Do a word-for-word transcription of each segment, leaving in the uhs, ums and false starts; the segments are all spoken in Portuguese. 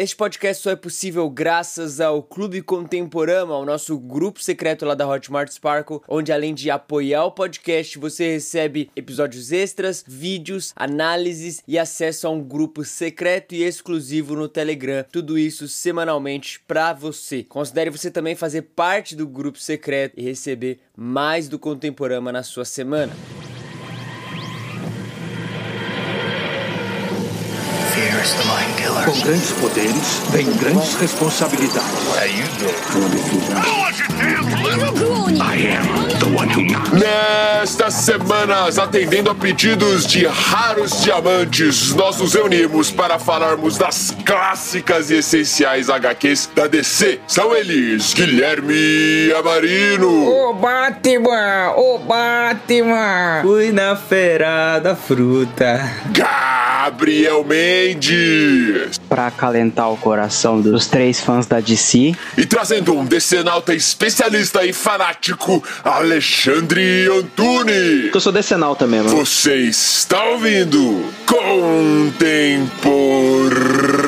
Este podcast só é possível graças ao Clube Contemporama, ao nosso grupo secreto lá da Hotmart Sparkle, onde além de apoiar o podcast, você recebe episódios extras, vídeos, análises e acesso a um grupo secreto e exclusivo no Telegram. Tudo isso semanalmente pra você. Considere você também fazer parte do grupo secreto e receber mais do Contemporama na sua semana. Com grandes poderes, vem grandes responsabilidades. Nestas semanas, atendendo a pedidos de raros diamantes, nós nos reunimos para falarmos das clássicas e essenciais agás quês da D C. São eles, Guilherme Amarino. Ô Batman, ô Batman. Fui na feira da fruta. Gabriel Mendes. Para acalentar o coração dos três fãs da D C. E trazendo um decenalta especialista e fanático, Alexandre Antunes. Eu sou decenalta mesmo. Você está ouvindo Contemporama.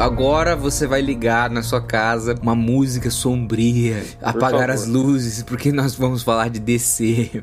Agora você vai ligar na sua casa uma música sombria, por apagar favor. As luzes, porque nós vamos falar de D C.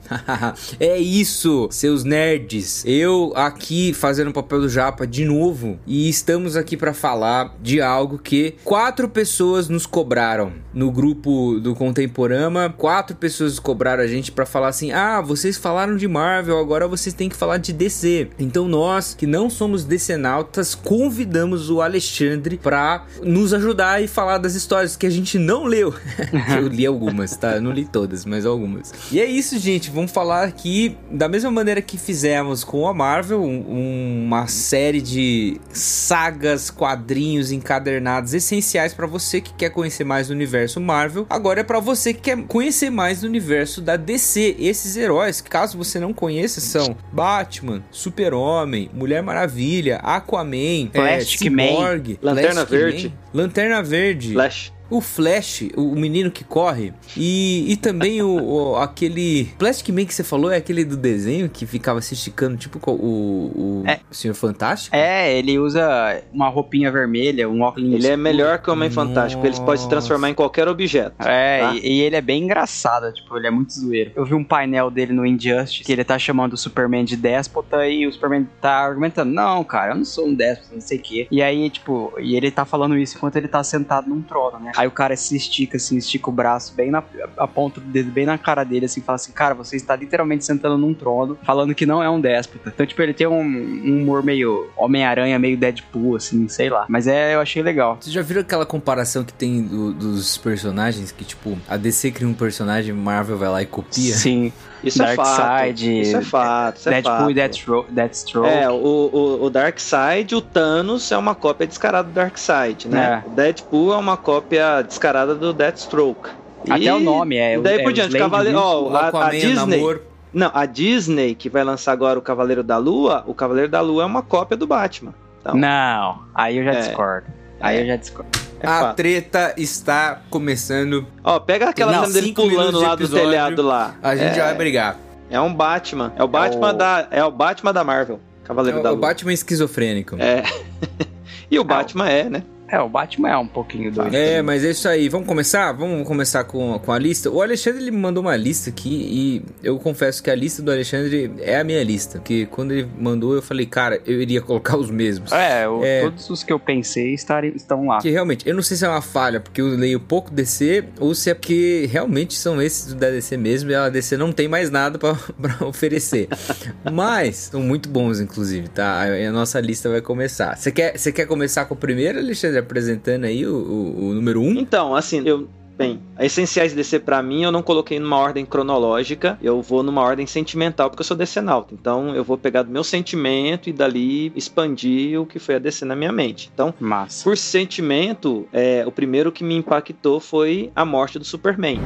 É isso, seus nerds. Eu aqui fazendo o papel do Japa de novo, e estamos aqui pra falar de algo que quatro pessoas nos cobraram no grupo do Contemporama. Quatro pessoas cobraram a gente pra falar assim: ah, vocês falaram de Marvel, agora vocês têm que falar de D C. Então nós, que não somos decenautas, convidamos o Alexandre pra nos ajudar e falar das histórias que a gente não leu. Eu li algumas, tá? Eu não li todas, mas algumas. E é isso, gente. Vamos falar aqui da mesma maneira que fizemos com a Marvel, um, uma série de sagas, quadrinhos encadernados essenciais pra você que quer conhecer mais do universo Marvel. Agora é pra você que quer conhecer mais do universo da D C. Esses heróis, caso você não conheça, são Batman, Super-Homem, Mulher-Maravilha, Aquaman, Plastic é, Ciborgue, Man. Lanterna Verde. Lanterna Verde. Flash. O Flash, o menino que corre. E, e também o, o, aquele Plastic Man que você falou, é aquele do desenho que ficava se esticando, tipo o, o é. Senhor Fantástico? É, ele usa uma roupinha vermelha, um óculos. Ele é melhor que o Homem Fantástico, porque ele pode se transformar em qualquer objeto. É, tá? e, e ele é bem engraçado, tipo, ele é muito zoeiro. Eu vi um painel dele no Injustice, que ele tá chamando o Superman de déspota, e o Superman tá argumentando: não, cara, eu não sou um déspota, não sei o quê. E aí, tipo, e ele tá falando isso enquanto ele tá sentado num trono, né? Aí o cara se estica, assim, estica o braço bem na... aponta o dedo bem na cara dele, assim, fala assim: cara, você está literalmente sentando num trono, falando que não é um déspota. Então, tipo, ele tem um, um humor meio Homem-Aranha, meio Deadpool, assim, sei lá. Mas é, eu achei legal. Vocês já viram aquela comparação que tem do, dos personagens? Que, tipo, a D C cria um personagem, Marvel vai lá e copia? Sim. Isso Dark é fato, Side, isso é fato, isso Deadpool é fato. E Deathstroke. É, o, o, o Darkseid, o Thanos é uma cópia descarada do Darkseid, né? É. O Deadpool é uma cópia descarada do Deathstroke. Até e... o nome é. E daí é, por diante, Cavaleiro... Ó, oh, a, a Disney... Namor. Não, a Disney, que vai lançar agora o Cavaleiro da Lua, o Cavaleiro da Lua é uma cópia do Batman. Então, não, aí eu já é. discordo. Aí é. eu já discordo. É a fato. Treta está começando. Ó, pega aquela cena dele pulando de lá do telhado lá. A gente é, já vai brigar. É um Batman. É o Batman, é o... Da, é o Batman da Marvel. Cavaleiro é o, da Lua. O Batman esquizofrênico. É. E o Batman é, é né? É, o Batman é um pouquinho doido. É, mas é isso aí. Vamos começar? Vamos começar com, com a lista. O Alexandre, ele me mandou uma lista aqui e eu confesso que a lista do Alexandre é a minha lista. Porque quando ele mandou, eu falei, cara, eu iria colocar os mesmos. É, eu, é todos os que eu pensei estarem, estão lá. Que realmente, eu não sei se é uma falha, porque eu leio pouco D C, ou se é porque realmente são esses da D C mesmo, e a D C não tem mais nada pra, pra oferecer. Mas, são muito bons, inclusive, tá? A, a nossa lista vai começar. Você quer, você quer começar com o primeiro, Alexandre? Apresentando aí o, o, o número um? Então, assim, eu... Bem, essenciais D C pra mim eu não coloquei numa ordem cronológica, eu vou numa ordem sentimental, porque eu sou decenauta, então eu vou pegar do meu sentimento e dali expandir o que foi a D C na minha mente. Então, massa. Por sentimento, é, o primeiro que me impactou foi a morte do Superman.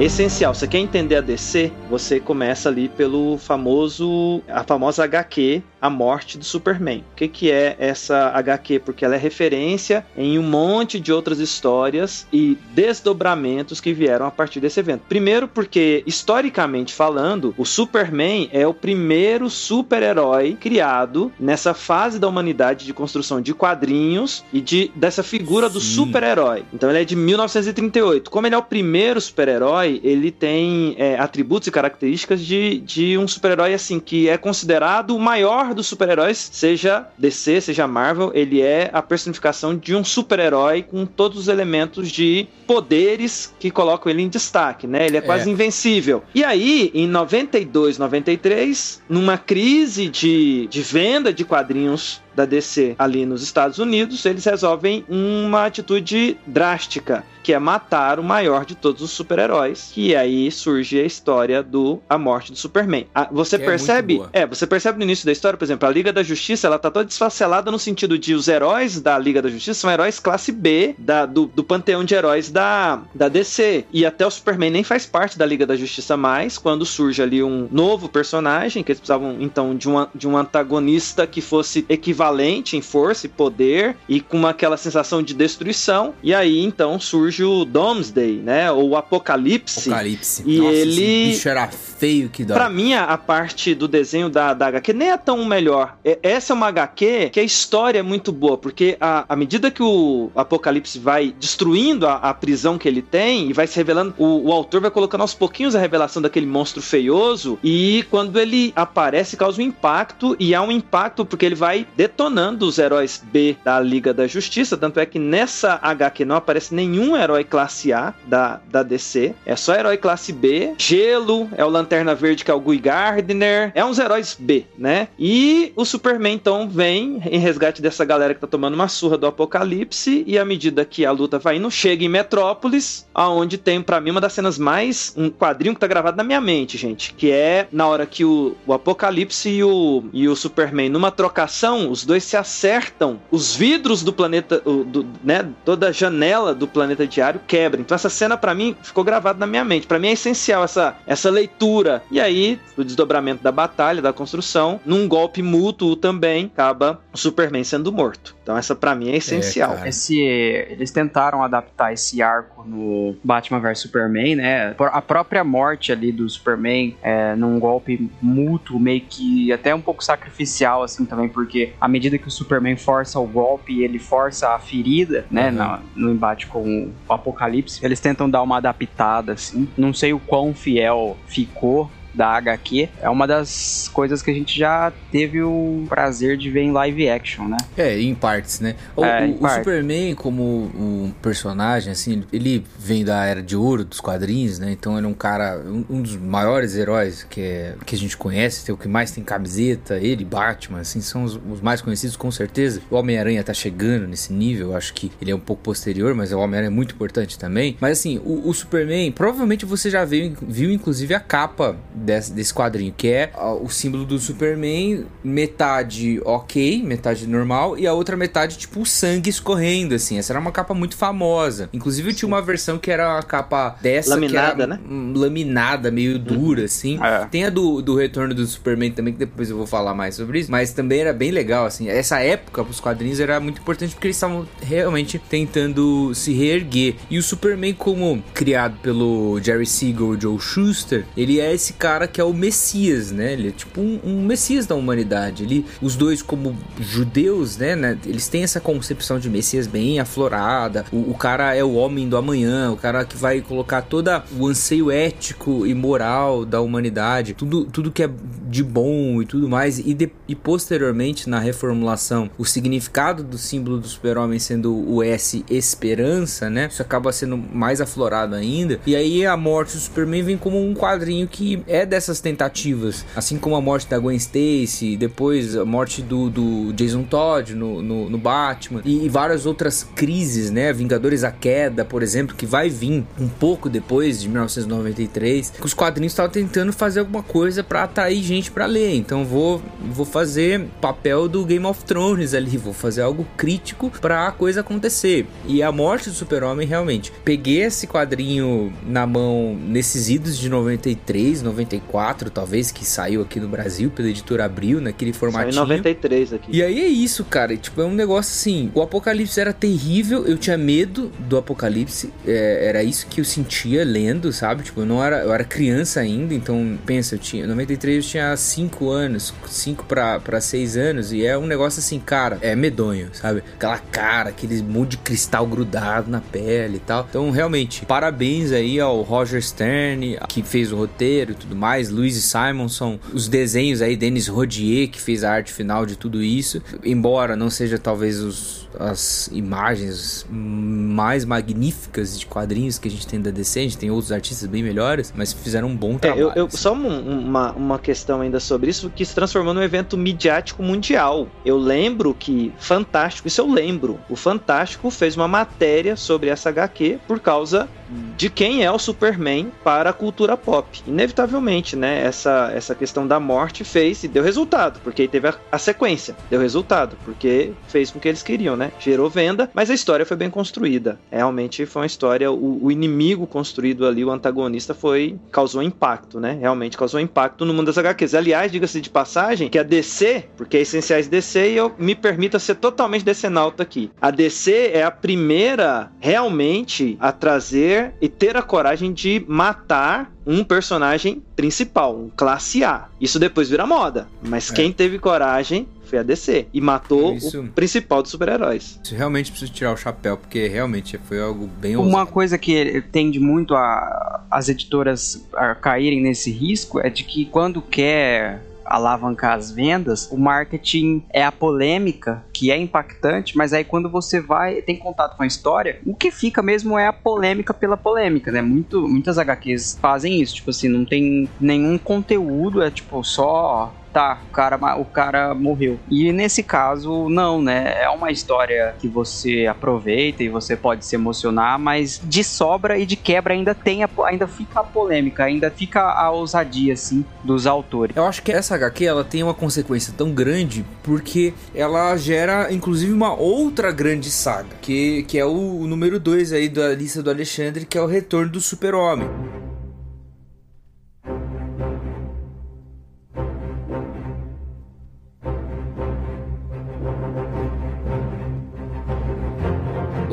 essencial. Você quer entender a D C? Você começa ali pelo famoso, a famosa H Q, A Morte do Superman. O que, que é essa H Q? Porque ela é referência em um monte de outras histórias e desdobramentos que vieram a partir desse evento. Primeiro porque, historicamente falando, o Superman é o primeiro super-herói criado nessa fase da humanidade de construção de quadrinhos e de, dessa figura do super-herói. Então ele é de mil novecentos e trinta e oito. Como ele é o primeiro super-herói, ele tem é, atributos e características de, de um super-herói assim, que é considerado o maior dos super-heróis, seja D C, seja Marvel. Ele é a personificação de um super-herói com todos os elementos de poderes que colocam ele em destaque, né? Ele é quase é. invencível. E aí, em noventa e dois, noventa e três, numa crise de, de venda de quadrinhos da D C ali nos Estados Unidos, eles resolvem uma atitude drástica, que é matar o maior de todos os super-heróis, e aí surge a história do A Morte do Superman. A, você é percebe? É, você percebe no início da história, por exemplo, a Liga da Justiça, ela tá toda desfacelada no sentido de os heróis da Liga da Justiça são heróis classe B da, do, do panteão de heróis da, da D C, e até o Superman nem faz parte da Liga da Justiça mais, quando surge ali um novo personagem, que eles precisavam então de, uma, de um antagonista que fosse equivalente em força e poder e com aquela sensação de destruição. E aí então surge o Doomsday, né? Ou o Apocalipse. Apocalipse. E nossa, ele... esse bicho era feio que dói. Pra mim, a parte do desenho da, da H Q nem é tão melhor. É, essa é uma H Q que a história é muito boa, porque a, à medida que o Apocalipse vai destruindo a, a prisão que ele tem e vai se revelando, o, o autor vai colocando aos pouquinhos a revelação daquele monstro feioso, e quando ele aparece causa um impacto, e há um impacto porque ele vai detonando Detonando os heróis B da Liga da Justiça, tanto é que nessa H Q não aparece nenhum herói classe A da, da D C, é só herói classe B. Gelo, é o Lanterna Verde, que é o Guy Gardner, é uns heróis B, né? E o Superman então vem em resgate dessa galera que tá tomando uma surra do Apocalipse, e à medida que a luta vai indo, chega em Metrópolis, aonde tem pra mim uma das cenas mais, um quadrinho que tá gravado na minha mente, gente, que é na hora que o, o Apocalipse e o, e o Superman, numa trocação, os dois se acertam, os vidros do planeta, do, né, toda a janela do planeta diário quebra. Então essa cena pra mim ficou gravada na minha mente. Pra mim é essencial essa, essa leitura. E aí, o desdobramento da batalha, da construção, num golpe mútuo também, acaba o Superman sendo morto. Então essa pra mim é essencial. É, esse, eles tentaram adaptar esse arco no Batman versus. Superman, né? A própria morte ali do Superman é, num golpe mútuo, meio que até um pouco sacrificial, assim, também, porque a à medida que o Superman força o golpe, ele força a ferida, né, uhum. no, no embate com o Apocalipse, eles tentam dar uma adaptada, assim, não sei o quão fiel ficou da H Q, é uma das coisas que a gente já teve o prazer de ver em live action, né? É, em partes, né? O, é, o, o Superman como um personagem, assim, ele vem da Era de Ouro, dos quadrinhos, né? Então ele é um cara, um, um dos maiores heróis que, é, que a gente conhece, o que mais tem camiseta, ele, Batman, assim, são os, os mais conhecidos, com certeza. O Homem-Aranha tá chegando nesse nível, acho que ele é um pouco posterior, mas o Homem-Aranha é muito importante também. Mas assim, o, o Superman, provavelmente você já viu, viu inclusive a capa Desse, desse quadrinho, que é o símbolo do Superman, metade ok, metade normal, e a outra metade tipo o sangue escorrendo, assim. Essa era uma capa muito famosa, inclusive eu tinha uma versão que era uma capa dessa laminada, que era, né? Laminada, meio dura, uhum. assim, é. Tem a do, do Retorno do Superman também, que depois eu vou falar mais sobre isso, mas também era bem legal, assim. Essa época pros quadrinhos era muito importante, porque eles estavam realmente tentando se reerguer, e o Superman, como criado pelo Jerry Siegel e Joe Shuster, ele é esse cara cara que é o Messias, né? Ele é tipo um, um Messias da humanidade. Ele, os dois como judeus, né, né? Eles têm essa concepção de Messias bem aflorada. O, o cara é o homem do amanhã, o cara que vai colocar todo o anseio ético e moral da humanidade, tudo, tudo que é de bom e tudo mais. E, de, e posteriormente, na reformulação, o significado do símbolo do super-homem sendo o S, esperança, né? Isso acaba sendo mais aflorado ainda. E aí a morte do Superman vem como um quadrinho que é dessas tentativas, assim como a morte da Gwen Stacy, depois a morte do, do Jason Todd no, no, no Batman, e, e várias outras crises, né, Vingadores à Queda, por exemplo, que vai vir um pouco depois de mil novecentos e noventa e três, que os quadrinhos estavam tentando fazer alguma coisa pra atrair gente gente pra ler, então vou, vou fazer papel do Game of Thrones ali, vou fazer algo crítico pra coisa acontecer. E a morte do Super-Homem, realmente, peguei esse quadrinho na mão nesses idos de noventa e três, noventa e quatro, talvez, que saiu aqui no Brasil pela editora Abril, naquele formatinho. Saiu em noventa e três aqui. E aí é isso, cara, tipo, é um negócio assim, o Apocalipse era terrível, eu tinha medo do Apocalipse, é, era isso que eu sentia lendo, sabe, tipo, eu não era, eu era criança ainda, então, pensa, eu tinha, em noventa e três eu tinha cinco anos, cinco pra seis anos, e é um negócio assim, cara, é medonho, sabe, aquela cara, aquele monte de cristal grudado na pele e tal, então, realmente, parabéns aí ao Roger Stern, que fez o roteiro e tudo mais, Louis Simonson, os desenhos aí, Denis Rodier, que fez a arte final de tudo isso, embora não seja talvez os, as imagens mais magníficas de quadrinhos que a gente tem da D C, a gente tem outros artistas bem melhores, mas fizeram um bom trabalho. É, eu, eu, assim. Só um, uma, uma questão ainda sobre isso, que se transformou num evento midiático mundial. Eu lembro que Fantástico, isso eu lembro, o Fantástico fez uma matéria sobre essa agá quê por causa de quem é o Superman para a cultura pop. Inevitavelmente, né, essa, essa questão da morte fez e deu resultado, porque teve a, a sequência, deu resultado, porque fez com que eles queriam, né, gerou venda, mas a história foi bem construída, realmente foi uma história, o, o inimigo construído ali, o antagonista foi, causou impacto, né, realmente causou impacto no mundo das agá quês, aliás, diga-se de passagem, que a D C, porque é essenciais D C, e eu me permito ser totalmente D C-nauta aqui, a D C é a primeira, realmente, a trazer e ter a coragem de matar um personagem principal, um classe A. Isso depois vira moda, mas é. Quem teve coragem foi a D C e matou isso, o principal dos super-heróis. Isso realmente preciso tirar o chapéu, porque realmente foi algo bem ousado. Uma coisa que tende muito a, as editoras a caírem nesse risco é de que quando quer alavancar as vendas, o marketing é a polêmica, que é impactante, mas aí quando você vai, tem contato com a história, o que fica mesmo é a polêmica pela polêmica, né? Muito, muitas agá quês fazem isso, tipo assim, não tem nenhum conteúdo, é tipo só... tá, o cara, o cara morreu. E nesse caso, não, né? É uma história que você aproveita e você pode se emocionar, mas de sobra e de quebra ainda tem a, ainda fica a polêmica, ainda fica a ousadia, assim, dos autores. Eu acho que essa agá quê, ela tem uma consequência tão grande, porque ela gera, inclusive, uma outra grande saga, que, que é o, o número dois aí da lista do Alexandre, que é o Retorno do Super-Homem.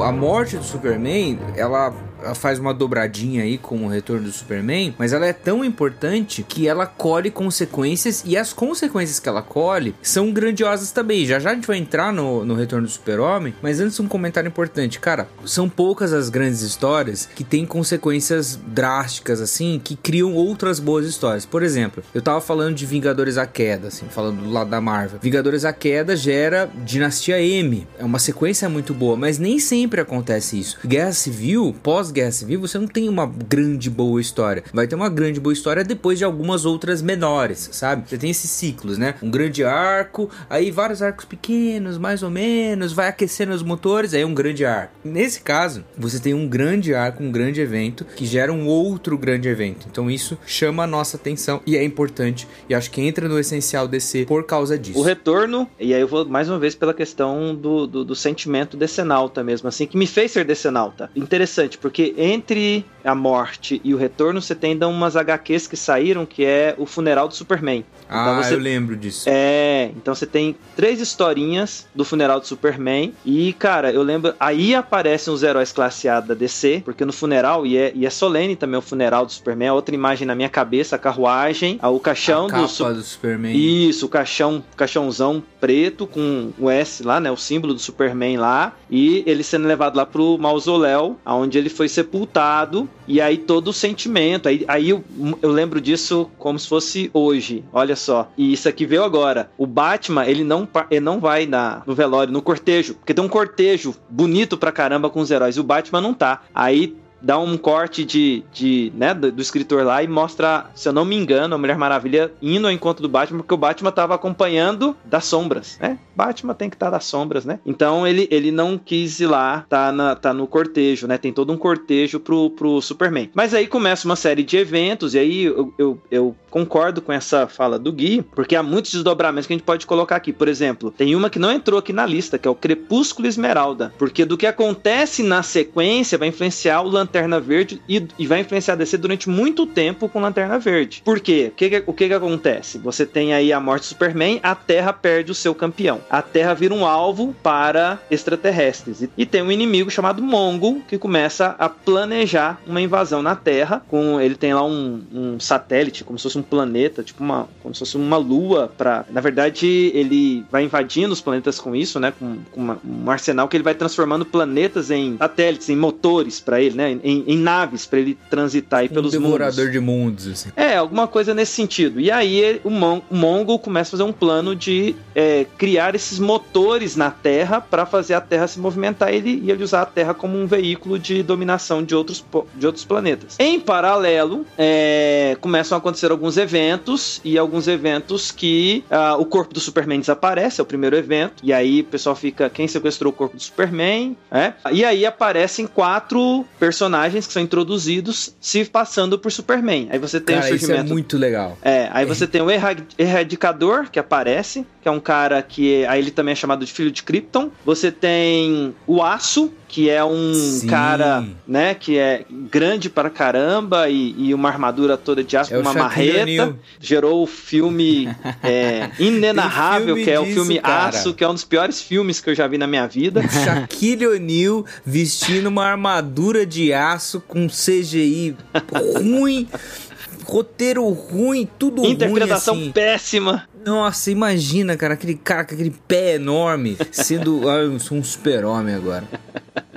A morte do Superman, ela faz uma dobradinha aí com o Retorno do Superman, mas ela é tão importante que ela colhe consequências, e as consequências que ela colhe são grandiosas também. Já já a gente vai entrar no, no Retorno do Super-Homem, mas antes um comentário importante, cara, são poucas as grandes histórias que têm consequências drásticas, assim, que criam outras boas histórias. Por exemplo, eu tava falando de Vingadores à Queda, assim, falando do lado da Marvel. Vingadores à Queda gera Dinastia M, é uma sequência muito boa, mas nem sempre acontece isso. Guerra Civil, pós Guerra Civil, você não tem uma grande boa história. Vai ter uma grande boa história depois de algumas outras menores, sabe? Você tem esses ciclos, né? Um grande arco, aí vários arcos pequenos, mais ou menos, vai aquecendo os motores, aí um grande arco. Nesse caso, você tem um grande arco, um grande evento, que gera um outro grande evento. Então isso chama a nossa atenção e é importante, e acho que entra no essencial D C por causa disso. O retorno, e aí eu vou mais uma vez pela questão do, do, do sentimento decenalta mesmo, assim, que me fez ser decenalta. Interessante, porque Porque entre a morte e o retorno, você tem ainda umas agá quês que saíram, que é o funeral do Superman. Ah, então você... eu lembro disso. É, então você tem três historinhas do funeral do Superman. E, cara, eu lembro... Aí aparecem os heróis classe A da D C, porque no funeral, e é, e é solene também o funeral do Superman, outra imagem na minha cabeça, a carruagem, o caixão... A capa do, su... do Superman. Isso, o caixão, caixãozão preto com o S lá, né, o símbolo do Superman lá, e ele sendo levado lá pro mausoléu, onde ele foi sepultado, e aí todo o sentimento, aí, aí eu, eu lembro disso como se fosse hoje, olha só, e isso aqui veio agora, o Batman, ele não, ele não vai na, no velório, no cortejo, porque tem um cortejo bonito pra caramba com os heróis, e o Batman não tá, aí dá um corte de, de, né, do escritor lá e mostra, se eu não me engano, a Mulher-Maravilha indo ao encontro do Batman, porque o Batman estava acompanhando das sombras, né? Batman tem que estar tá das sombras, né? Então ele, ele não quis ir lá, tá, na, tá no cortejo, né? Tem todo um cortejo pro, pro Superman. Mas aí começa uma série de eventos, e aí eu, eu, eu concordo com essa fala do Gui, porque há muitos desdobramentos que a gente pode colocar aqui. Por exemplo, tem uma que não entrou aqui na lista, que é o Crepúsculo Esmeralda, porque do que acontece na sequência vai influenciar o Lanterna Lanterna Verde e, e vai influenciar a D C durante muito tempo com Lanterna Verde. Por quê? O que que, o que que acontece? Você tem aí a morte do Superman, a Terra perde o seu campeão. A Terra vira um alvo para extraterrestres. E, e tem um inimigo chamado Mongol, que começa a planejar uma invasão na Terra. Com, ele tem lá um, um satélite, como se fosse um planeta, tipo uma, como se fosse uma lua. Pra, na verdade, ele vai invadindo os planetas com isso, né? Com, com uma, um arsenal que ele vai transformando planetas em satélites, em motores para ele, né? Em, em naves, pra ele transitar aí um pelos mundos. Um devorador de mundos, assim. É, alguma coisa nesse sentido. E aí o, Mon- o Mongol começa a fazer um plano de é, criar esses motores na Terra pra fazer a Terra se movimentar ele, e ele usar a Terra como um veículo de dominação de outros, po- de outros planetas. Em paralelo, é, começam a acontecer alguns eventos, e alguns eventos que ah, o corpo do Superman desaparece, é o primeiro evento, e aí o pessoal fica, quem sequestrou o corpo do Superman? É? E aí aparecem quatro personagens que são introduzidos se passando por Superman. Aí você tem cara, o surgimento... isso é muito legal. É, aí você tem o Erradicador, que aparece, que é um cara que... aí ele também é chamado de Filho de Krypton. Você tem o Aço, que é um Sim. cara, né, que é grande pra caramba e, e uma armadura toda de aço, é uma marreta. Gerou o filme é, inenarrável, filme que é disso, o filme cara. Aço, que é um dos piores filmes que eu já vi na minha vida. Shaquille O'Neal vestindo uma armadura de aço com C G I ruim, roteiro ruim, tudo ruim assim. Interpretação péssima. Nossa, imagina, cara, aquele cara com aquele pé enorme, sendo... ah, eu sou um super-homem agora.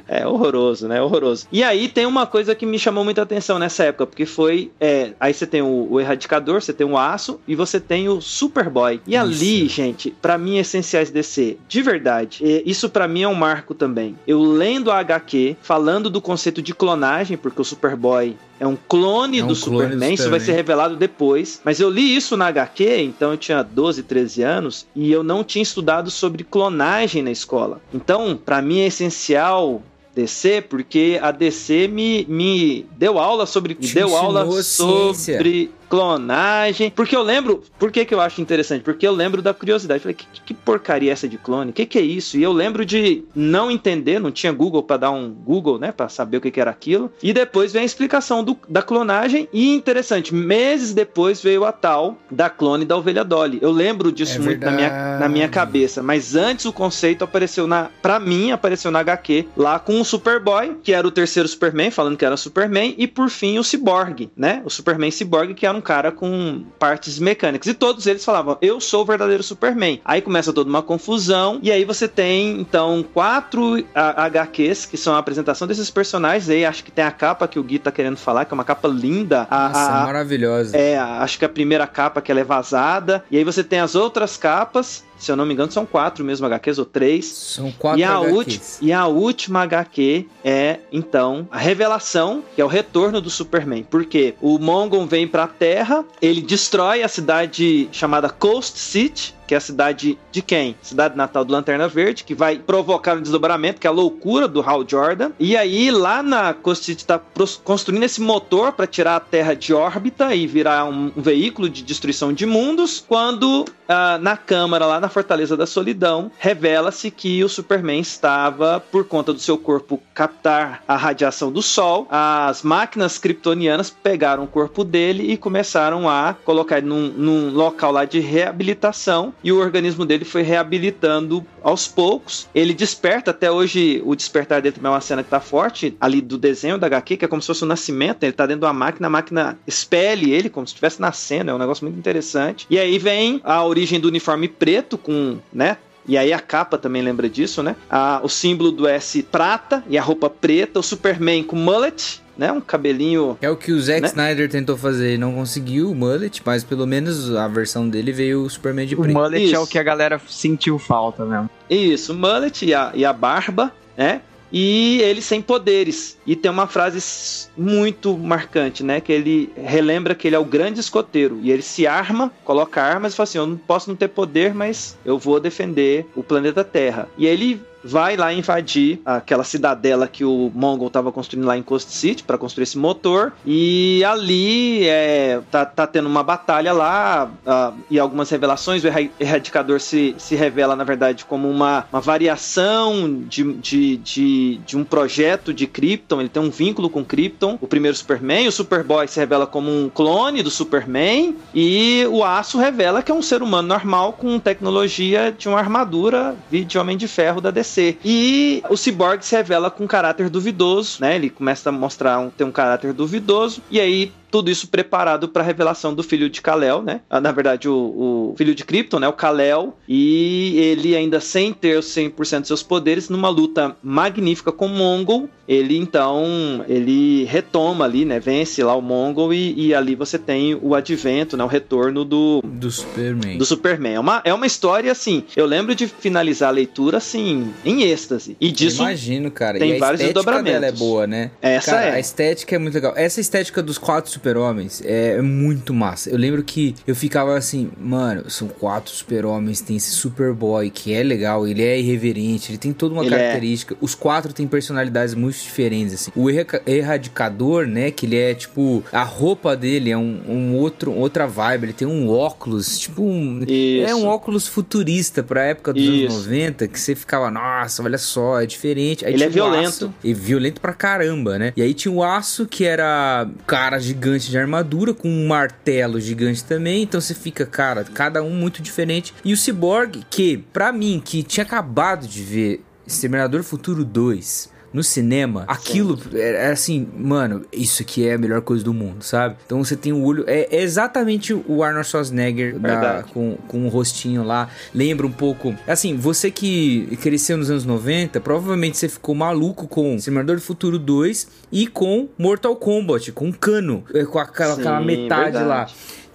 É horroroso, né? Horroroso. E aí tem uma coisa que me chamou muita atenção nessa época, porque foi... É, aí você tem o, o Erradicador, você tem o Aço e você tem o Superboy. E isso. Ali, gente, pra mim, essenciais D C, de verdade, e isso pra mim é um marco também. Eu lendo a H Q, falando do conceito de clonagem, porque o Superboy é um clone, é um do, clone Superman, do Superman, isso vai ser revelado depois. Mas eu li isso na H Q, então eu tinha doze, treze anos, e eu não tinha estudado sobre clonagem na escola. Então, pra mim é essencial... D C, porque a D C me, me deu aula sobre... Me deu aula sobre... clonagem, porque eu lembro, por que que eu acho interessante? Porque eu lembro da curiosidade, falei, que, que porcaria é essa de clone? Que que é isso? E eu lembro de não entender, não tinha Google pra dar um Google, né, pra saber o que que era aquilo, e depois vem a explicação do, da clonagem, e interessante, meses depois veio a tal da clone da ovelha Dolly, eu lembro disso é muito na minha, na minha cabeça, mas antes o conceito apareceu na, pra mim, apareceu na H Q, lá com o Superboy, que era o terceiro Superman, falando que era Superman, e por fim o Ciborgue, né, o Superman Ciborgue, que era um cara com partes mecânicas. E todos eles falavam, eu sou o verdadeiro Superman. Aí começa toda uma confusão. E aí você tem, então, quatro H Qs, que são a apresentação desses personagens. E aí acho que tem a capa que o Gui tá querendo falar, que é uma capa linda. A, Nossa, a, maravilhosa. É, acho que a primeira capa, que ela é vazada. E aí você tem as outras capas... Se eu não me engano, são quatro mesmo H Qs, ou três. São quatro e a H Qs. Ulti- e a última H Q é, então, a revelação, que é o retorno do Superman. Porque o Mongon vem pra Terra, ele destrói a cidade chamada Coast City, que é a cidade de quem? Cidade natal do Lanterna Verde, que vai provocar um desdobramento, que é a loucura do Hal Jordan. E aí, lá na Coast City, tá construindo esse motor para tirar a Terra de órbita e virar um, um veículo de destruição de mundos, quando ah, na Câmara, lá na Fortaleza da Solidão, revela-se que o Superman estava, por conta do seu corpo captar a radiação do Sol, as máquinas kryptonianas pegaram o corpo dele e começaram a colocar num, num local lá de reabilitação. E o organismo dele foi reabilitando aos poucos. Ele desperta, até hoje o despertar dele também é uma cena que tá forte, ali do desenho da H Q, que é como se fosse um nascimento, ele tá dentro de uma máquina, a máquina expele ele, como se estivesse nascendo, é um negócio muito interessante. E aí vem a origem do uniforme preto, com, né, e aí a capa também lembra disso, né, a, o símbolo do S prata e a roupa preta, o Superman com mullet, né, um cabelinho... É o que o Zack né? Snyder tentou fazer e não conseguiu, o mullet, mas pelo menos a versão dele veio o Superman de preto. O mullet Isso. é o que a galera sentiu falta mesmo. Isso, o mullet e a, e a barba, né? e ele sem poderes. E tem uma frase muito marcante, né? Que ele relembra que ele é o grande escoteiro. E ele se arma, coloca armas e fala assim: eu não posso não ter poder, mas eu vou defender o planeta Terra. E ele vai lá invadir aquela cidadela que o Mongol estava construindo lá em Coast City para construir esse motor, e ali é, tá, tá tendo uma batalha lá uh, e algumas revelações. O Erradicador se, se revela na verdade como uma, uma variação de, de, de, de um projeto de Krypton. Ele tem um vínculo com Krypton, o primeiro Superman. O Superboy se revela como um clone do Superman, e o Aço revela que é um ser humano normal com tecnologia de uma armadura de Homem de Ferro da D C. E o Ciborgue se revela com um caráter duvidoso, né? Ele começa a mostrar um, ter um caráter duvidoso, e aí tudo isso preparado para a revelação do filho de Kal-El, né? Na verdade, o, o filho de Krypton, né? O Kal-El. E ele ainda sem ter cem por cento dos seus poderes, numa luta magnífica com o Mongol, ele então, ele retoma ali, né? Vence lá o Mongol, e, e ali você tem o advento, né? O retorno do... Do Superman. Do Superman. É uma, é uma história, assim, eu lembro de finalizar a leitura, assim, em êxtase. E disso... Imagino, cara. Tem vários desdobramentos. A estética dela é boa, né? Essa cara, é. A estética é muito legal. Essa estética dos quatro super-homens é muito massa. Eu lembro que eu ficava assim, mano, são quatro super-homens, tem esse Superboy que é legal, ele é irreverente, ele tem toda uma ele característica, é. Os quatro têm personalidades muito diferentes, assim. O erra- Erradicador, né, que ele é tipo, a roupa dele é um, um outro, outra vibe, ele tem um óculos, tipo um... Isso. É um óculos futurista pra época dos Isso. anos noventa, que você ficava, nossa, olha só, é diferente. Aí ele é violento. E é violento pra caramba, né? E aí tinha o Aço, que era cara gigante de armadura, com um martelo gigante também, então você fica, cara, cada um muito diferente. E o Ciborgue, que pra mim, que tinha acabado de ver Exterminador Futuro dois no cinema, aquilo era assim, mano, isso aqui é a melhor coisa do mundo, sabe? Então você tem o olho, é, é exatamente o Arnold Schwarzenegger da, com, com o rostinho lá, lembra um pouco, assim, você que cresceu nos anos noventa, provavelmente você ficou maluco com Simulador do Futuro dois e com Mortal Kombat, com um cano, com aquela, Sim, aquela metade verdade. Lá.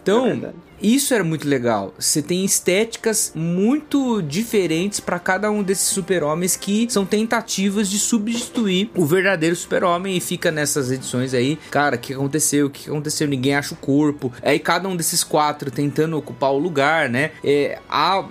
Então, é isso era muito legal. Você tem estéticas muito diferentes para cada um desses super-homens, que são tentativas de substituir o verdadeiro super-homem, e fica nessas edições aí, cara, o que aconteceu? O que aconteceu? Ninguém acha o corpo. Aí cada um desses quatro tentando ocupar o lugar, né? É, há,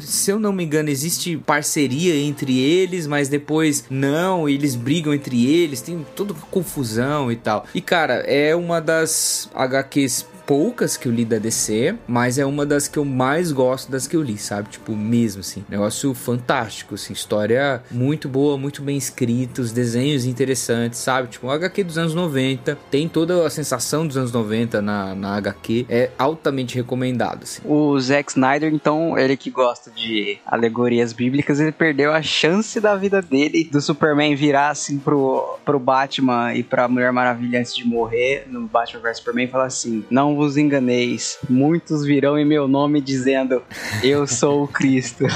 se eu não me engano, existe parceria entre eles, mas depois não, eles brigam entre eles, tem toda confusão e tal. E, cara, é uma das H Qs poucas que eu li da D C, mas é uma das que eu mais gosto das que eu li, sabe? Tipo, mesmo assim, negócio fantástico, assim, história muito boa, muito bem escrita, os desenhos interessantes, sabe? Tipo, o H Q dos anos noventa, tem toda a sensação dos anos noventa na, na H Q, é altamente recomendado, assim. O Zack Snyder, então, ele que gosta de alegorias bíblicas, ele perdeu a chance da vida dele, do Superman virar, assim, pro, pro Batman e pra Mulher-Maravilha antes de morrer, no Batman versus Superman, e falar assim, não vos enganeis, muitos virão em meu nome dizendo, eu sou o Cristo.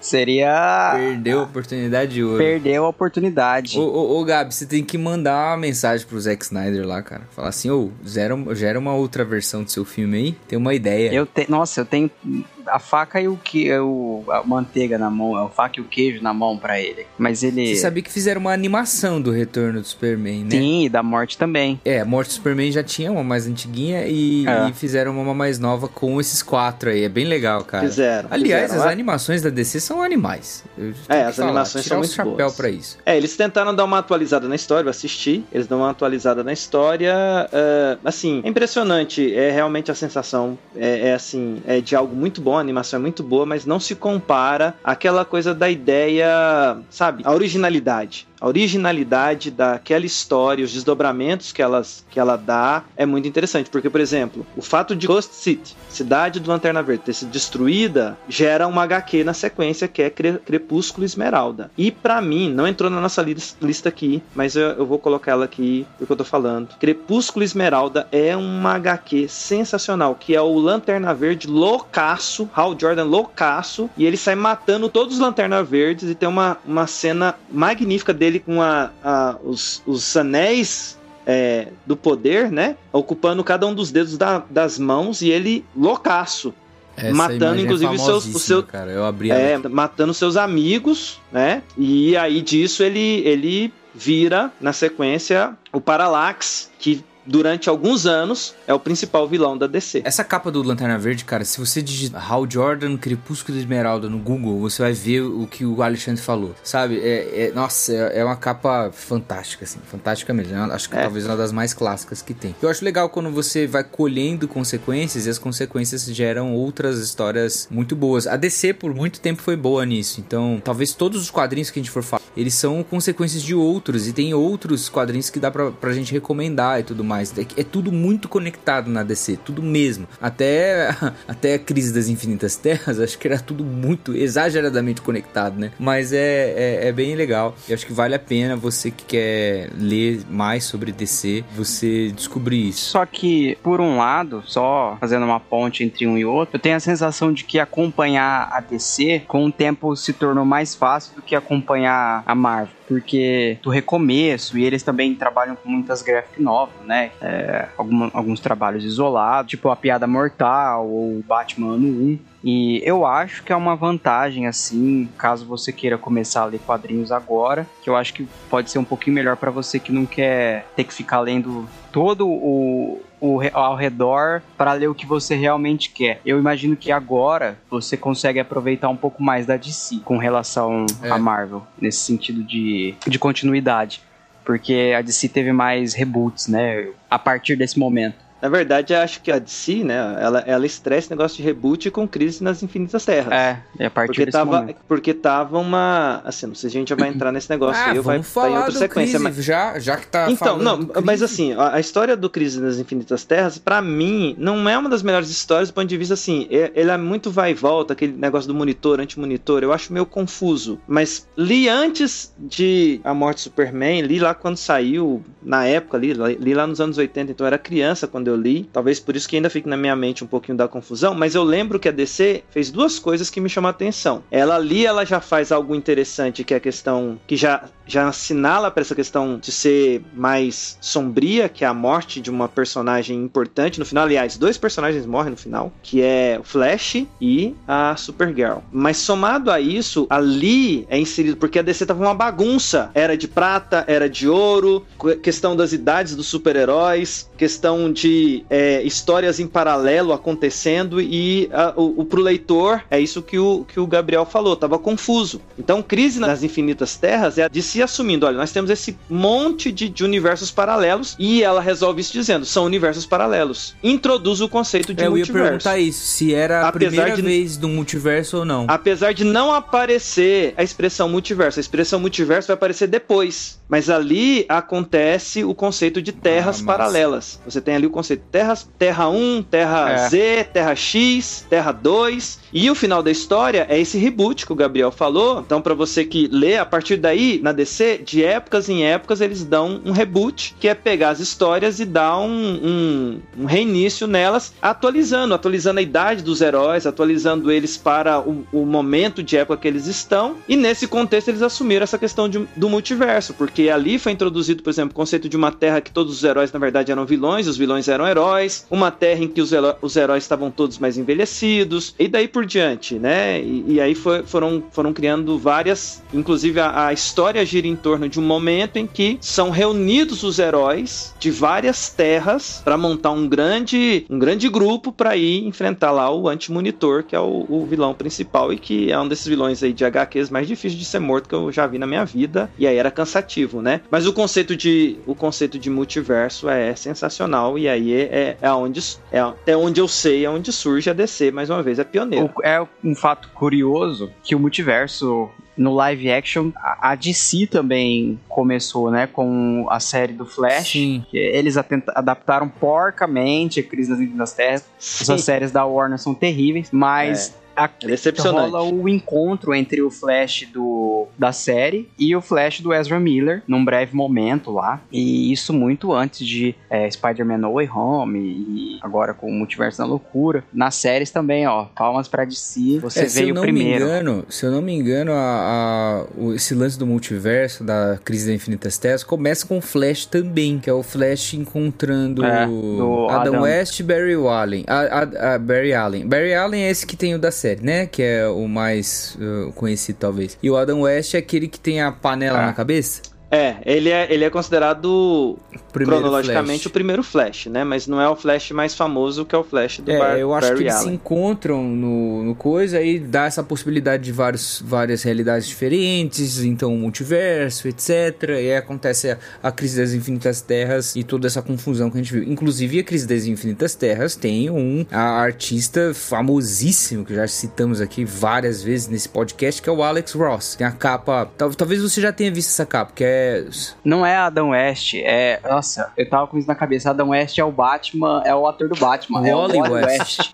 Seria... Perdeu a oportunidade de ouro. Perdeu a oportunidade. Ô, ô, ô, Gabi, você tem que mandar uma mensagem pro Zack Snyder lá, cara. Falar assim, ô, oh, gera uma outra versão do seu filme aí. Tem uma ideia. Eu te... Nossa, eu tenho a faca e o que... Eu... A manteiga na mão, a faca e o queijo na mão pra ele. Mas ele... Você sabia que fizeram uma animação do Retorno do Superman, né? Sim, e da Morte também. É, a Morte do Superman já tinha uma mais antiguinha e, ah. e fizeram uma mais nova com esses quatro aí. É bem legal, cara. Fizeram. Aliás, fizeram, as é? animações da D C são animais. É, as falar, animações são muito um chapéu boas. Pra isso. É, eles tentaram dar uma atualizada na história, eu assisti, eles dão uma atualizada na história, uh, assim, é impressionante, é realmente a sensação, é, é assim, é de algo muito bom, a animação é muito boa, mas não se compara àquela coisa da ideia, sabe, a originalidade. A originalidade daquela história, os desdobramentos que, elas, que ela dá, é muito interessante. Porque, por exemplo, o fato de Coast City, cidade do Lanterna Verde, ter sido destruída, gera uma H Q na sequência, que é Cre- Crepúsculo Esmeralda. E, pra mim, não entrou na nossa li- lista aqui, mas eu, eu vou colocar ela aqui, porque eu tô falando. Crepúsculo Esmeralda é uma H Q sensacional, que é o Lanterna Verde loucaço, Hal Jordan loucaço, e ele sai matando todos os Lanterna Verdes, e tem uma, uma cena magnífica dele com a, a, os, os anéis é, do poder, né? Ocupando cada um dos dedos da, das mãos, e ele loucaço. Essa matando inclusive é seus, o seu, cara. Eu abri a é, matando seus amigos, né? E aí disso ele, ele vira na sequência o Parallax, que durante alguns anos é o principal vilão da D C. Essa capa do Lanterna Verde, cara, se você digitar Hal Jordan, Crepúsculo de Esmeralda no Google, você vai ver o que o Alexandre falou, sabe? É, é, nossa, é uma capa fantástica, assim, fantástica mesmo. Eu acho que é. talvez uma das mais clássicas que tem. Eu acho legal quando você vai colhendo consequências e as consequências geram outras histórias muito boas. A D C por muito tempo foi boa nisso, então talvez todos os quadrinhos que a gente for falar, eles são consequências de outros, e tem outros quadrinhos que dá pra, pra gente recomendar e tudo mais. É, é tudo muito conectado na D C, tudo mesmo. Até, até a Crise das Infinitas Terras, acho que era tudo muito exageradamente conectado, né? Mas é, é, é bem legal. Eu acho que vale a pena você que quer ler mais sobre D C, você descobrir isso. Só que, por um lado, só fazendo uma ponte entre um e outro, eu tenho a sensação de que acompanhar a D C com o tempo se tornou mais fácil do que acompanhar a Marvel. Porque do recomeço, e eles também trabalham com muitas graphic novels, né? É, algum, alguns trabalhos isolados, tipo A Piada Mortal ou Batman ano um. E eu acho que é uma vantagem, assim, caso você queira começar a ler quadrinhos agora, que eu acho que pode ser um pouquinho melhor pra você que não quer ter que ficar lendo todo o, o ao redor pra ler o que você realmente quer. Eu imagino que agora você consegue aproveitar um pouco mais da D C com relação é. à Marvel, nesse sentido de, de continuidade, porque a D C teve mais reboots, né, a partir desse momento. Na verdade, eu acho que a D C, né, ela, ela estreia esse negócio de reboot com Crise nas Infinitas Terras. É, é a partir porque desse tava, momento. Porque tava uma... Assim, não sei se a gente já vai entrar nesse negócio ah, aí, vai estar em outra sequência. Crise, mas... já, já que tá então, falando não, mas assim, a, a história do Crise nas Infinitas Terras, pra mim, não é uma das melhores histórias do ponto de vista, assim, é, ele é muito vai e volta, aquele negócio do monitor, anti-monitor, eu acho meio confuso. Mas li antes de A Morte do Superman, li lá quando saiu, na época, li, li lá nos anos oitenta, então eu era criança quando eu eu li, talvez por isso que ainda fique na minha mente um pouquinho da confusão, mas eu lembro que a D C fez duas coisas que me chamam a atenção. Ela ali, ela já faz algo interessante, que é a questão, que já, já assinala para essa questão de ser mais sombria, que é a morte de uma personagem importante no final, aliás, dois personagens morrem no final, que é o Flash e a Supergirl. Mas somado a isso, ali é inserido, porque a D C tava uma bagunça, era de prata, era de ouro, questão das idades dos super-heróis, questão de É, histórias em paralelo acontecendo e a, o, o, pro leitor, é isso que o, que o Gabriel falou, tava confuso. Então, Crise nas Infinitas Terras é a D C assumindo, olha, nós temos esse monte de, de universos paralelos e ela resolve isso dizendo, são universos paralelos. Introduz o conceito de é, multiverso. Eu ia perguntar isso, se era a primeira de, vez do multiverso ou não. Apesar de não aparecer a expressão multiverso, a expressão multiverso vai aparecer depois, mas ali acontece o conceito de terras ah, paralelas. Você tem ali o conceito de terras, Terra um, Terra é. Z, Terra X, Terra dois, e o final da história é esse reboot que o Gabriel falou. Então, pra você que lê, a partir daí, na D C, de épocas em épocas, eles dão um reboot, que é pegar as histórias e dar um, um, um reinício nelas, atualizando, atualizando a idade dos heróis, atualizando eles para o, o momento de época que eles estão, e nesse contexto eles assumiram essa questão de, do multiverso, porque ali foi introduzido, por exemplo, o conceito de uma terra que todos os heróis, na verdade, eram vilões, os vilões eram heróis, uma terra em que os, heró- os heróis estavam todos mais envelhecidos, e daí por diante, né? E, e aí foi, foram, foram criando várias, inclusive a, a história gira em torno de um momento em que são reunidos os heróis de várias terras para montar um grande, um grande grupo para ir enfrentar lá o Anti-Monitor, que é o, o vilão principal e que é um desses vilões aí de H Qs mais difíceis de ser morto que eu já vi na minha vida, e aí era cansativo, né? Mas o conceito de, o conceito de multiverso é sensacional e aí é, é, onde, é até onde eu sei, é onde surge a D C, mais uma vez, é pioneira. É um fato curioso que o multiverso no live action, a D C também começou, né, com a série do Flash. Sim. Que eles atenta- adaptaram porcamente a Crise nas Infinitas Terras. Sim. Essas séries da Warner são terríveis, mas... É. a, decepcionante. Rola o encontro entre o Flash do, da série e o Flash do Ezra Miller, num breve momento lá, e isso muito antes de é, Spider-Man No Way Home e agora com o Multiverso da Loucura. Nas séries também, ó, palmas pra D C, você é, veio primeiro. Engano, se eu não me engano, a, a, o, esse lance do multiverso, da Crise das Infinitas Terras, começa com o Flash também, que é o Flash encontrando é, Adam, Adam West e Barry Allen. A, a, a Barry Allen. Barry Allen é esse que tem o da série, né? Que é o mais uh, conhecido, talvez. E o Adam West é aquele que tem a panela ah. na cabeça? É, ele é, ele é considerado primeiro cronologicamente Flash. O primeiro Flash, né? Mas não é o Flash mais famoso, que é o Flash do é, Bar- Barry Allen. É, eu acho que eles se encontram no, no coisa e dá essa possibilidade de vários, várias realidades diferentes, então o multiverso, etcétera. E aí acontece a, a Crise das Infinitas Terras e toda essa confusão que a gente viu. Inclusive, a Crise das Infinitas Terras tem um a artista famosíssimo, que já citamos aqui várias vezes nesse podcast, que é o Alex Ross. Tem a capa... Tal, talvez você já tenha visto essa capa, que é... Não é Adam West, é... Nossa, eu tava com isso na cabeça. Adam West é o Batman, é o ator do Batman. O é Wally o Wally West. West.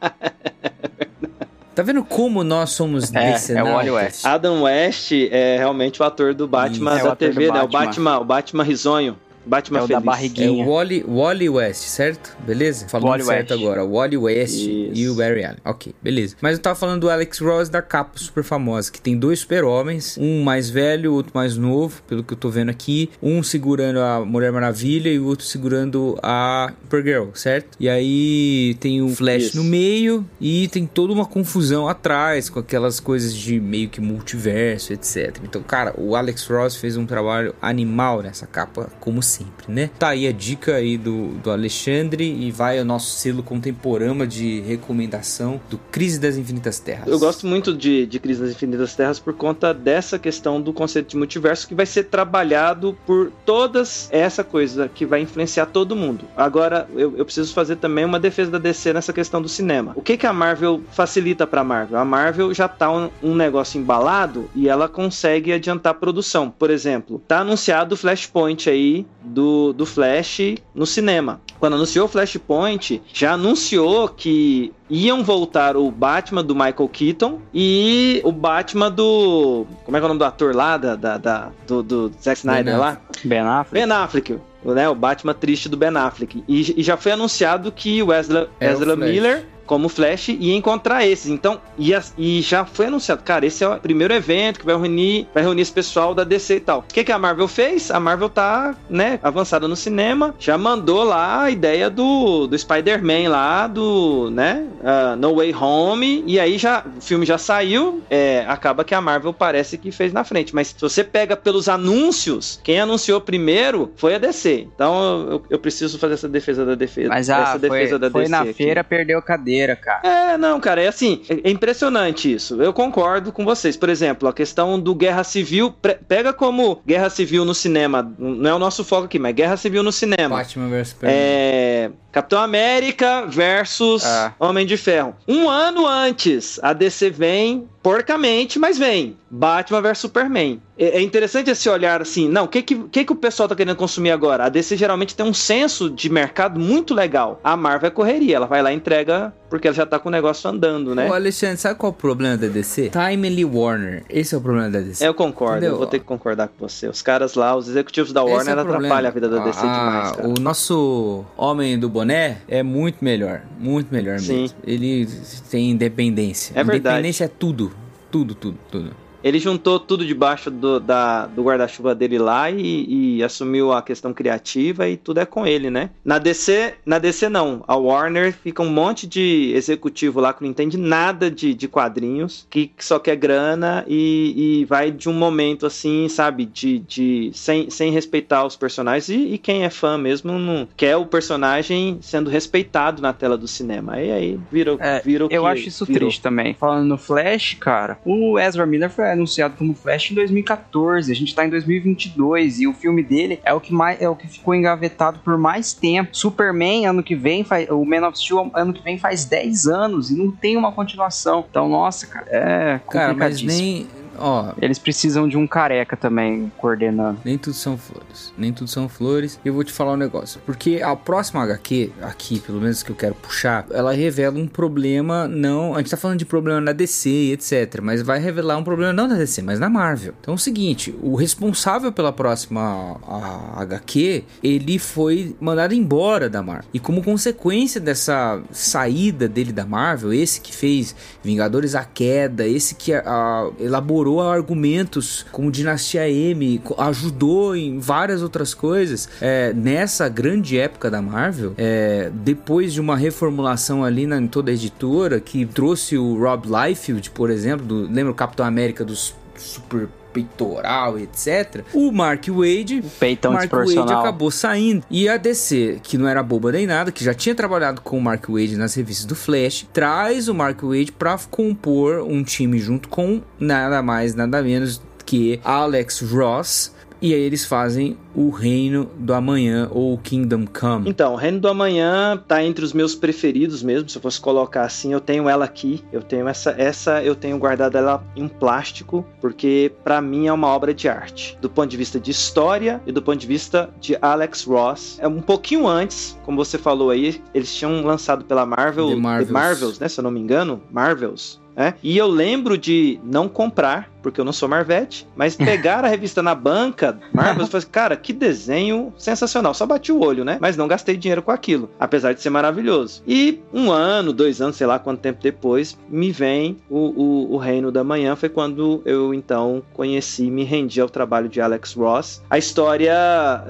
Tá vendo como nós somos desse, né? É o Wally West. Adam West é realmente o ator do Batman é da T V, né? Batman. O Batman, o Batman risonho. Batman é o feliz. Da barriguinha. É o Wally, Wally West, certo? Beleza? Falando certo West. Agora. Wally West yes. E o Barry Allen. Ok, beleza. Mas eu tava falando do Alex Ross da capa super famosa, que tem dois super-homens, um mais velho, outro mais novo, pelo que eu tô vendo aqui. Um segurando a Mulher-Maravilha e o outro segurando a Supergirl, certo? E aí tem o Flash yes. no meio e tem toda uma confusão atrás com aquelas coisas de meio que multiverso, etcétera. Então, cara, o Alex Ross fez um trabalho animal nessa capa, como sempre, né? Tá aí a dica aí do, do Alexandre e vai ao nosso selo contemporâneo de recomendação do Crise das Infinitas Terras. Eu gosto muito de, de Crise das Infinitas Terras por conta dessa questão do conceito de multiverso que vai ser trabalhado por todas essa coisa que vai influenciar todo mundo. Agora, eu, eu preciso fazer também uma defesa da D C nessa questão do cinema. O que que a Marvel facilita pra Marvel? A Marvel já tá um, um negócio embalado e ela consegue adiantar a produção. Por exemplo, tá anunciado o Flashpoint aí Do, do Flash no cinema. Quando anunciou o Flashpoint, já anunciou que iam voltar o Batman do Michael Keaton e o Batman do... Como é que é o nome do ator lá? Da, da, da, do, do Zack Snyder lá? Ben Affleck. Ben Affleck. Né, o Batman triste do Ben Affleck. E, e já foi anunciado que o Ezra, é Ezra o Miller... como Flash, e encontrar esses. Então, e, as, e já foi anunciado, cara, esse é o primeiro evento que vai reunir, vai reunir esse pessoal da D C e tal. O que, que a Marvel fez? A Marvel tá, né, avançada no cinema, já mandou lá a ideia do, do Spider-Man lá, do, né, uh, No Way Home, e aí já, o filme já saiu, é, acaba que a Marvel parece que fez na frente, mas se você pega pelos anúncios, quem anunciou primeiro foi a D C. Então, eu, eu preciso fazer essa defesa da defesa. Mas, ah, essa defesa foi, da foi D C na aqui. Feira, perdeu cadeira. Cara. É, não, cara, é assim, é impressionante isso, eu concordo com vocês. Por exemplo, a questão do Guerra Civil, pre- pega como Guerra Civil no cinema, não é o nosso foco aqui, mas Guerra Civil no cinema. Batman versus Superman. É... Capitão América versus ah. Homem de Ferro. Um ano antes, a D C vem, porcamente, mas vem. Batman versus Superman. É interessante esse olhar assim, não, o que que, que que o pessoal tá querendo consumir agora? A D C geralmente tem um senso de mercado muito legal. A Marvel é correria, ela vai lá e entrega porque ela já tá com o negócio andando, né? Ô Alexandre, sabe qual é o problema da D C? Timely Warner, esse é o problema da D C. Eu concordo, entendeu? Eu vou ter que concordar com você. Os caras lá, os executivos da Warner, é atrapalham a vida da D C ah, demais, cara. O nosso homem do boné é muito melhor, muito melhor mesmo. Sim. Ele tem independência. É verdade. Independência é tudo, tudo, tudo, tudo. Ele juntou tudo debaixo do, da, do guarda-chuva dele lá e, e assumiu a questão criativa e tudo é com ele, né? Na D C, na D C não. A Warner fica um monte de executivo lá que não entende nada de, de quadrinhos, que, que só quer grana e, e vai de um momento assim, sabe? De, de, sem, sem respeitar os personagens e, e quem é fã mesmo não quer o personagem sendo respeitado na tela do cinema. E aí virou, é, virou eu que... Eu acho isso virou. Triste também. Falando no Flash, cara, o Ezra Miller foi anunciado como Flash em dois mil e catorze, a gente tá em dois mil e vinte e dois e o filme dele é o que, mais, é o que ficou engavetado por mais tempo. Superman ano que vem, faz, o Man of Steel ano que vem faz dez anos e não tem uma continuação. Então, nossa, cara, é complicadíssimo. Cara, mas nem... ó... Eles precisam de um careca também, coordenando. Nem tudo são flores. Nem tudo são flores. Eu vou te falar um negócio. Porque a próxima agá quê, aqui, pelo menos que eu quero puxar, ela revela um problema não... A gente tá falando de problema na dê cê, etcétera. Mas vai revelar um problema não na dê cê, mas na Marvel. Então é o seguinte, o responsável pela próxima a, a agá quê, ele foi mandado embora da Marvel. E como consequência dessa saída dele da Marvel, esse que fez Vingadores à Queda, esse que a, a, elaborou argumentos com Dinastia M, ajudou em várias outras coisas, é, nessa grande época da Marvel, é, depois de uma reformulação ali na, em toda a editora, que trouxe o Rob Liefeld, por exemplo, do, lembra o Capitão América dos Super... peitoral, etcétera. O Mark Waid, o peitão Mark Waid acabou saindo. E a dê cê, que não era boba nem nada, que já tinha trabalhado com o Mark Waid nas revistas do Flash, traz o Mark Waid para compor um time junto com nada mais, nada menos que Alex Ross. E aí eles fazem o Reino do Amanhã, ou Kingdom Come. Então, o Reino do Amanhã tá entre os meus preferidos mesmo, se eu fosse colocar assim. Eu tenho ela aqui, eu tenho essa, essa eu tenho guardado ela em um plástico, porque pra mim é uma obra de arte, do ponto de vista de história e do ponto de vista de Alex Ross. É um pouquinho antes, como você falou aí, eles tinham lançado pela Marvel, The Marvels, The Marvels né, se eu não me engano, Marvels. É, e eu lembro de não comprar, porque eu não sou Marvete, mas pegar a revista na banca, Marvel, e falei, cara, que desenho sensacional. Só bati o olho, né? Mas não gastei dinheiro com aquilo, apesar de ser maravilhoso. E um ano, dois anos, sei lá quanto tempo depois, me vem o, o, o Reino da Manhã. Foi quando eu, então, conheci, me rendi ao trabalho de Alex Ross. A história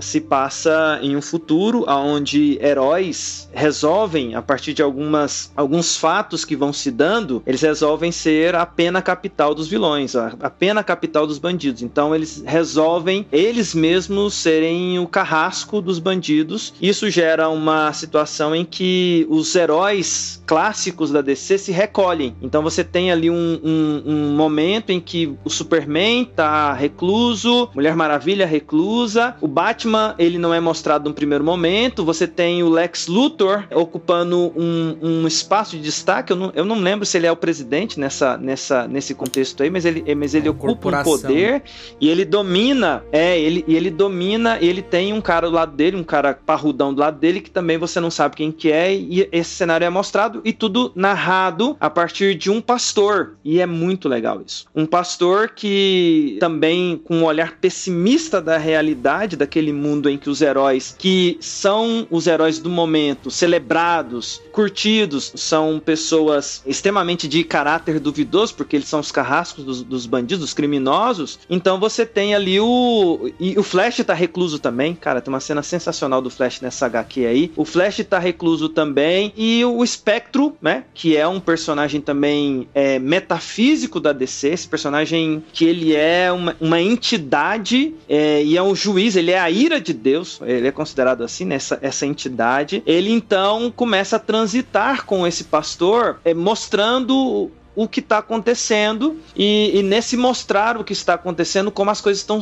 se passa em um futuro onde heróis resolvem, a partir de algumas, alguns fatos que vão se dando, eles resolvem resolvem ser a pena capital dos vilões, a pena capital dos bandidos. Então eles resolvem eles mesmos serem o carrasco dos bandidos. Isso gera uma situação em que os heróis clássicos da dê cê se recolhem. Então você tem ali um, um, um momento em que o Superman tá recluso, Mulher-Maravilha reclusa, o Batman ele não é mostrado no primeiro momento, você tem o Lex Luthor ocupando um, um espaço de destaque. Eu não, eu não lembro se ele é o presidente Nessa, nessa, nesse contexto aí, mas ele, mas ele é, ocupa um poder e ele domina, é, ele, ele domina, ele tem um cara do lado dele, um cara parrudão do lado dele, que também você não sabe quem que é, e esse cenário é mostrado e tudo narrado a partir de um pastor, e é muito legal isso. Um pastor que também, com um olhar pessimista da realidade, daquele mundo em que os heróis, que são os heróis do momento, celebrados, curtidos, são pessoas extremamente de caráter duvidoso, porque eles são os carrascos dos, dos bandidos, dos criminosos. Então você tem ali o... E o Flash tá recluso também. Cara, tem uma cena sensacional do Flash nessa agá quê aí. O Flash tá recluso também. E o Espectro, né? Que é um personagem também é, metafísico da dê cê. Esse personagem que ele é uma, uma entidade é, e é um juiz. Ele é a ira de Deus. Ele é considerado assim, né? Essa, essa entidade. Ele, então, começa a transitar com esse pastor, é, mostrando o que está acontecendo e, e nesse mostrar o que está acontecendo, como as coisas estão,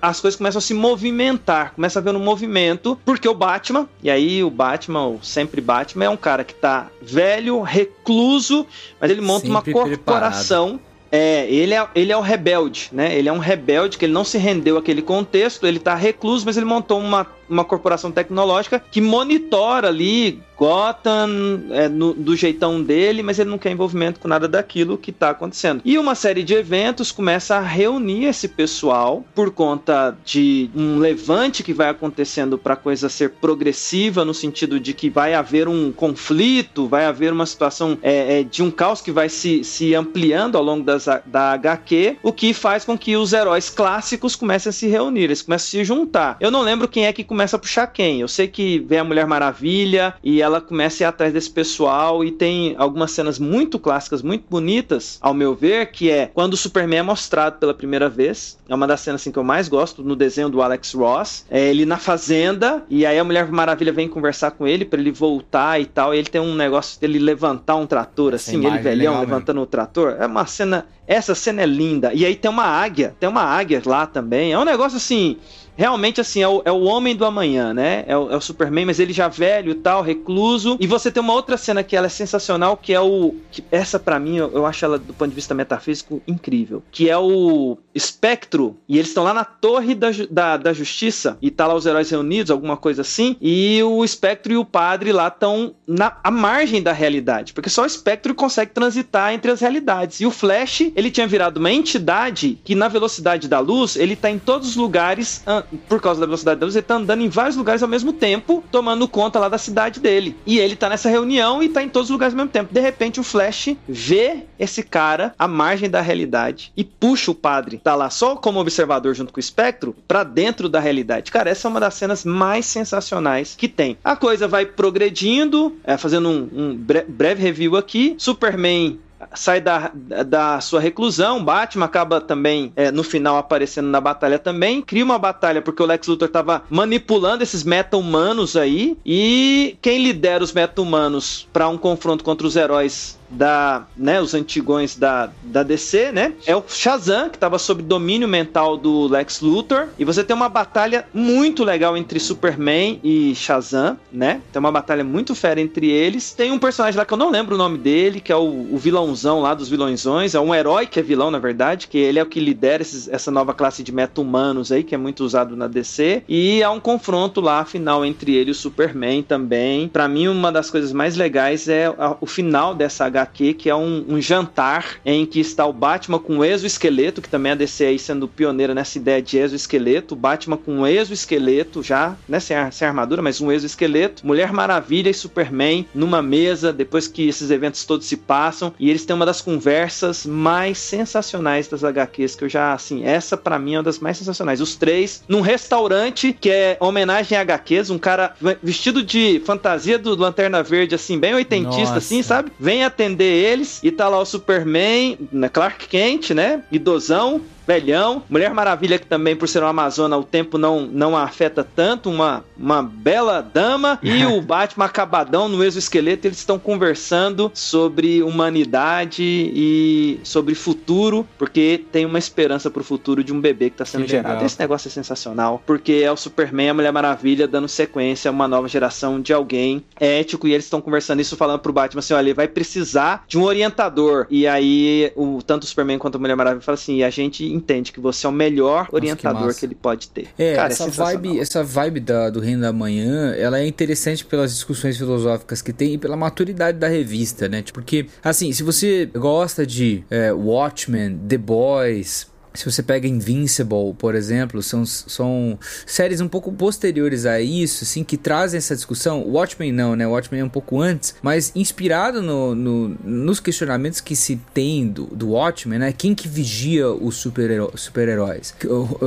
as coisas começam a se movimentar, começa a haver um movimento, porque o Batman, e aí o Batman, o sempre Batman, é um cara que está velho, recluso, mas ele monta sempre uma corporação preparado. É, ele é, ele é o rebelde, né? Ele é um rebelde que ele não se rendeu àquele contexto, ele tá recluso, mas ele montou uma, uma corporação tecnológica que monitora ali Gotham é, no, do jeitão dele, mas ele não quer envolvimento com nada daquilo que tá acontecendo. E uma série de eventos começa a reunir esse pessoal por conta de um levante que vai acontecendo pra coisa ser progressiva, no sentido de que vai haver um conflito, vai haver uma situação é, é, de um caos que vai se, se ampliando ao longo das da agá quê, o que faz com que os heróis clássicos comecem a se reunir, eles começam a se juntar. Eu não lembro quem é que começa a puxar quem, eu sei que vem a Mulher Maravilha e ela começa a ir atrás desse pessoal, e tem algumas cenas muito clássicas, muito bonitas, ao meu ver, que é quando o Superman é mostrado pela primeira vez, é uma das cenas assim, que eu mais gosto, no desenho do Alex Ross, é ele na fazenda, e aí a Mulher Maravilha vem conversar com ele, pra ele voltar e tal, e ele tem um negócio dele levantar um trator, assim, ele velhão legal, levantando mesmo o trator, é uma cena. Essa cena é linda. E aí tem uma águia. Tem uma águia lá também. É um negócio assim... realmente assim, é o, é o homem do amanhã, né? É o, é o Superman, mas ele já velho e tal, recluso. E você tem uma outra cena que ela é sensacional, que é o... Que essa pra mim, eu, eu acho ela, do ponto de vista metafísico, incrível. Que é o Espectro, e eles estão lá na Torre da, da, da Justiça, e tá lá os heróis reunidos, alguma coisa assim, e o Espectro e o Padre lá estão à margem da realidade, porque só o Espectro consegue transitar entre as realidades. E o Flash, ele tinha virado uma entidade que na velocidade da luz, ele tá em todos os lugares, por causa da velocidade da luz, ele tá andando em vários lugares ao mesmo tempo, tomando conta lá da cidade dele. E ele tá nessa reunião e tá em todos os lugares ao mesmo tempo. De repente, o Flash vê esse cara à margem da realidade e puxa o Padre, tá lá só como observador junto com o Espectro, pra dentro da realidade. Cara, essa é uma das cenas mais sensacionais que tem. A coisa vai progredindo, é, fazendo um, um bre- breve review aqui. Superman sai da, da sua reclusão, Batman acaba também, é, no final aparecendo na batalha também, cria uma batalha porque o Lex Luthor estava manipulando esses meta-humanos aí, e quem lidera os meta-humanos para um confronto contra os heróis da, né, os antigões da, da D C, né, é o Shazam, que estava sob domínio mental do Lex Luthor, e você tem uma batalha muito legal entre Superman e Shazam, né, tem uma batalha muito fera entre eles, tem um personagem lá que eu não lembro o nome dele, que é o, o vilãozão lá dos vilõezões, é um herói que é vilão na verdade, que ele é o que lidera esses, essa nova classe de meta-humanos aí, que é muito usado na D C, e há um confronto lá final entre ele e o Superman também. Pra mim, uma das coisas mais legais é a, o final dessa H Aqui, que é um, um jantar em que está o Batman com o exoesqueleto, que também a D C aí sendo pioneira nessa ideia de exoesqueleto, Batman com um exoesqueleto já, né, sem, ar, sem armadura, mas um exoesqueleto, Mulher-Maravilha e Superman numa mesa, depois que esses eventos todos se passam, e eles têm uma das conversas mais sensacionais das H Qs, que eu já, assim, essa pra mim é uma das mais sensacionais, os três num restaurante, que é homenagem a H Qs, um cara vestido de fantasia do Lanterna Verde, assim, bem oitentista, nossa, assim, sabe? Vem atender deles, e tá lá o Superman, Clark Kent, né, idosão, velhão, Mulher Maravilha, que também por ser uma amazona, o tempo não, não a afeta tanto, uma, uma bela dama, e o Batman acabadão no exoesqueleto, eles estão conversando sobre humanidade e sobre futuro, porque tem uma esperança pro futuro de um bebê que tá sendo que gerado. Legal. Esse negócio é sensacional, porque é o Superman e a Mulher Maravilha dando sequência a uma nova geração de alguém ético, e eles estão conversando isso, falando pro Batman assim, olha, ele vai precisar de um orientador, e aí o, tanto o Superman quanto a Mulher Maravilha fala assim, e a gente entende que você é o melhor orientador Nossa, que, que ele pode ter. É, cara, essa, é vibe, essa vibe da, do Reino da Manhã, ela é interessante pelas discussões filosóficas que tem e pela maturidade da revista, né? Porque, assim, se você gosta de é, Watchmen, The Boys... Se você pega Invincible, por exemplo, são, são séries um pouco posteriores a isso, assim, que trazem essa discussão. Watchmen não, né? Watchmen é um pouco antes, mas inspirado no, no, nos questionamentos que se tem do, do Watchmen, né? Quem que vigia os super-heró- super-heróis?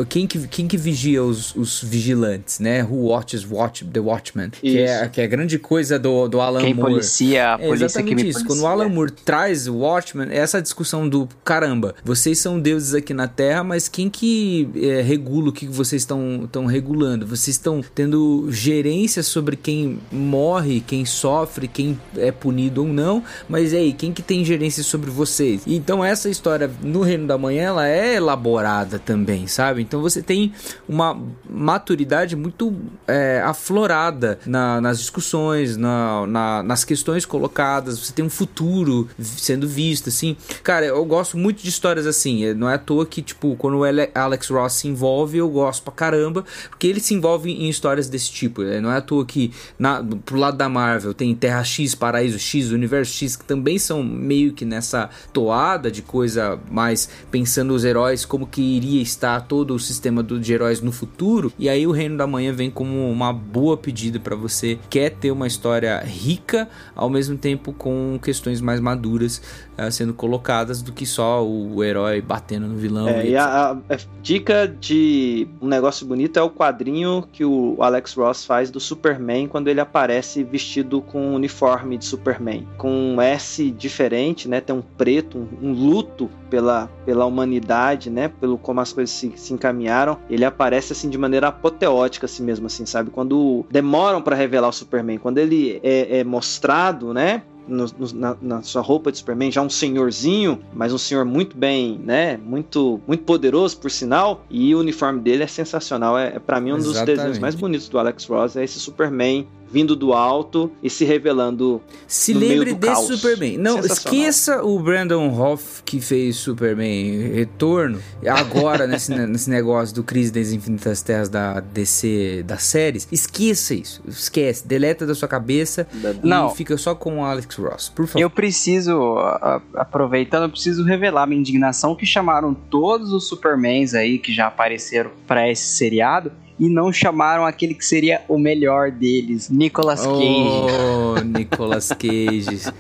Quem que, quem que vigia os, os vigilantes, né? Who watches watch, the Watchmen? Que é, que é a grande coisa do, do Alan quem Moore. Quem policia, a polícia é exatamente que me isso. Policia. Quando o Alan Moore traz o Watchmen, é essa discussão do, caramba, vocês são deuses aqui na Terra, mas quem que é, regula o que vocês estão regulando? Vocês estão tendo gerência sobre quem morre, quem sofre, quem é punido ou não, mas aí, quem que tem gerência sobre vocês? Então essa história no Reino da Manhã, ela é elaborada também, sabe? Então você tem uma maturidade muito é, aflorada na, nas discussões, na, na, nas questões colocadas, você tem um futuro sendo visto, assim. Cara, eu gosto muito de histórias assim, não é à toa que tipo, quando o Alex Ross se envolve, eu gosto pra caramba, porque ele se envolve em histórias desse tipo, né? Não é à toa que na, pro lado da Marvel tem Terra X, Paraíso X, Universo X, que também são meio que nessa toada de coisa mais pensando os heróis, como que iria estar todo o sistema do, de heróis no futuro, e aí o Reino da Manhã vem como uma boa pedida pra você, quer ter uma história rica, ao mesmo tempo com questões mais maduras uh, sendo colocadas, do que só o herói batendo no vilão. É, e a, a dica de um negócio bonito é o quadrinho que o Alex Ross faz do Superman, quando ele aparece vestido com um uniforme de Superman, com um S diferente, né? Tem um preto, um, um luto pela, pela humanidade, né? Pelo como as coisas se, se encaminharam. Ele aparece assim de maneira apoteótica, assim mesmo, assim, sabe? Quando demoram para revelar o Superman, quando ele é, é mostrado, né? no, no, na, na sua roupa de Superman, já um senhorzinho, mas um senhor muito bem, né, muito, muito poderoso, por sinal, e o uniforme dele é sensacional, é, é pra mim um dos Exatamente. desenhos mais bonitos do Alex Ross, é esse Superman vindo do alto e se revelando se no lembre meio do desse caos. Superman. Não, esqueça o Brandon Routh que fez Superman Retorno, agora nesse, nesse negócio do Crise das Infinitas Terras da D C, das séries, esqueça isso, esquece, deleta da sua cabeça Não. e fica só com o Alex Ross, por favor. Eu preciso, a, aproveitando, eu preciso revelar minha indignação que chamaram todos os Supermans aí que já apareceram pra esse seriado e não chamaram aquele que seria o melhor deles, Nicolas Cage. Oh, Nicolas Cage.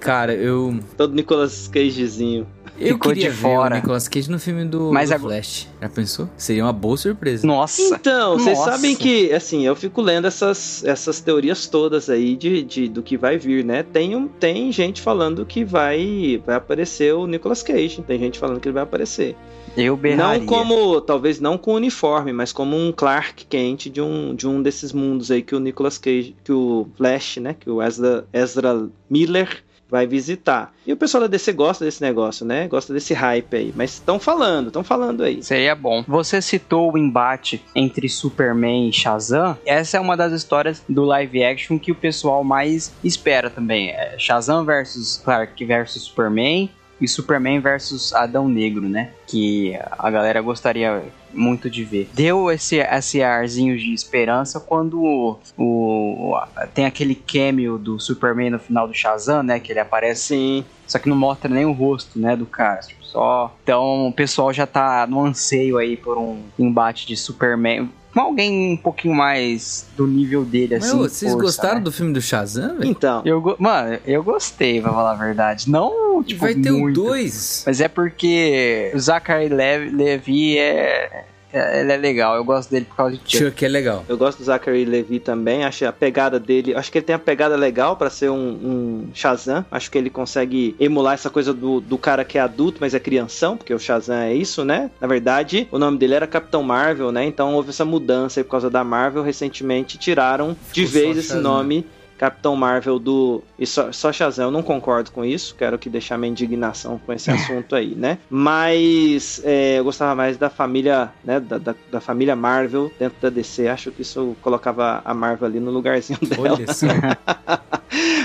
Cara, eu... Todo Nicolas Cagezinho. Eu Ficou queria de ver fora. o Nicolas Cage no filme do, Mas do a... Flash. Já pensou? Seria uma boa surpresa. Nossa! Então, Nossa. vocês sabem que, assim, eu fico lendo essas, essas teorias todas aí de, de, do que vai vir, né? Tem, um, tem gente falando que vai, vai aparecer o Nicolas Cage. Tem gente falando que ele vai aparecer. Eu berraria. Não como, talvez não com uniforme, mas como um Clark Kent de um, de um desses mundos aí que o Nicolas Cage, que o Flash, né? Que o Ezra, Ezra Miller... vai visitar. E o pessoal da D C gosta desse negócio, né? Gosta desse hype aí. Mas estão falando, estão falando aí. Seria bom. Você citou o embate entre Superman e Shazam. Essa é uma das histórias do live action que o pessoal mais espera também. É Shazam versus Clark versus Superman e Superman versus Adão Negro, né? Que a galera gostaria muito de ver. Deu esse, esse arzinho de esperança quando o, o, tem aquele cameo do Superman no final do Shazam, né? Que ele aparece, Sim. só que não mostra nem o rosto, né, do cara. Tipo, só... Então o pessoal já tá no anseio aí por um embate de Superman... alguém um pouquinho mais do nível dele, assim. Meu, vocês força, gostaram né? do filme do Shazam, velho? Então. Eu go- Mano, eu gostei, pra falar a verdade. Não, tipo, Vai ter muito, o dois. Mas é porque o Zachary Levi, Levi é... Ele é legal, eu gosto dele por causa de Chuck. Chuck é legal. Eu gosto do Zachary Levi também, acho a pegada dele, acho que ele tem a pegada legal pra ser um, um Shazam, acho que ele consegue emular essa coisa do, do cara que é adulto, mas é crianção, porque o Shazam é isso, né? Na verdade, o nome dele era Capitão Marvel, né? Então houve essa mudança aí por causa da Marvel, recentemente tiraram de Ficou vez esse Shazam. nome... Capitão Marvel do... E só, só Shazam, eu não concordo com isso, quero que deixar minha indignação com esse assunto aí, né? Mas é, eu gostava mais da família, né? Da, da, da família Marvel dentro da D C, acho que isso colocava a Marvel ali no lugarzinho dela. Olha isso.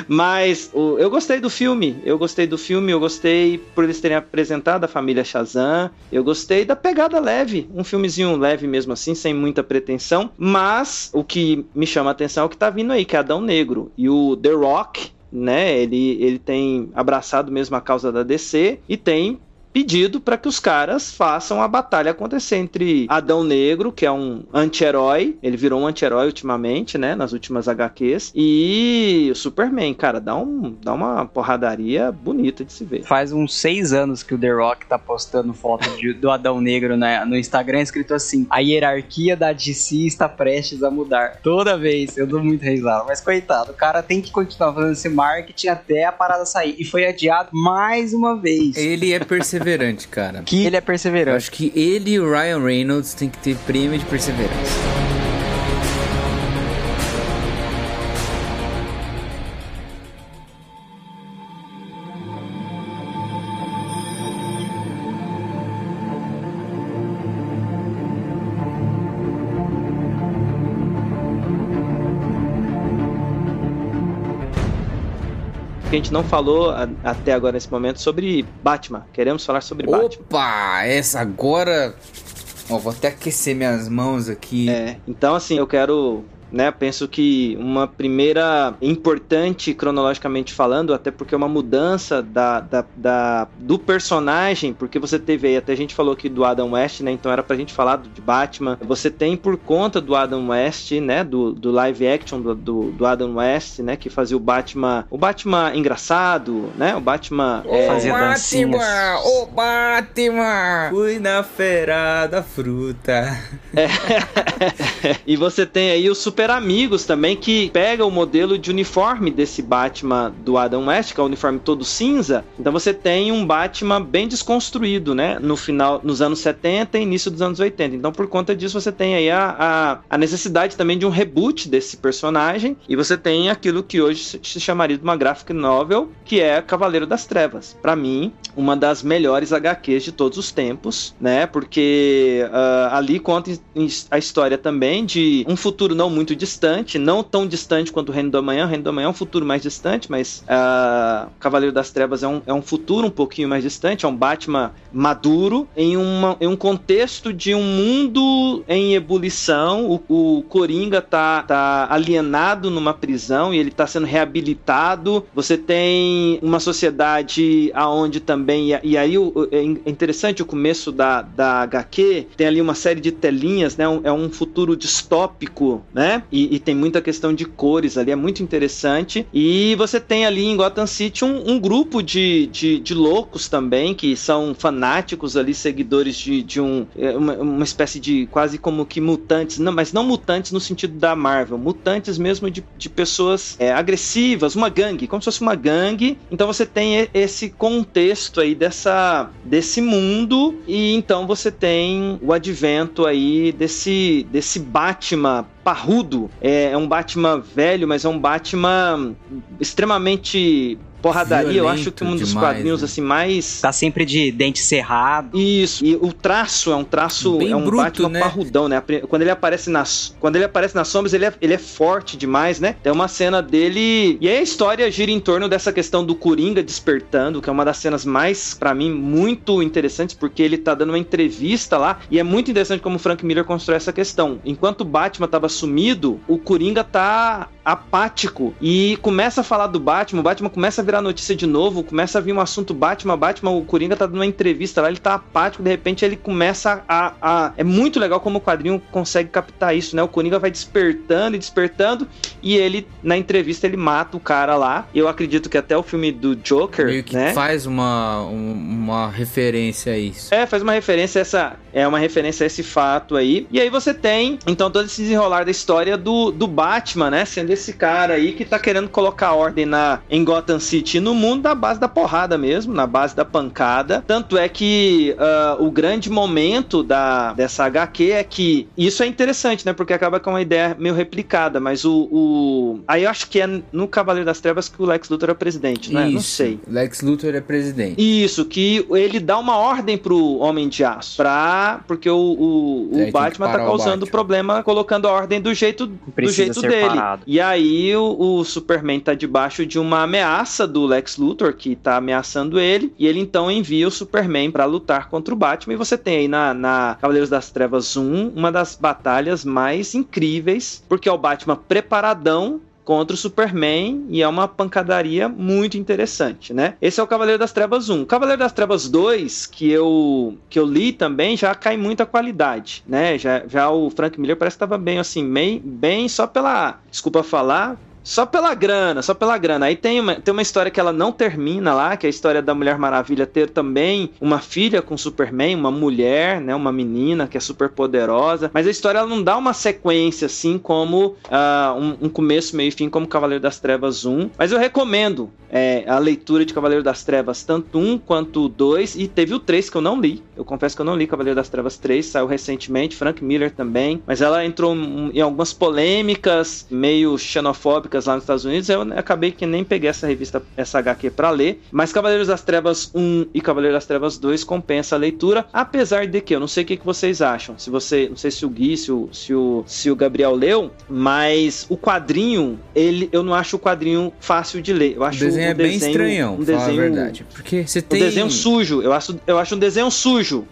Mas o, eu gostei do filme, eu gostei do filme, eu gostei por eles terem apresentado a família Shazam, eu gostei da pegada leve, um filmezinho leve mesmo assim, sem muita pretensão, mas o que me chama a atenção é o que tá vindo aí, que é Adão Negro, e o The Rock, né, ele, ele tem abraçado mesmo a causa da D C e tem pedido para que os caras façam a batalha acontecer entre Adão Negro, que é um anti-herói, ele virou um anti-herói ultimamente, né, nas últimas H Qs, e o Superman, cara, dá, um, dá uma porradaria bonita de se ver. Faz uns seis anos que o The Rock tá postando foto de, do Adão Negro, né, no Instagram, escrito assim, a hierarquia da D C está prestes a mudar. Toda vez, eu dou muito risada, mas coitado, o cara tem que continuar fazendo esse marketing até a parada sair, e foi adiado mais uma vez. Ele é perseverante. Perseverante, cara. Que ele é perseverante. Eu acho que ele e o Ryan Reynolds tem que ter prêmio de perseverança. Que a gente não falou a, até agora nesse momento sobre Batman. Queremos falar sobre Opa, Batman. Opa, essa agora... Ó, vou até aquecer minhas mãos aqui. É, então assim, eu quero... Né, penso que uma primeira importante cronologicamente falando, até porque é uma mudança da, da, da, do personagem, porque você teve aí, até a gente falou aqui do Adam West, né, então era pra gente falar do, de Batman, você tem por conta do Adam West, né, do, do live action do, do, do Adam West, né, que fazia o Batman, o Batman engraçado, né, o Batman o é, fazia Batman, dancinhas. O Batman! Fui na feira da fruta. É. E você tem aí o Super Super Amigos também, que pega o modelo de uniforme desse Batman do Adam West, que é o uniforme todo cinza. Então você tem um Batman bem desconstruído, né? No final, nos anos setenta e início dos anos oitenta. Então por conta disso você tem aí a, a, a necessidade também de um reboot desse personagem, e você tem aquilo que hoje se chamaria de uma graphic novel, que é Cavaleiro das Trevas. Pra mim, uma das melhores agá quês de todos os tempos, né? Porque uh, ali conta a história também de um futuro não muito distante, não tão distante quanto o Reino do Amanhã. O Reino do Amanhã é um futuro mais distante, mas uh, Cavaleiro das Trevas é um, é um futuro um pouquinho mais distante, é um Batman maduro, em, uma, em um contexto de um mundo em ebulição. O, o Coringa tá, tá alienado numa prisão e ele tá sendo reabilitado. Você tem uma sociedade aonde também, e, e aí o, é interessante o começo da, da agá quê, tem ali uma série de telinhas, né? É um futuro distópico, né? E, e tem muita questão de cores ali, é muito interessante. E você tem ali em Gotham City um, um grupo de, de, de loucos também, que são fanáticos ali, seguidores de, de um, uma, uma espécie de quase como que mutantes, não, mas não mutantes no sentido da Marvel, mutantes mesmo de, de pessoas é, agressivas, uma gangue, como se fosse uma gangue. Então você tem esse contexto aí dessa, desse mundo, e então você tem o advento aí desse, desse Batman parrudo. É, é um Batman velho, mas é um Batman extremamente... porradaria, violento, eu acho que um dos demais, quadrinhos, né? Assim, mais... Tá sempre de dente cerrado. Isso, e o traço é um traço... Bem é um bruto, Batman, né? Parrudão, né? Quando ele aparece nas, quando ele aparece nas sombras, ele é, ele é forte demais, né? Tem uma cena dele... E aí a história gira em torno dessa questão do Coringa despertando, que é uma das cenas mais, pra mim, muito interessantes, porque ele tá dando uma entrevista lá, e é muito interessante como o Frank Miller constrói essa questão. Enquanto o Batman tava sumido, o Coringa tá apático, e começa a falar do Batman, o Batman começa a virar notícia de novo, começa a vir um assunto Batman, Batman, o Coringa tá dando uma entrevista lá, ele tá apático, de repente ele começa a, a... É muito legal como o quadrinho consegue captar isso, né? O Coringa vai despertando e despertando, e ele, na entrevista, ele mata o cara lá. Eu acredito que até o filme do Joker, meio que, né? Faz uma, uma referência a isso. É, faz uma referência a essa... É uma referência a esse fato aí. E aí você tem, então, todo esse desenrolar da história do, do Batman, né? Sendo esse cara aí que tá querendo colocar ordem na, em Gotham City, no mundo, na base da porrada mesmo, na base da pancada. Tanto é que uh, o grande momento da, dessa agá quê é que isso é interessante, né? Porque acaba com uma ideia meio replicada, mas o, o... aí eu acho que é no Cavaleiro das Trevas que o Lex Luthor é presidente, né? Isso, não sei. Lex Luthor é presidente. Isso, que ele dá uma ordem pro Homem de Aço, pra... porque o, o, o Batman tá causando problema, colocando a ordem do jeito, do jeito dele. Parado. E aí o, o Superman tá debaixo de uma ameaça do Lex Luthor, que tá ameaçando ele, e ele então envia o Superman pra lutar contra o Batman, e você tem aí na, na Cavaleiros das Trevas um uma das batalhas mais incríveis, porque é o Batman preparadão contra o Superman, e é uma pancadaria muito interessante, né? Esse é o Cavaleiro das Trevas um. O Cavaleiro das Trevas dois, que eu, que eu li também, já cai muita qualidade, né? Já, já o Frank Miller parece que tava bem, assim, bem, bem só pela... Desculpa falar... Só pela grana, só pela grana. Aí tem uma, tem uma história que ela não termina lá, que é a história da Mulher-Maravilha ter também uma filha com Superman, uma mulher, né, uma menina que é super poderosa. Mas a história ela não dá uma sequência assim como uh, um, um começo, meio e fim, como Cavaleiro das Trevas um. Mas eu recomendo é, a leitura de Cavaleiro das Trevas, tanto um quanto o dois. E teve o três que eu não li. Eu confesso que eu não li Cavaleiro das Trevas três, saiu recentemente, Frank Miller também. Mas ela entrou em algumas polêmicas meio xenofóbicas lá nos Estados Unidos, eu acabei que nem peguei essa revista, essa agá quê pra ler, mas Cavaleiros das Trevas um e Cavaleiros das Trevas dois compensa a leitura, apesar de que eu não sei o que, que vocês acham, se você, não sei se o Gui, se o, se o, se o Gabriel leu, mas o quadrinho, ele, eu não acho o quadrinho fácil de ler, eu acho o desenho, o, o é desenho, bem estranhão, um desenho, a verdade, porque você tem... O desenho sujo, eu acho, eu acho um desenho sujo.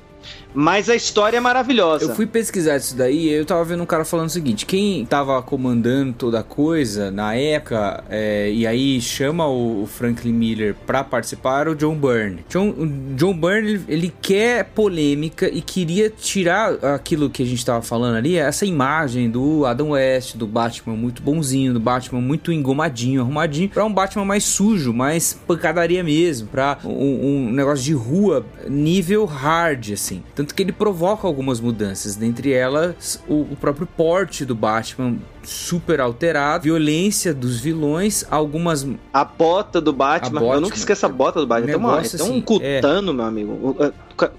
Mas a história é maravilhosa. Eu fui pesquisar isso daí e eu tava vendo um cara falando o seguinte: quem tava comandando toda a coisa na época, é, e aí chama o Franklin Miller pra participar, era o John Byrne. John, o John Byrne, ele, ele quer polêmica e queria tirar aquilo que a gente tava falando ali, essa imagem do Adam West, do Batman muito bonzinho, do Batman muito engomadinho, arrumadinho, pra um Batman mais sujo, mais pancadaria mesmo, pra um, um negócio de rua nível hard, assim. Então, Tanto que ele provoca algumas mudanças, dentre elas o, o próprio porte do Batman super alterado, violência dos vilões, algumas... A bota do Batman, a bota, eu nunca esqueço a bota do Batman, um negócio, tem um, assim, um cutano, é... meu amigo,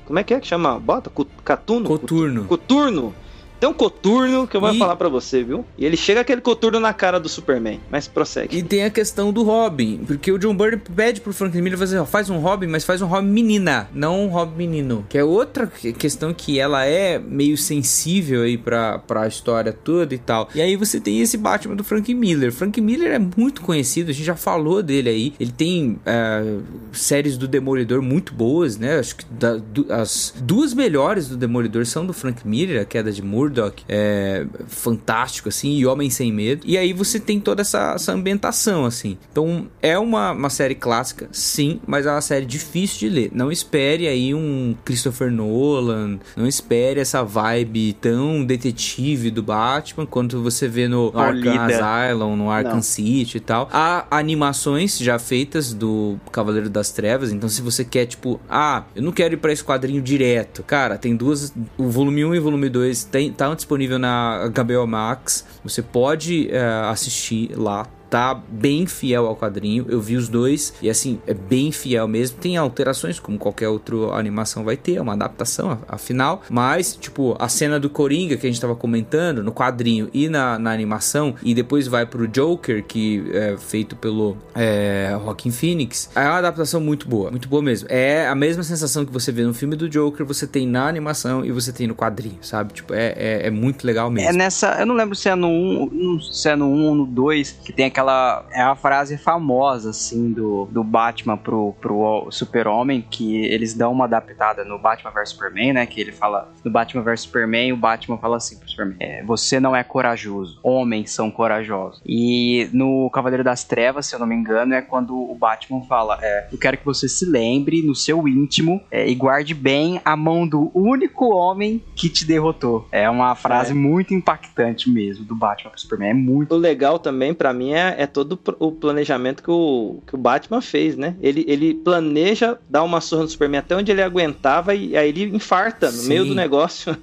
como é que é que chama a bota? Catuno? Coturno. Coturno. Tem um coturno que eu vou e... falar pra você, viu? E ele chega aquele coturno na cara do Superman, mas prossegue. E tem a questão do Robin, porque o John Byrne pede pro Frank Miller fazer, ó, faz um Robin, mas faz um Robin menina, não um Robin menino. Que é outra questão que ela é meio sensível aí pra, pra história toda e tal. E aí você tem esse Batman do Frank Miller. Frank Miller é muito conhecido, a gente já falou dele aí. Ele tem uh, séries do Demolidor muito boas, né? Acho que da, du- as duas melhores do Demolidor são do Frank Miller, A Queda de Murdoch, é fantástico, assim, e Homem Sem Medo. E aí você tem toda essa, essa ambientação, assim. Então, é uma, uma série clássica, sim, mas é uma série difícil de ler. Não espere aí um Christopher Nolan, não espere essa vibe tão detetive do Batman, quanto você vê no, no Arkham Asylum, no Arkham não. City e tal. Há animações já feitas do Cavaleiro das Trevas, então se você quer, tipo, ah, eu não quero ir pra esse quadrinho direto. Cara, tem duas, o volume um e o volume dois, tem tá disponível na H B O Max, você pode uh, assistir lá, tá bem fiel ao quadrinho, eu vi os dois, e assim, é bem fiel mesmo, tem alterações, como qualquer outra animação vai ter, é uma adaptação, afinal, mas, tipo, a cena do Coringa, que a gente tava comentando, no quadrinho e na, na animação, e depois vai pro Joker, que é feito pelo é, Joaquin Phoenix, é uma adaptação muito boa, muito boa mesmo, é a mesma sensação que você vê no filme do Joker, você tem na animação e você tem no quadrinho, sabe, tipo, é, é, é muito legal mesmo. É nessa, eu não lembro se é no um, se é no um ou no dois, que tem aquela Ela é a frase famosa, assim, do, do Batman pro, pro Super-Homem, que eles dão uma adaptada no Batman versus. Superman, né? Que ele fala, no Batman versus. Superman, o Batman fala assim pro Superman, é, você não é corajoso, homens são corajosos. E no Cavaleiro das Trevas, se eu não me engano, é quando o Batman fala, é, eu quero que você se lembre no seu íntimo é, e guarde bem a mão do único homem que te derrotou. É uma frase é. muito impactante mesmo, do Batman pro Superman, é muito... O legal também, pra mim, é é todo o planejamento que o, que o Batman fez, né? Ele, ele planeja dar uma surra no Superman até onde ele aguentava e aí ele infarta no Sim. meio do negócio.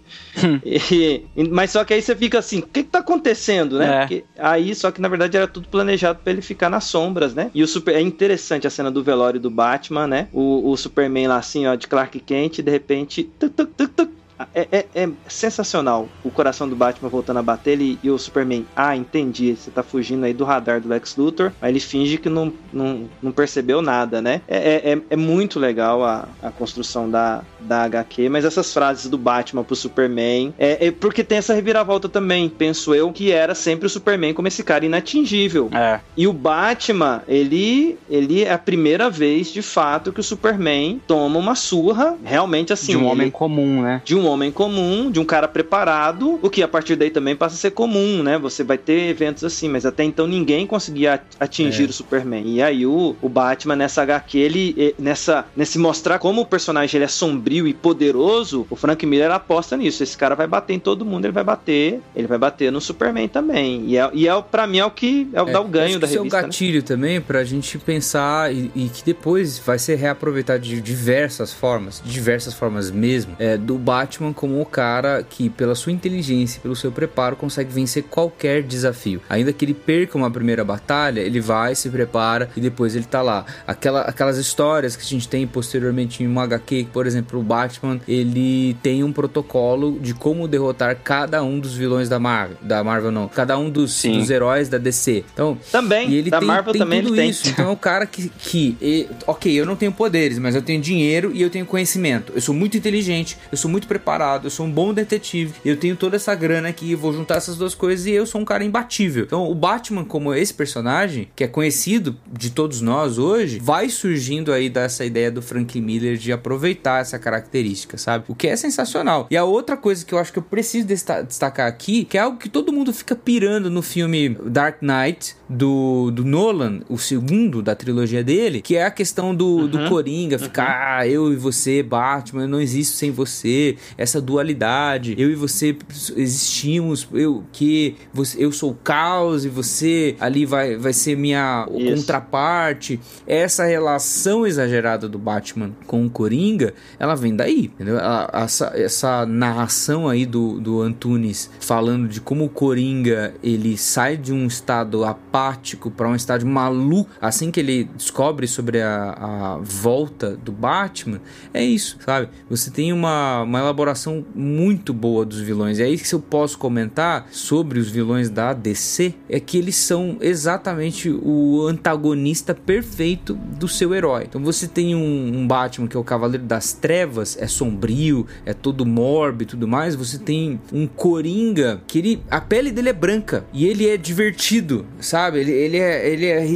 e, mas só que aí você fica assim, o que que tá acontecendo, né? É. Porque aí, só que na verdade era tudo planejado pra ele ficar nas sombras, né? E o super, é interessante a cena do velório do Batman, né? O, o Superman lá assim, ó, de Clark Kent, e de repente... Tuc, tuc, tuc, tuc, É, é, é sensacional o coração do Batman voltando a bater ele e o Superman, ah, entendi, você tá fugindo aí do radar do Lex Luthor, aí ele finge que não, não, não percebeu nada, né? É, é, é muito legal a, a construção da, da H Q, mas essas frases do Batman pro Superman, é, é porque tem essa reviravolta também, penso eu, que era sempre o Superman como esse cara inatingível. É. E o Batman, ele, ele é a primeira vez, de fato, que o Superman toma uma surra, realmente assim... De um ele, homem comum, né? De um homem comum, de um cara preparado, o que a partir daí também passa a ser comum, né? Você vai ter eventos assim, mas até então ninguém conseguia atingir é. o Superman. E aí o, o Batman nessa H Q, ele, nessa, nesse mostrar como o personagem ele é sombrio e poderoso, o Frank Miller aposta nisso. Esse cara vai bater em todo mundo, ele vai bater, ele vai bater no Superman também. E, é, e é, pra mim é o que é o é, dá o ganho da revista. Esse é o gatilho, né? Também pra gente pensar e, e que depois vai ser reaproveitado de diversas formas, diversas formas mesmo, é, do Batman como o cara que, pela sua inteligência, pelo seu preparo, consegue vencer qualquer desafio. Ainda que ele perca uma primeira batalha, ele vai, se prepara e depois ele tá lá. Aquela, aquelas histórias que a gente tem posteriormente em uma H Q, por exemplo, o Batman, ele tem um protocolo de como derrotar cada um dos vilões da Marvel, da Marvel não, cada um dos, dos heróis da D C. Então, também, e ele da tem, Marvel tem também tudo ele isso. Tem. Então é um cara que, que e, ok, eu não tenho poderes, mas eu tenho dinheiro e eu tenho conhecimento. Eu sou muito inteligente, eu sou muito preparado, eu sou um bom detetive, eu tenho toda essa grana aqui, vou juntar essas duas coisas e eu sou um cara imbatível. Então o Batman como esse personagem, que é conhecido de todos nós hoje, vai surgindo aí dessa ideia do Frank Miller de aproveitar essa característica, sabe? O que é sensacional. E a outra coisa que eu acho que eu preciso desta- destacar aqui, que é algo que todo mundo fica pirando no filme Dark Knight do, do Nolan, o segundo da trilogia dele, que é a questão do, uhum. do Coringa ficar, uhum. ah, eu e você, Batman, eu não existo sem você... essa dualidade, eu e você existimos, eu, que você, eu sou o caos e você ali vai, vai ser minha Isso. contraparte. Essa relação exagerada do Batman com o Coringa, ela vem daí, entendeu? Essa, essa narração aí do, do Antunes falando de como o Coringa, ele sai de um estado apático para um estado maluco, assim que ele descobre sobre a, a volta do Batman, é isso, sabe? Você tem uma, uma elaboração muito boa dos vilões, e aí que eu posso comentar sobre os vilões da D C, é que eles são exatamente o antagonista perfeito do seu herói. Então você tem um, um Batman que é o Cavaleiro das Trevas, é sombrio, é todo mórbido e tudo mais, você tem um Coringa que ele, a pele dele é branca e ele é divertido, sabe? Ele, ele, é, ele é,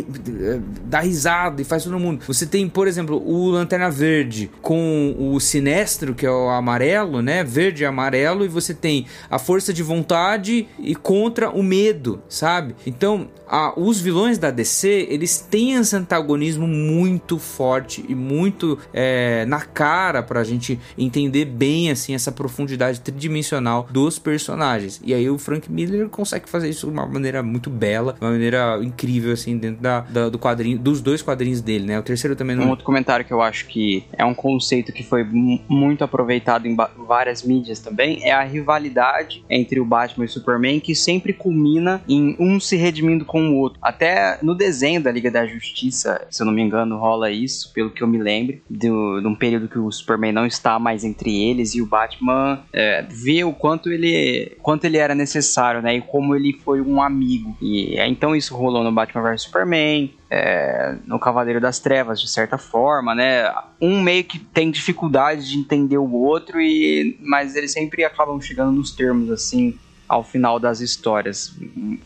dá risada e faz todo mundo. Você tem, por exemplo, o Lanterna Verde com o Sinestro, que é o amarelo, né? Verde e amarelo, e você tem a força de vontade e contra o medo, sabe? Então, a, os vilões da D C, eles têm esse antagonismo muito forte e muito é, na cara pra gente entender bem, assim, essa profundidade tridimensional dos personagens. E aí o Frank Miller consegue fazer isso de uma maneira muito bela, de uma maneira incrível, assim, dentro da, da, do quadrinho, dos dois quadrinhos dele, né? O terceiro também não... Um outro comentário que eu acho que é um conceito que foi m- muito aproveitado em ba- várias mídias também, é a rivalidade entre o Batman e o Superman, que sempre culmina em um se redimindo com o outro. Até no desenho da Liga da Justiça, se eu não me engano, rola isso, pelo que eu me lembro, de um período que o Superman não está mais entre eles, e o Batman é, vê o quanto ele, quanto ele era necessário, né? E como ele foi um amigo. E é, então isso rolou no Batman versus. Superman, é, no Cavaleiro das Trevas, de certa forma, né? Um meio que tem dificuldade de entender o outro, e, mas eles sempre acabam chegando nos termos, assim, ao final das histórias.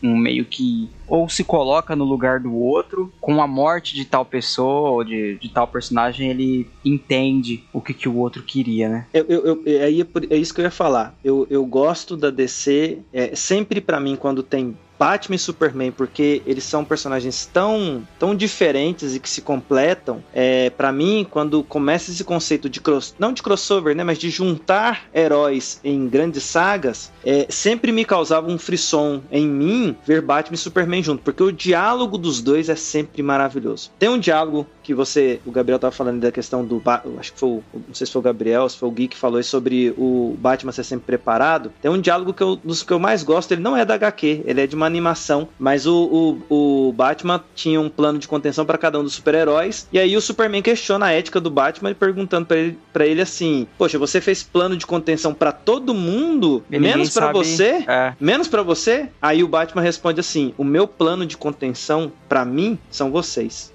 Um meio que ou se coloca no lugar do outro, com a morte de tal pessoa ou de, de tal personagem, ele entende o que, que o outro queria, né? Eu, eu, eu, é isso que eu ia falar. Eu, eu gosto da D C, é, sempre pra mim, quando tem Batman e Superman, porque eles são personagens tão, tão diferentes e que se completam, é, pra mim, quando começa esse conceito de cross, não de crossover, né, mas de juntar heróis em grandes sagas, é, sempre me causava um frisson em mim ver Batman e Superman junto, porque o diálogo dos dois é sempre maravilhoso. Tem um diálogo que você, o Gabriel tava falando da questão do, acho que foi, o, não sei se foi o Gabriel, se foi o Gui que falou sobre o Batman ser sempre preparado. Tem um diálogo que eu, dos que eu mais gosto, ele não é da H Q, ele é de uma animação, mas o, o, o Batman tinha um plano de contenção para cada um dos super-heróis, e aí o Superman questiona a ética do Batman, perguntando para ele, pra ele assim, poxa, você fez plano de contenção para todo mundo? E menos para você? É. Menos para você? Aí o Batman responde assim, o meu plano de contenção para mim são vocês.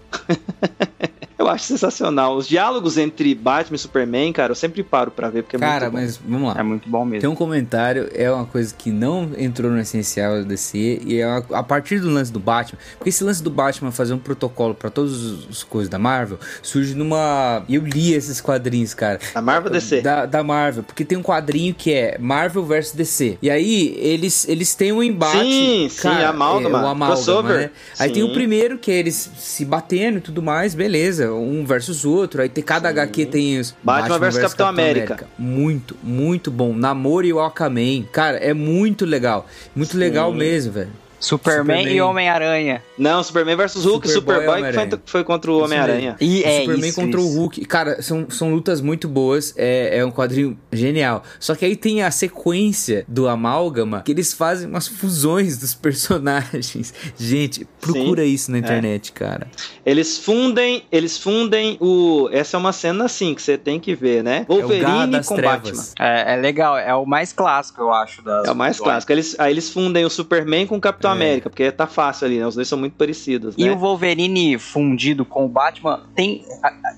Eu acho sensacional. Os diálogos entre Batman e Superman, cara, eu sempre paro pra ver, porque é cara, muito bom. Cara, mas vamos lá. É muito bom mesmo. Tem um comentário, é uma coisa que não entrou no essencial do D C, e é uma, a partir do lance do Batman, porque esse lance do Batman fazer um protocolo pra todas as coisas da Marvel, surge numa... Eu li esses quadrinhos, cara. Da Marvel ou D C? Da, da Marvel, porque tem um quadrinho que é Marvel versus D C. E aí, eles, eles têm um embate... Sim, cara, sim, amálgama. É, o amálgama, né? Aí sim. Tem o primeiro, que é eles se batendo e tudo mais, beleza. Um versus outro, aí tem cada Sim. H Q tem os Batman, Batman versus Capitão, Capitão América. América. Muito, muito bom. Namor e o Aquaman. Cara, é muito legal. Muito Sim. legal mesmo, velho. Superman, Superman e Homem-Aranha. Não, Superman versus Hulk, Super Superboy Boy, que foi, foi contra o Homem-Aranha. E é Superman isso, contra isso. o Hulk. Cara, são, são lutas muito boas. É, é um quadrinho genial. Só que aí tem a sequência do Amálgama, que eles fazem umas fusões dos personagens. Gente, procura Sim, isso na internet, é. cara. Eles fundem, eles fundem o... Essa é uma cena assim, que você tem que ver, né? Wolverine é com Batman. É, é legal, é o mais clássico, eu acho. Das é o mais clássico. Eles, aí eles fundem o Superman com o Capitão é. América, porque tá fácil ali, né? Os dois são muito parecidos, né? E o Wolverine fundido com o Batman tem,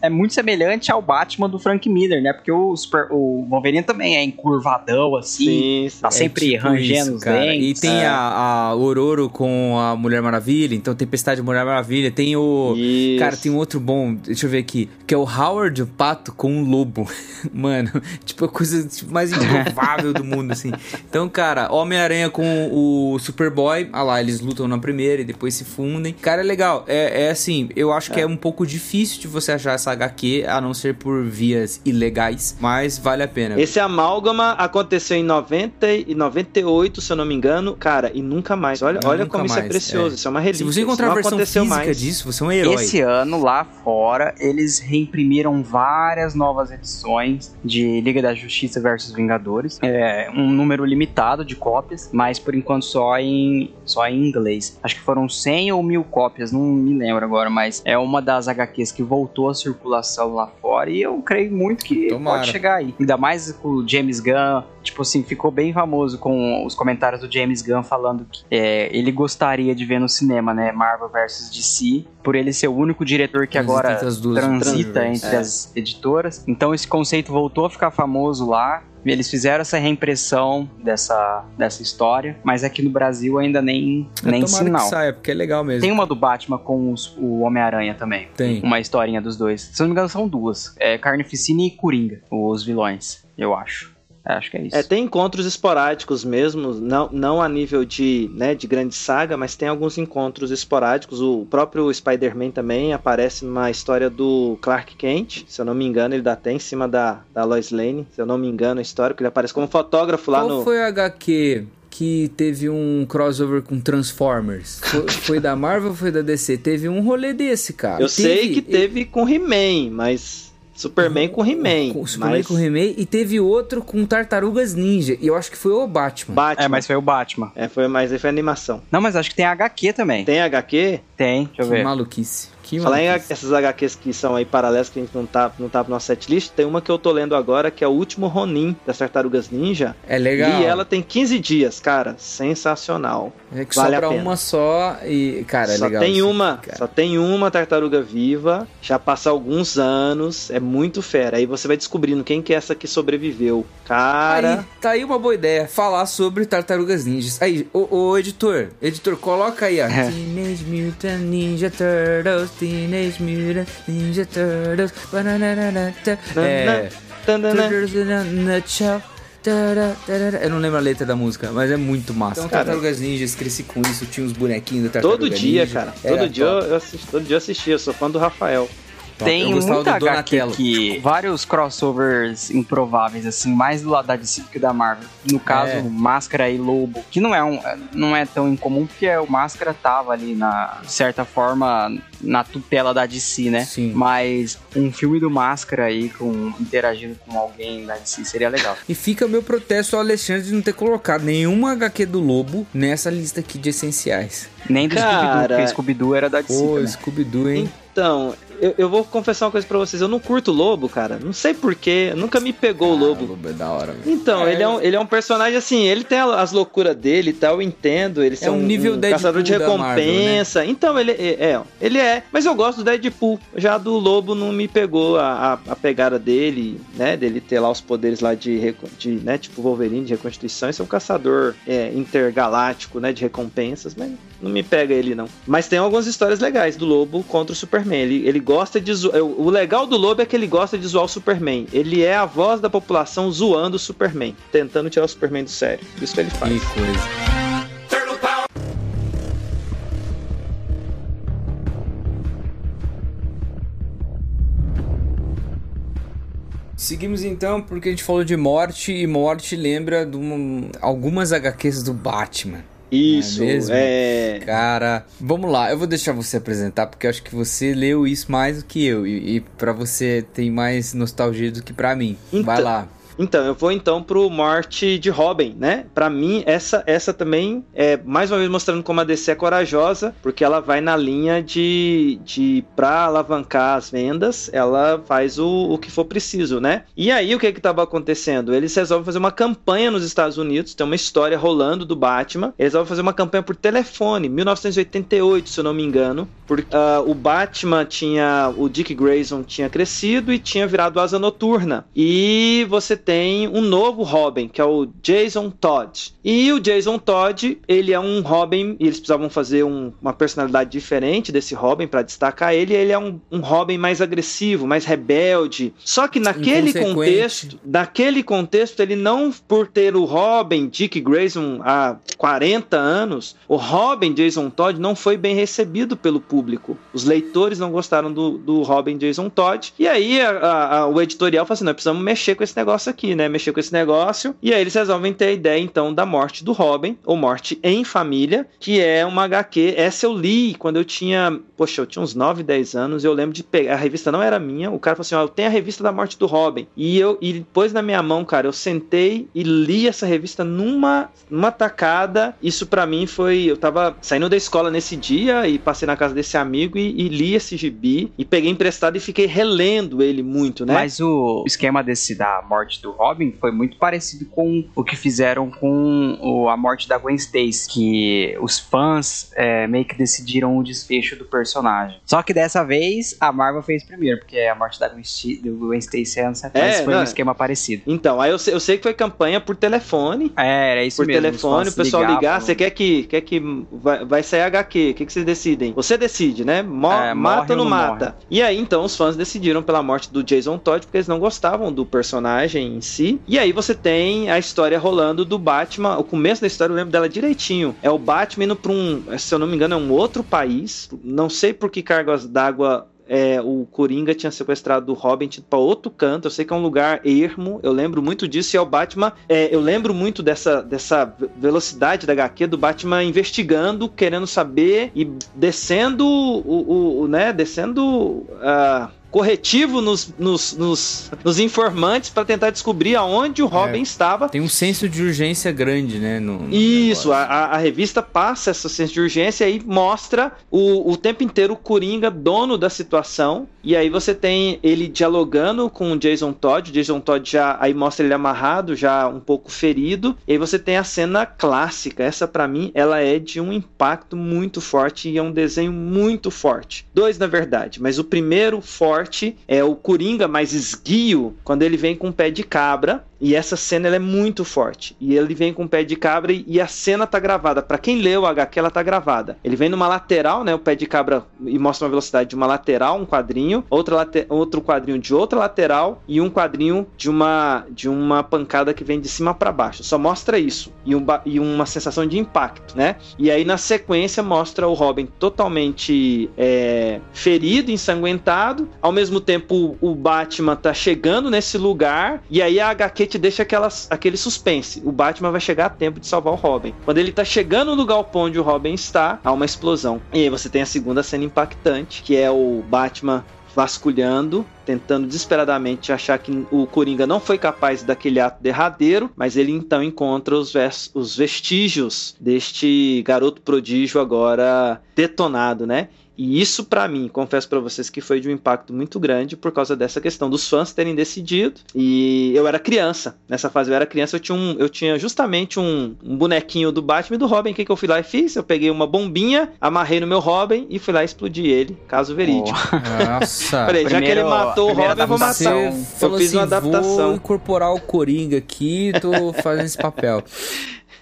é muito semelhante ao Batman do Frank Miller, né? Porque o, super, o Wolverine também é encurvadão, assim, sim, tá é sempre tipo rangendo os dentes. E tem é. a, a Ororo com a Mulher-Maravilha, então Tempestade Mulher-Maravilha, tem o... Isso. Cara, tem um outro bom, deixa eu ver aqui, que é o Howard o Pato com o Lobo. Mano, tipo, a coisa tipo, mais improvável do mundo, assim. Então, cara, Homem-Aranha com o Superboy, a lá, eles lutam na primeira e depois se fundem. Cara, é legal. É, é assim, eu acho é. que é um pouco difícil de você achar essa agá quê, a não ser por vias ilegais, mas vale a pena. Esse amálgama aconteceu em noventa e noventa e oito, se eu não me engano, cara, e nunca mais. Olha, é, olha nunca como mais. Isso é precioso, é. Isso é uma relíquia. Se você encontrar a versão física mais. disso, você é um herói. Esse ano, lá fora, eles reimprimiram várias novas edições de Liga da Justiça versus Vingadores. É um número limitado de cópias, mas por enquanto só em, só em inglês. Acho que foram cem ou mil cópias, não me lembro agora, mas é uma das agá quês que voltou à circulação lá fora e eu creio muito que Tomara. pode chegar aí. Ainda mais com o James Gunn, tipo assim, ficou bem famoso com os comentários do James Gunn falando que é, ele gostaria de ver no cinema, né, Marvel versus D C, por ele ser o único diretor que agora transita entre as editoras. Então esse conceito voltou a ficar famoso lá. Eles fizeram essa reimpressão dessa, dessa história, mas aqui no Brasil ainda nem, nem sinal. Que saia, porque é legal mesmo. Tem uma do Batman com os, o Homem-Aranha também. Tem. Uma historinha dos dois. Se não me engano, são duas. É Carnificina e Coringa, os vilões, eu acho. Acho que é isso. É, tem encontros esporádicos mesmo, não, não a nível de, né, de grande saga, mas tem alguns encontros esporádicos. O próprio Spider-Man também aparece numa história do Clark Kent, se eu não me engano, ele dá até em cima da, da Lois Lane, se eu não me engano, a história, que ele aparece como fotógrafo lá. Qual no... Qual foi a agá quê que teve um crossover com Transformers? Foi, foi da Marvel ou foi da D C? Teve um rolê desse, cara. Eu teve, sei que teve eu... com He-Man, mas... Superman com He-Man. Superman mas... com He-Man. E teve outro com Tartarugas Ninja. E eu acho que foi o Batman. Batman. É, mas foi o Batman. É, foi, mas aí foi a animação. Não, mas acho que tem agá quê também. Tem agá quê? Tem, deixa eu ver. Que maluquice. Que Falar maluquice. Em essas agá quês que são aí paralelas, que a gente não tá, não tá no nosso setlist, tem uma que eu tô lendo agora, que é o último Ronin das Tartarugas Ninja. É legal. E ela tem quinze dias, cara. Sensacional. É que vale só pra uma só e... Cara, é só legal. Só tem isso, uma. Cara. Só tem uma tartaruga viva. Já passa alguns anos. É muito fera. Aí você vai descobrindo quem que é essa que sobreviveu. Cara... Aí, tá aí uma boa ideia. Falar sobre Tartarugas Ninjas. Aí, ô, ô editor. Editor, coloca aí, ó. É. Teenage Mutant Ninja Turtles. Teenage Mutant Ninja Turtles. É... Turtles in a nutshell. Eu não lembro a letra da música, mas é muito massa. Então, cara, Tartarugas Ninjas, cresci com isso. Tinha uns bonequinhos do Tartaruga Todo dia, Ninja. cara. Todo Era dia eu assisti, todo dia eu assistia. Eu sou fã do Rafael. Top. Tem muita agá quê que vários crossovers improváveis, assim, mais do lado da D C que da Marvel. No caso, é. Máscara e Lobo, que não é, um, não é tão incomum, porque o Máscara tava ali, na de certa forma, na tutela da D C, né? Sim. Mas um filme do Máscara aí, com, interagindo com alguém da D C, seria legal. E fica meu protesto ao Alexandre de não ter colocado nenhuma agá quê do Lobo nessa lista aqui de essenciais. Nem do Scooby-Doo, porque Scooby-Doo era da D C. Pô, né? Scooby-Doo, hein? Então... Eu, eu vou confessar uma coisa pra vocês, eu não curto o Lobo, cara. Não sei porquê, nunca me pegou ah, o Lobo. O Lobo é da hora, mano. Então, é... Ele, é um, ele é um personagem assim, ele tem as loucuras dele e tal, eu entendo. Ele é um, um nível um Deadpool caçador de recompensa. Marvel, né? Então, ele é, é, ele é. Mas eu gosto do Deadpool. Já do Lobo não me pegou a, a, a pegada dele, né? Dele ter lá os poderes lá de, de né? Tipo Wolverine, de reconstituição. Esse é um caçador é, intergaláctico, né? De recompensas, mas não me pega ele, não. Mas tem algumas histórias legais do Lobo contra o Superman. Ele, ele gosta de zoar. O legal do Lobo é que ele gosta de zoar o Superman. Ele é a voz da população zoando o Superman, tentando tirar o Superman do sério. Isso que ele faz. Que coisa. Seguimos então, porque a gente falou de morte, e morte lembra de uma, algumas agá quês do Batman. Isso, é, mesmo? é... Cara, vamos lá, eu vou deixar você apresentar, porque eu acho que você leu isso mais do que eu, e, e pra você tem mais nostalgia do que pra mim, então... vai lá. Então, eu vou então pro Morte de Robin, né? Pra mim, essa, essa também é, mais uma vez, mostrando como a D C é corajosa, porque ela vai na linha de... de pra alavancar as vendas, ela faz o, o que for preciso, né? E aí, o que que tava acontecendo? Eles resolvem fazer uma campanha nos Estados Unidos, tem uma história rolando do Batman, eles resolvem fazer uma campanha por telefone, mil novecentos e oitenta e oito, se eu não me engano, porque uh, o Batman tinha... O Dick Grayson tinha crescido e tinha virado Asa Noturna. E você tem um novo Robin, que é o Jason Todd. E o Jason Todd, ele é um Robin, e eles precisavam fazer um, uma personalidade diferente desse Robin para destacar ele. Ele é um, um Robin mais agressivo, mais rebelde. Só que naquele contexto, naquele contexto, ele não, por ter o Robin, Dick Grayson, há quarenta anos, o Robin Jason Todd não foi bem recebido pelo público. Os leitores não gostaram do, do Robin Jason Todd. E aí a, a, a, o editorial falou assim, nós precisamos mexer com esse negócio aqui, né? Mexer com esse negócio. E aí eles resolvem ter a ideia, então, da Morte do Robin, ou Morte em Família, que é uma agá quê. Essa eu li quando eu tinha... Poxa, eu tinha uns nove, dez anos, eu lembro de pegar... A revista não era minha. O cara falou assim, ó, eu tenho a revista da Morte do Robin. E eu e pôs na minha mão, cara, eu sentei e li essa revista numa, numa tacada. Isso pra mim foi... Eu tava saindo da escola nesse dia e passei na casa desse amigo e, e li esse gibi. E peguei emprestado e fiquei relendo ele muito, né? Mas o esquema desse da Morte do Robin foi muito parecido com o que fizeram com o, a morte da Gwen Stacy, que os fãs é, meio que decidiram o desfecho do personagem. Só que dessa vez a Marvel fez primeiro, porque a morte da Gwen, Gwen Stacy anos atrás é, foi não, um esquema parecido. Então, aí eu sei, eu sei que foi campanha por telefone. É, era isso por mesmo. Por telefone, o pessoal ligar, ligar pro... você quer que, quer que vai, vai sair agá quê, o que, que vocês decidem? Você decide, né? Mo- é, mata ou não mata? Morre. E aí, então, os fãs decidiram pela morte do Jason Todd, porque eles não gostavam do personagem em si. E aí você tem a história rolando do Batman, o começo da história eu lembro dela direitinho. É o Batman indo pra um, se eu não me engano, é um outro país, não sei por que cargas d'água... É, o Coringa tinha sequestrado o Robin para outro canto, eu sei que é um lugar ermo, eu lembro muito disso, e é o Batman é, eu lembro muito dessa, dessa velocidade da agá quê, do Batman investigando, querendo saber e descendo o, o, o né, descendo a uh... corretivo nos, nos, nos, nos informantes para tentar descobrir aonde o Robin é, estava. Tem um senso de urgência grande, né? No, no Isso, a, a revista passa esse senso de urgência e mostra o, o tempo inteiro o Coringa, dono da situação, e aí você tem ele dialogando com o Jason Todd, o Jason Todd já, aí mostra ele amarrado, já um pouco ferido, e aí você tem a cena clássica, essa pra mim, ela é de um impacto muito forte e é um desenho muito forte. Dois, na verdade, mas o primeiro forte é o Coringa mais esguio, quando ele vem com o pé de cabra. E essa cena ela é muito forte. E ele vem com o pé de cabra e, e a cena tá gravada. Pra quem leu o agá quê, ela tá gravada. Ele vem numa lateral, né? O pé de cabra e mostra uma velocidade de uma lateral, um quadrinho, outra late- outro quadrinho de outra lateral e um quadrinho de uma, de uma pancada que vem de cima pra baixo. Só mostra isso. E, um ba- e uma sensação de impacto, né? E aí na sequência mostra o Robin totalmente é, ferido, ensanguentado. Ao mesmo tempo o Batman tá chegando nesse lugar. E aí a agá quê te deixa aquelas, aquele suspense. O Batman vai chegar a tempo de salvar o Robin. Quando ele tá chegando no galpão onde o Robin está, há uma explosão. E aí você tem a segunda cena impactante, que é o Batman vasculhando, tentando desesperadamente achar que o Coringa não foi capaz daquele ato derradeiro, mas ele então encontra os, vers- os vestígios deste garoto prodígio agora detonado, né? E isso pra mim, confesso pra vocês que foi de um impacto muito grande por causa dessa questão dos fãs terem decidido. E eu era criança, nessa fase eu era criança, eu tinha, um, eu tinha justamente um, um bonequinho do Batman e do Robin. O que, que eu fui lá e fiz? Eu peguei uma bombinha, amarrei no meu Robin e fui lá e explodi ele, caso verídico. Oh. Nossa. Falei, já que ele matou o Robin, eu vou matar. Eu fiz assim, uma adaptação. Vou incorporar o Coringa aqui, tô fazendo esse papel.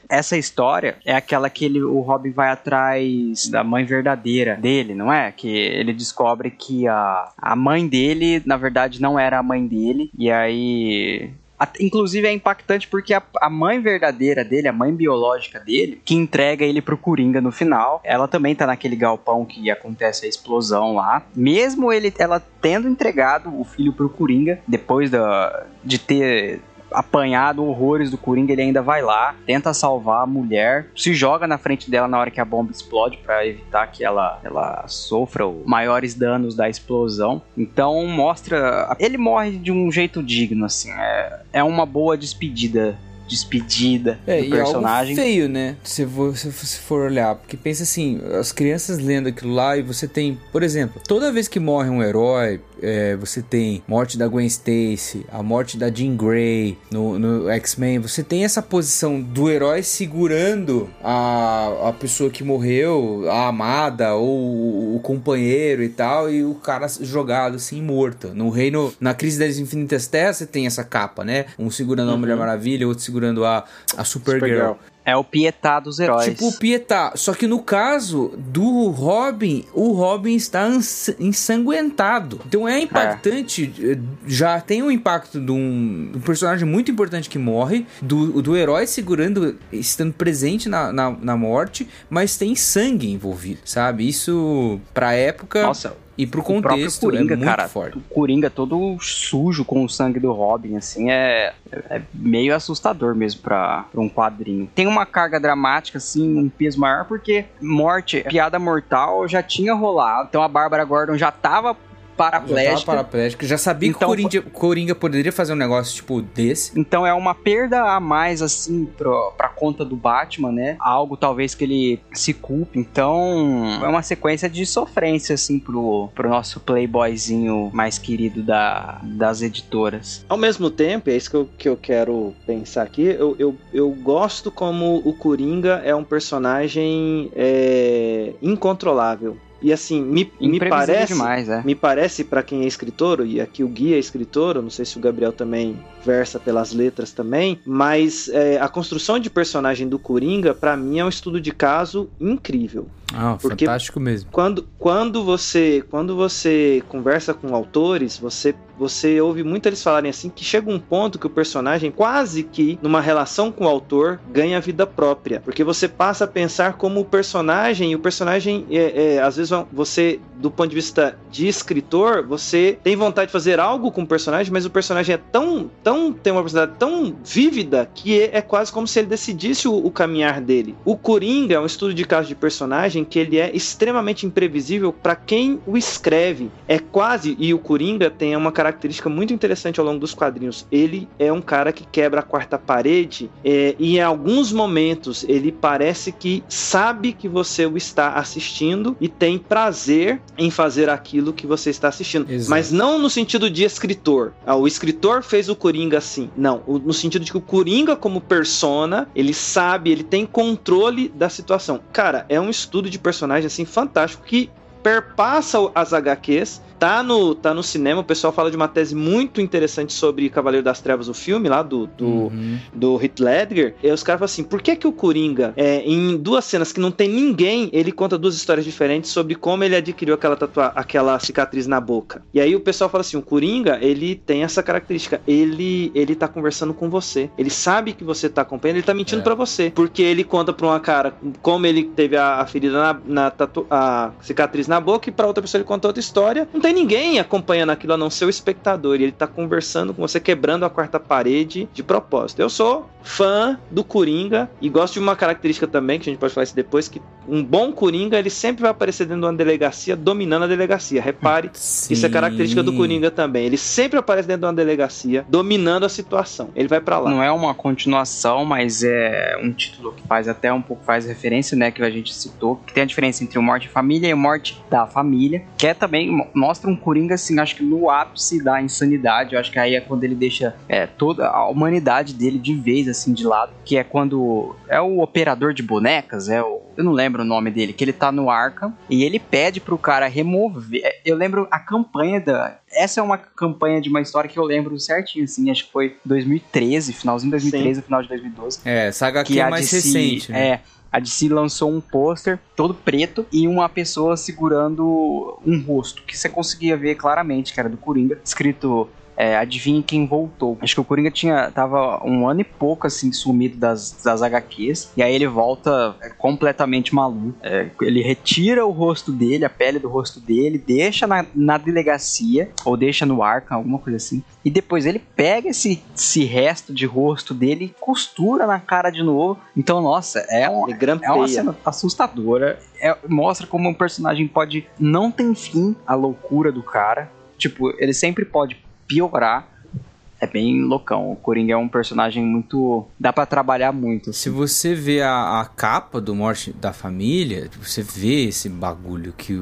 Essa história é aquela que ele, o Robin vai atrás da mãe verdadeira dele, não é? Que ele descobre que a, a mãe dele, na verdade, não era a mãe dele. E aí... Inclusive é impactante porque a, a mãe verdadeira dele, a mãe biológica dele, que entrega ele pro Coringa no final, ela também tá naquele galpão que acontece a explosão lá. Mesmo ele, ela tendo entregado o filho pro Coringa, depois da, de ter... apanhado, horrores do Coringa, ele ainda vai lá, tenta salvar a mulher, se joga na frente dela na hora que a bomba explode pra evitar que ela, ela sofra os maiores danos da explosão. Então mostra... Ele morre de um jeito digno, assim. É, é uma boa despedida. Despedida é, do personagem. É algo feio, né? Se você for olhar. Porque pensa assim, as crianças lendo aquilo lá e você tem... Por exemplo, toda vez que morre um herói... é, você tem morte da Gwen Stacy, a morte da Jean Grey no, no X-Men, você tem essa posição do herói segurando a, a pessoa que morreu, a amada ou o, o companheiro e tal, e o cara jogado assim, morto. No reino, na Crise das Infinitas Terras, você tem essa capa, né? Um segurando a Mulher-Maravilha, outro segurando a, a Supergirl. Supergirl. É o Pietá dos heróis. Tipo o Pietá. Só que no caso do Robin, o Robin está ensanguentado. Então é impactante. É. Já tem um impacto de um, um personagem muito importante que morre. Do, do herói segurando, estando presente na, na, na morte. Mas tem sangue envolvido, sabe? Isso, pra época... Nossa... E pro contexto, o Coringa, é muito cara, forte. O Coringa todo sujo com o sangue do Robin, assim, é, é meio assustador mesmo pra, pra um quadrinho. Tem uma carga dramática, assim, um peso maior, porque morte, piada mortal já tinha rolado. Então a Bárbara Gordon já tava... paraplégica. Já, paraplégica. Já sabia então, que o Coringa, Coringa poderia fazer um negócio tipo desse. Então é uma perda a mais, assim, pra, pra conta do Batman, né? Algo talvez que ele se culpe. Então é uma sequência de sofrência, assim, pro, pro nosso playboyzinho mais querido da, das editoras. Ao mesmo tempo, é isso que eu, que eu quero pensar aqui, eu, eu, eu gosto como o Coringa é um personagem é, incontrolável. E assim, me, me parece, demais, é. me parece para quem é escritor, e aqui o Gui é escritor, eu não sei se o Gabriel também versa pelas letras também, mas é, a construção de personagem do Coringa, para mim, é um estudo de caso incrível. Ah, porque fantástico mesmo. Quando, quando, você, quando você conversa com autores, você... Você ouve muito eles falarem assim que chega um ponto que o personagem quase que numa relação com o autor ganha vida própria, porque você passa a pensar como o personagem, e o personagem é, é, às vezes você, do ponto de vista de escritor, você tem vontade de fazer algo com o personagem, mas o personagem é tão, tão tem uma personalidade tão vívida que é, é quase como se ele decidisse o, o caminhar dele. O Coringa é um estudo de caso de personagem que ele é extremamente imprevisível para quem o escreve, é quase, e o Coringa tem uma característica muito interessante ao longo dos quadrinhos. Ele é um cara que quebra a quarta parede, é, e em alguns momentos ele parece que sabe que você o está assistindo e tem prazer em fazer aquilo que você está assistindo. Exato. Mas não no sentido de escritor. Ah, o escritor fez o Coringa assim. Não, no sentido de que o Coringa como persona, ele sabe, ele tem controle da situação. Cara, é um estudo de personagem assim fantástico que perpassa as H Qs, tá no, tá no cinema, o pessoal fala de uma tese muito interessante sobre Cavaleiro das Trevas, o filme lá do, do, uhum. do Heath Ledger, e os caras falam assim, por que que o Coringa, é, em duas cenas que não tem ninguém, ele conta duas histórias diferentes sobre como ele adquiriu aquela, tatua- aquela cicatriz na boca? E aí o pessoal fala assim, o Coringa, ele tem essa característica, ele, ele tá conversando com você, ele sabe que você tá acompanhando, ele tá mentindo é. pra você, porque ele conta pra uma cara como ele teve a, a ferida na, na tatu- a cicatriz na na boca, e pra outra pessoa ele conta outra história. Não tem ninguém acompanhando aquilo a não ser o espectador, e ele tá conversando com você, quebrando a quarta parede de propósito. Eu sou fã do Coringa e gosto de uma característica também, que a gente pode falar isso depois, que um bom Coringa, ele sempre vai aparecer dentro de uma delegacia, dominando a delegacia. Repare, Sim. isso é característica do Coringa também. Ele sempre aparece dentro de uma delegacia, dominando a situação. Ele vai pra lá. Não é uma continuação, mas é um título que faz até um pouco, faz referência, né, que a gente citou, que tem a diferença entre o Morte e Família e o Morte da Família, que é também, mostra um Coringa, assim, acho que no ápice da insanidade. Eu acho que aí é quando ele deixa é, toda a humanidade dele de vez, assim, de lado, que é quando é o operador de bonecas, é o, eu não lembro o nome dele, que ele tá no Arkham e ele pede pro cara remover, eu lembro a campanha da, essa é uma campanha de uma história que eu lembro certinho, assim, acho que foi dois mil e treze, finalzinho de dois mil e treze, Sim. final de dois mil e doze. É, essa H Q é mais recente, né? É, a D C lançou um pôster todo preto e uma pessoa segurando um rosto, que você conseguia ver claramente que era do Coringa, escrito é, adivinha quem voltou. Acho que o Coringa tinha, tava um ano e pouco assim sumido das, das H Qs, e aí ele volta é, completamente maluco, é, ele retira o rosto dele, a pele do rosto dele, deixa na, na delegacia, ou deixa no Arkham, alguma coisa assim, e depois ele pega esse, esse resto de rosto dele e costura na cara de novo. Então, nossa, é, um, é uma cena assustadora. É, mostra como um personagem pode, não tem fim a loucura do cara, tipo, ele sempre pode piorar. é bem loucão. O Coringa é um personagem muito... dá pra trabalhar muito. Assim. Se você vê a, a capa do Morte da Família, você vê esse bagulho que o,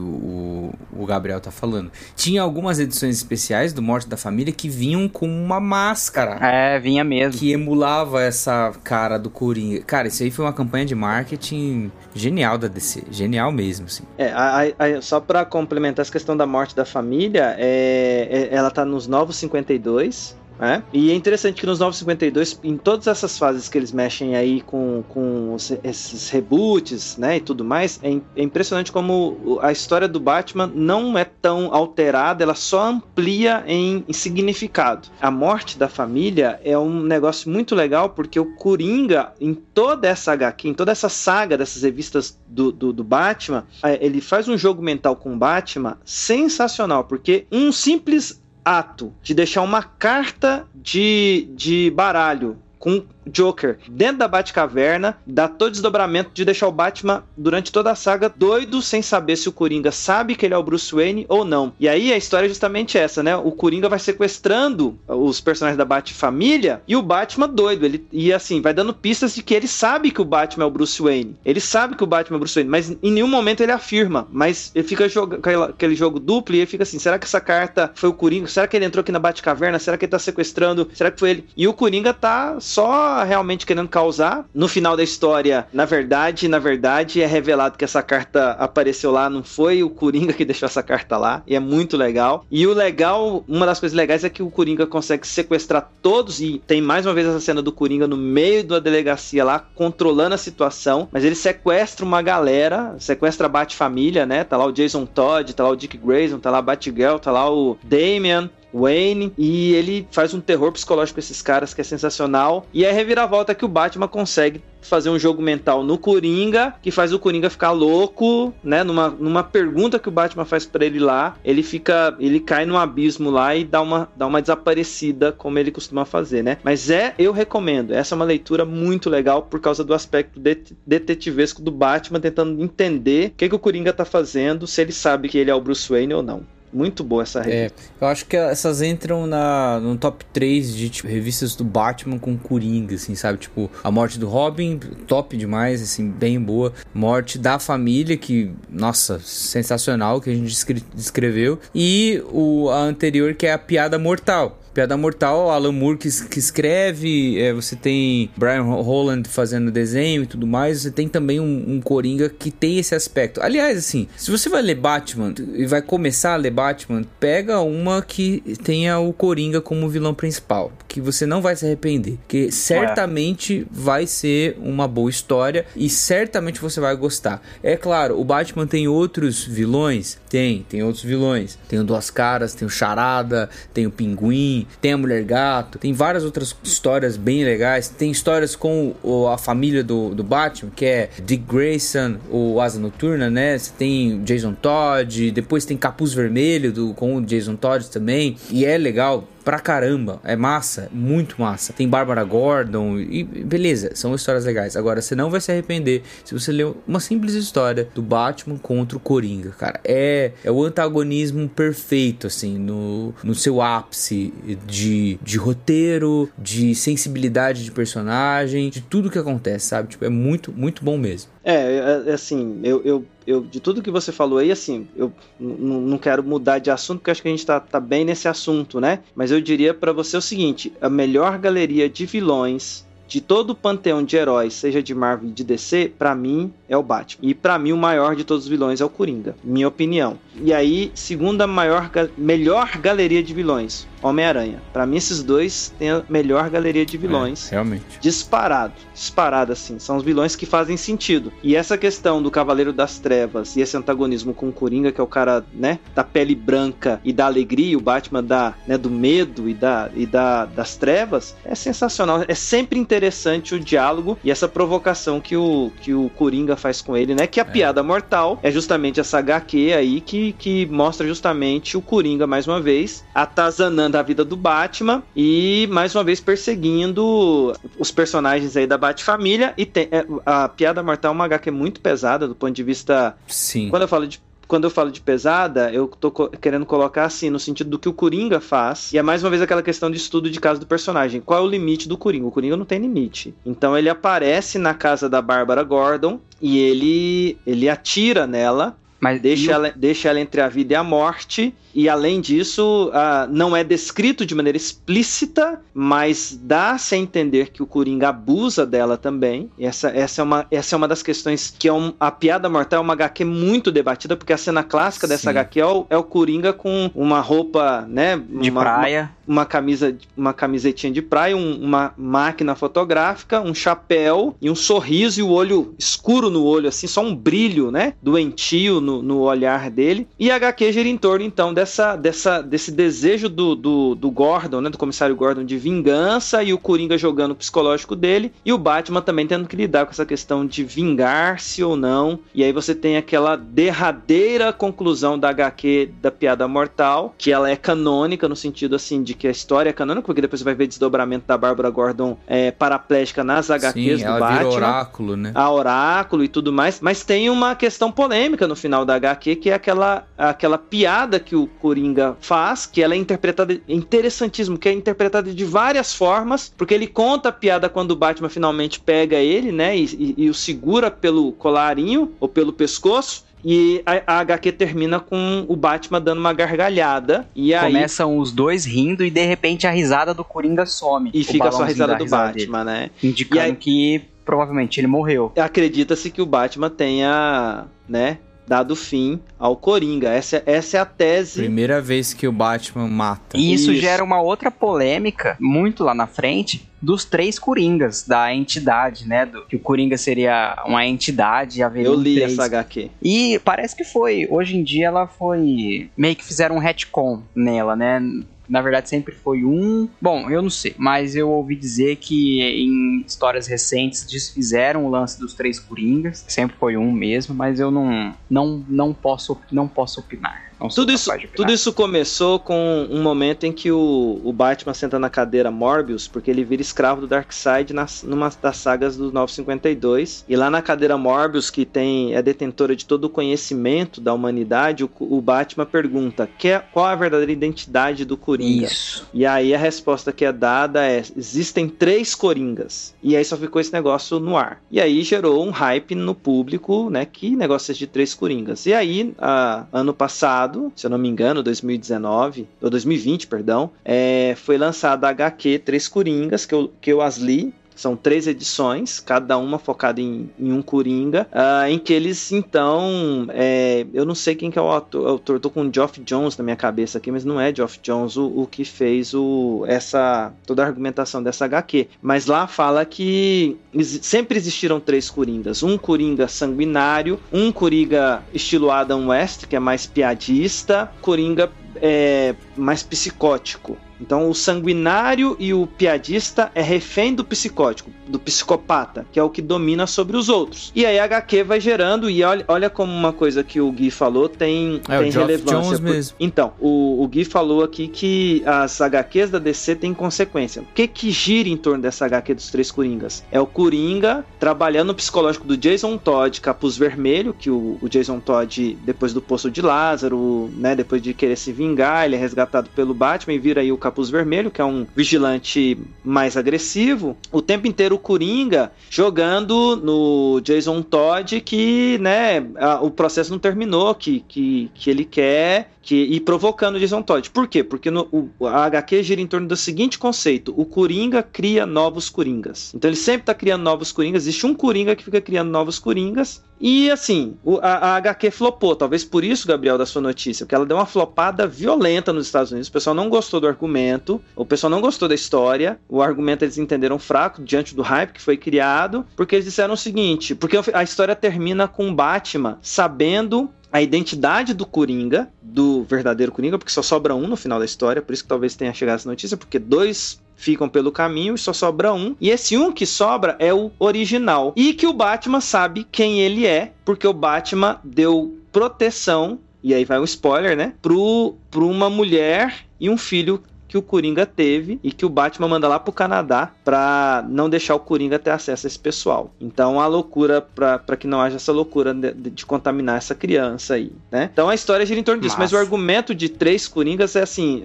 o, o Gabriel tá falando. Tinha algumas edições especiais do Morte da Família que vinham com uma máscara. É, vinha mesmo. Que emulava essa cara do Coringa. Cara, isso aí foi uma campanha de marketing genial da D C. Genial mesmo, assim. É, a, a, só pra complementar essa questão da Morte da Família, é, é, ela tá nos Novos cinquenta e dois... É? E é interessante que nos novecentos e cinquenta e dois, em todas essas fases que eles mexem aí com, com os, esses reboots, né, e tudo mais, é, é impressionante como a história do Batman não é tão alterada, ela só amplia em, em significado. A Morte da Família é um negócio muito legal, porque o Coringa, em toda essa agá quê, em toda essa saga dessas revistas do, do, do Batman, ele faz um jogo mental com o Batman sensacional, porque um simples ato de deixar uma carta de, de baralho com Joker dentro da Batcaverna dá todo o desdobramento de deixar o Batman durante toda a saga doido, sem saber se o Coringa sabe que ele é o Bruce Wayne ou não. E aí a história é justamente essa, né? O Coringa vai sequestrando os personagens da Bat-família e o Batman doido, ele, e assim, vai dando pistas de que ele sabe que o Batman é o Bruce Wayne, ele sabe que o Batman é o Bruce Wayne, mas em nenhum momento ele afirma, mas ele fica jogando aquele jogo duplo e ele fica assim, será que essa carta foi o Coringa? Será que ele entrou aqui na Batcaverna? Será que ele tá sequestrando? Será que foi ele? E o Coringa tá só realmente querendo causar. No final da história, na verdade, na verdade, é revelado que essa carta apareceu lá, não foi o Coringa que deixou essa carta lá, e é muito legal. E o legal, uma das coisas legais é que o Coringa consegue sequestrar todos, e tem mais uma vez essa cena do Coringa no meio da delegacia lá, controlando a situação, mas ele sequestra uma galera, sequestra a Bat-família, né? Tá lá o Jason Todd, tá lá o Dick Grayson, tá lá a Batgirl, tá lá o Damian Wayne, e ele faz um terror psicológico com esses caras que é sensacional. E é reviravolta que o Batman consegue fazer um jogo mental no Coringa, que faz o Coringa ficar louco, né? Numa, numa pergunta que o Batman faz pra ele lá, ele fica, ele cai num abismo lá e dá uma, dá uma desaparecida, como ele costuma fazer, né? Mas é, eu recomendo. Essa é uma leitura muito legal por causa do aspecto det- detetivesco do Batman, tentando entender o que, que o Coringa tá fazendo, se ele sabe que ele é o Bruce Wayne ou não. Muito boa essa revista. É, eu acho que essas entram na, no top três de tipo, revistas do Batman com Coringa, assim, sabe? Tipo, A Morte do Robin, top demais, assim, bem boa. Morte da Família, que, nossa, sensacional, que a gente descreveu. E o, a anterior, que é a Piada Mortal. Piada Mortal, Alan Moore que, que escreve, é, você tem Brian Holland fazendo desenho e tudo mais, você tem também um, um Coringa que tem esse aspecto. Aliás, assim, se você vai ler Batman e vai começar a ler Batman, pega uma que tenha o Coringa como vilão principal, que você não vai se arrepender, que certamente é. vai ser uma boa história e certamente você vai gostar. É claro, o Batman tem outros vilões? Tem, tem outros vilões. Tem o Duas Caras, tem o Charada, tem o Pinguim, tem a Mulher-Gato, tem várias outras histórias bem legais, tem histórias com o, a família do, do Batman, que é Dick Grayson, o Asa Noturna, né? Você tem Jason Todd, depois tem Capuz Vermelho do, com o Jason Todd também, e é legal pra caramba, é massa, muito massa. Tem Bárbara Gordon, e beleza, são histórias legais. Agora, você não vai se arrepender se você ler uma simples história do Batman contra o Coringa, cara. É, é o antagonismo perfeito, assim, no, no seu ápice de, de roteiro, de sensibilidade de personagem, de tudo que acontece, sabe? Tipo, é muito, muito bom mesmo. É, é assim, eu... eu... Eu, de tudo que você falou aí, assim, eu n- n- não quero mudar de assunto, porque acho que a gente tá, tá bem nesse assunto, né? Mas eu diria pra você o seguinte, a melhor galeria de vilões de todo o panteão de heróis, seja de Marvel e de D C, pra mim é o Batman. E pra mim o maior de todos os vilões é o Coringa, minha opinião. E aí, segunda maior, ga- melhor galeria de vilões, Homem-Aranha. Pra mim esses dois têm a melhor galeria de vilões. É, realmente. Disparado. Disparado, assim. São os vilões que fazem sentido. E essa questão do Cavaleiro das Trevas e esse antagonismo com o Coringa, que é o cara, né, da pele branca e da alegria, e o Batman da, né, do medo e, da, e da, das trevas, é sensacional. É sempre interessante interessante o diálogo e essa provocação que o, que o Coringa faz com ele, né? Que a é. Piada Mortal é justamente essa agá quê aí que, que mostra justamente o Coringa, mais uma vez, atazanando a vida do Batman e, mais uma vez, perseguindo os personagens aí da Bat-família. E tem, a Piada Mortal é uma agá quê muito pesada do ponto de vista... Sim. Quando eu falo de quando eu falo de pesada, eu tô co- querendo colocar assim, no sentido do que o Coringa faz, e é mais uma vez aquela questão de estudo de caso do personagem. Qual é o limite do Coringa? O Coringa não tem limite. Então ele aparece na casa da Bárbara Gordon e ele, ele atira nela. Mas deixa, eu... ela, deixa ela entre a vida e a morte, e além disso, uh, não é descrito de maneira explícita, mas dá-se a entender que o Coringa abusa dela também. E essa, essa, é uma, essa é uma das questões que é um, a Piada Mortal é uma H Q muito debatida, porque a cena clássica dessa Sim. H Q é o, é o Coringa com uma roupa, né, uma, de praia, uma, uma, camisa, uma camisetinha de praia, um, uma máquina fotográfica, um chapéu e um sorriso e o olho escuro no olho, assim, só um brilho, né, doentio no No, no olhar dele, e a H Q gira em torno então dessa, dessa, desse desejo do, do, do Gordon, né, do comissário Gordon, de vingança, e o Coringa jogando o psicológico dele, e o Batman também tendo que lidar com essa questão de vingar-se ou não, e aí você tem aquela derradeira conclusão da H Q da Piada Mortal, que ela é canônica no sentido assim, de que a história é canônica, porque depois você vai ver desdobramento da Bárbara Gordon é, paraplégica nas H Qs. Sim, do Batman, vira oráculo, né? A oráculo e tudo mais, mas tem uma questão polêmica no final da H Q, que é aquela, aquela piada que o Coringa faz, que ela é interpretada, interessantíssimo, que é interpretada de várias formas, porque ele conta a piada quando o Batman finalmente pega ele, né, e, e, e o segura pelo colarinho, ou pelo pescoço, e a, a H Q termina com o Batman dando uma gargalhada, e aí começam os dois rindo, e de repente a risada do Coringa some, e fica só a risada do risada Batman, dele, né, indicando aí, que provavelmente ele morreu. Acredita-se que o Batman tenha, né, dado fim ao Coringa. Essa, essa é a tese. Primeira vez que o Batman mata. E isso, isso gera uma outra polêmica, muito lá na frente, dos três Coringas, da entidade, né? Do, que o Coringa seria uma entidade. Eu li três. Essa H Q. E parece que foi. Hoje em dia ela foi... Meio que fizeram um retcon nela, né? Na verdade sempre foi um... Bom, eu não sei, mas eu ouvi dizer que em histórias recentes desfizeram o lance dos três Coringas. Sempre foi um mesmo, mas eu não, não, não, posso, não posso opinar. Não tudo, isso, tudo isso começou com um momento em que o, o Batman senta na cadeira Morbius, porque ele vira escravo do Darkseid nas, numa das sagas do novecentos e cinquenta e dois. E lá na cadeira Morbius, que tem, é detentora de todo o conhecimento da humanidade, o, o Batman pergunta que, qual é a verdadeira identidade do Coringa. Isso. E aí a resposta que é dada é: existem três Coringas. E aí só ficou esse negócio no ar. E aí gerou um hype no público, né? Que negócio é de três Coringas. E aí, a, ano passado, se eu não me engano, dois mil e dezenove ou dois mil e vinte, perdão, é, foi lançada a H Q Três Coringas, que eu, que eu as li. São três edições, cada uma focada em, em um Coringa, uh, em que eles, então, é, eu não sei quem que é o autor, tô com o Geoff Johns na minha cabeça aqui, mas não é Geoff Johns o, o que fez o, essa, toda a argumentação dessa H Q, mas lá fala que sempre existiram três Coringas, um Coringa sanguinário, um Coringa estilo Adam West, que é mais piadista, Coringa é, mais psicótico. Então o sanguinário e o piadista é refém do psicótico, do psicopata, que é o que domina sobre os outros. E aí a H Q vai gerando, e olha, olha como uma coisa que o Gui falou tem, é, tem o relevância. Jones por... mesmo. Então, o, o Gui falou aqui que as H Qs da D C têm consequência. O que que gira em torno dessa H Q dos três Coringas? É o Coringa trabalhando o psicológico do Jason Todd, Capuz Vermelho, que o, o Jason Todd, depois do Poço de Lázaro, né, depois de querer se vingar, ele é resgatado pelo Batman e vira aí o Capuz Vermelho, que é um vigilante mais agressivo, o tempo inteiro o Coringa jogando no Jason Todd que, né, a, o processo não terminou, que, que, que ele quer que, e provocando o Jason Todd. Por quê? Porque no, o, a H Q gira em torno do seguinte conceito: o Coringa cria novos Coringas. Então ele sempre tá criando novos Coringas, existe um Coringa que fica criando novos Coringas, e assim, o, a, a H Q flopou, talvez por isso, Gabriel, da sua notícia, porque ela deu uma flopada violenta nos Estados Unidos, o pessoal não gostou do argumento, o pessoal não gostou da história, o argumento eles entenderam fraco diante do hype que foi criado, porque eles disseram o seguinte, porque a história termina com o Batman sabendo a identidade do Coringa, do verdadeiro Coringa, porque só sobra um no final da história, por isso que talvez tenha chegado essa notícia, porque dois ficam pelo caminho e só sobra um, e esse um que sobra é o original, e que o Batman sabe quem ele é, porque o Batman deu proteção, e aí vai um spoiler, né, pro, pro uma mulher e um filho que o Coringa teve e que o Batman manda lá pro Canadá pra não deixar o Coringa ter acesso a esse pessoal. Então a loucura, pra, pra que não haja essa loucura de, de contaminar essa criança aí, né? Então a história gira em torno disso, mas, mas o argumento de três Coringas é assim,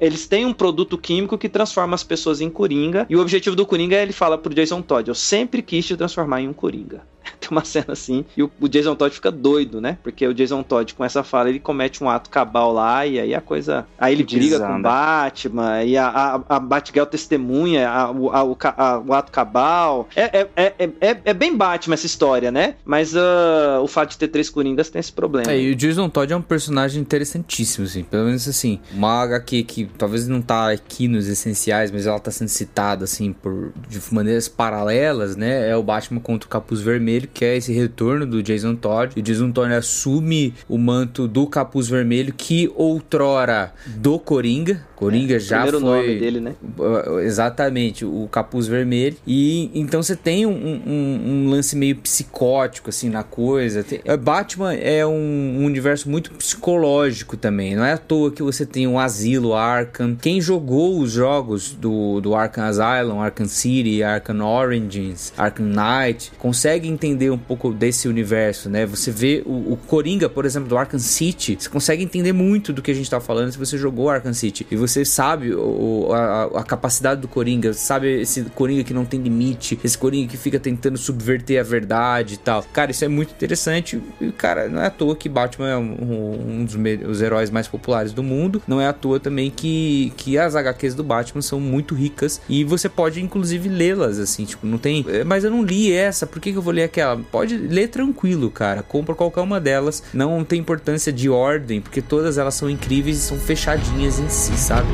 eles têm um produto químico que transforma as pessoas em Coringa, e o objetivo do Coringa é, ele fala pro Jason Todd, eu sempre quis te transformar em um Coringa. Tem uma cena assim, e o, o Jason Todd fica doido, né? Porque o Jason Todd, com essa fala, ele comete um ato cabal lá, e aí a coisa... Aí ele briga Desanda. com o Batman, e a, a, a Batgirl testemunha a, a, a, a, o ato cabal. É, é, é, é, é bem Batman essa história, né? Mas uh, o fato de ter três Coringas tem esse problema. É, e o Jason Todd é um personagem interessantíssimo, assim. Pelo menos, assim, uma agá quê que talvez não tá aqui nos essenciais, mas ela tá sendo citada, assim, por, de maneiras paralelas, né? É o Batman contra o Capuz Vermelho, que é esse retorno do Jason Todd. O Jason Todd assume o manto do Capuz Vermelho, que outrora do Coringa. Coringa é, já foi... o primeiro nome dele, né? Exatamente, o Capuz Vermelho. E então você tem um, um, um lance meio psicótico, assim, na coisa. Batman é um, um universo muito psicológico também. Não é à toa que você tem o Asilo Arkham. Quem jogou os jogos do, do Arkham Asylum, Arkham City, Arkham Origins, Arkham Knight, consegue entender entender um pouco desse universo, né? Você vê o, o Coringa, por exemplo, do Arkham City, você consegue entender muito do que a gente tá falando se você jogou Arkham City. E você sabe o, a, a capacidade do Coringa, sabe esse Coringa que não tem limite, esse Coringa que fica tentando subverter a verdade e tal. Cara, isso é muito interessante. E, cara, não é à toa que Batman é um, um dos me- os heróis mais populares do mundo. Não é à toa também que, que as agá quês do Batman são muito ricas e você pode, inclusive, lê-las, assim, tipo, não tem... Mas eu não li essa, por que, que eu vou ler aquela? Pode ler tranquilo, cara. Compra qualquer uma delas. Não tem importância de ordem, porque todas elas são incríveis e são fechadinhas em si, sabe?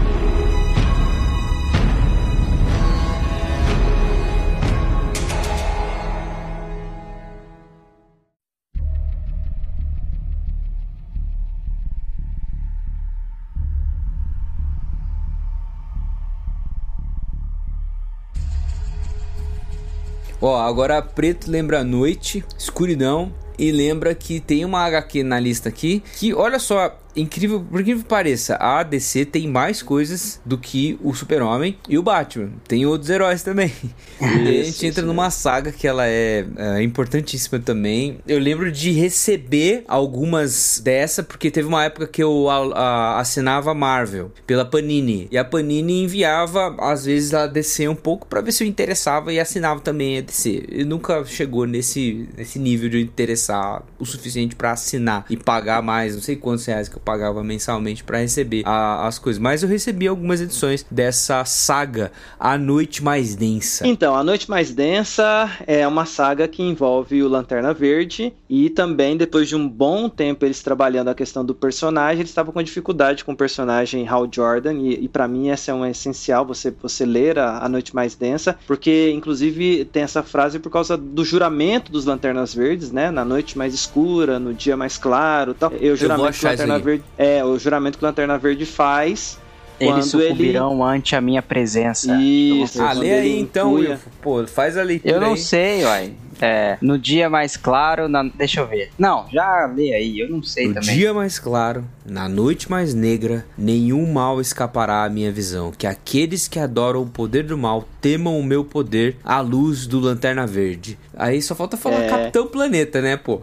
Ó, agora preto lembra a noite, escuridão, e lembra que tem uma agá quê na lista aqui, que olha só... Incrível, por incrível que pareça, a dê cê tem mais coisas do que o Super-Homem e o Batman. Tem outros heróis também. E a gente entra numa saga que ela é, é importantíssima também. Eu lembro de receber algumas dessa, porque teve uma época que eu a, a, assinava Marvel pela Panini. E a Panini enviava, às vezes, a dê cê um pouco pra ver se eu interessava e assinava também a dê cê. E nunca chegou nesse, nesse nível de eu interessar o suficiente pra assinar e pagar mais, não sei quantos reais que eu pagava mensalmente pra receber a, as coisas, mas eu recebi algumas edições dessa saga, A Noite Mais Densa. Então, A Noite Mais Densa é uma saga que envolve o Lanterna Verde, e também depois de um bom tempo eles trabalhando a questão do personagem, eles estavam com dificuldade com o personagem Hal Jordan, e, e pra mim essa é um essencial, você, você ler a, a Noite Mais Densa, porque inclusive tem essa frase por causa do juramento dos Lanternas Verdes, né, na noite mais escura, no dia mais claro, tal. Eu, eu juramento vou achar isso aí. Verde, é, o juramento que o Lanterna Verde faz... Eles sucumbirão ele... ante a minha presença. Isso. Ah, lê aí então, Will. Pô, faz a leitura. Eu não aí. sei, uai. É, no dia mais claro, na... deixa eu ver. Não, já lê aí, eu não sei no também. No dia mais claro, na noite mais negra, nenhum mal escapará à minha visão. Que aqueles que adoram o poder do mal temam o meu poder, à luz do Lanterna Verde. Aí só falta falar é... Capitão Planeta, né, pô?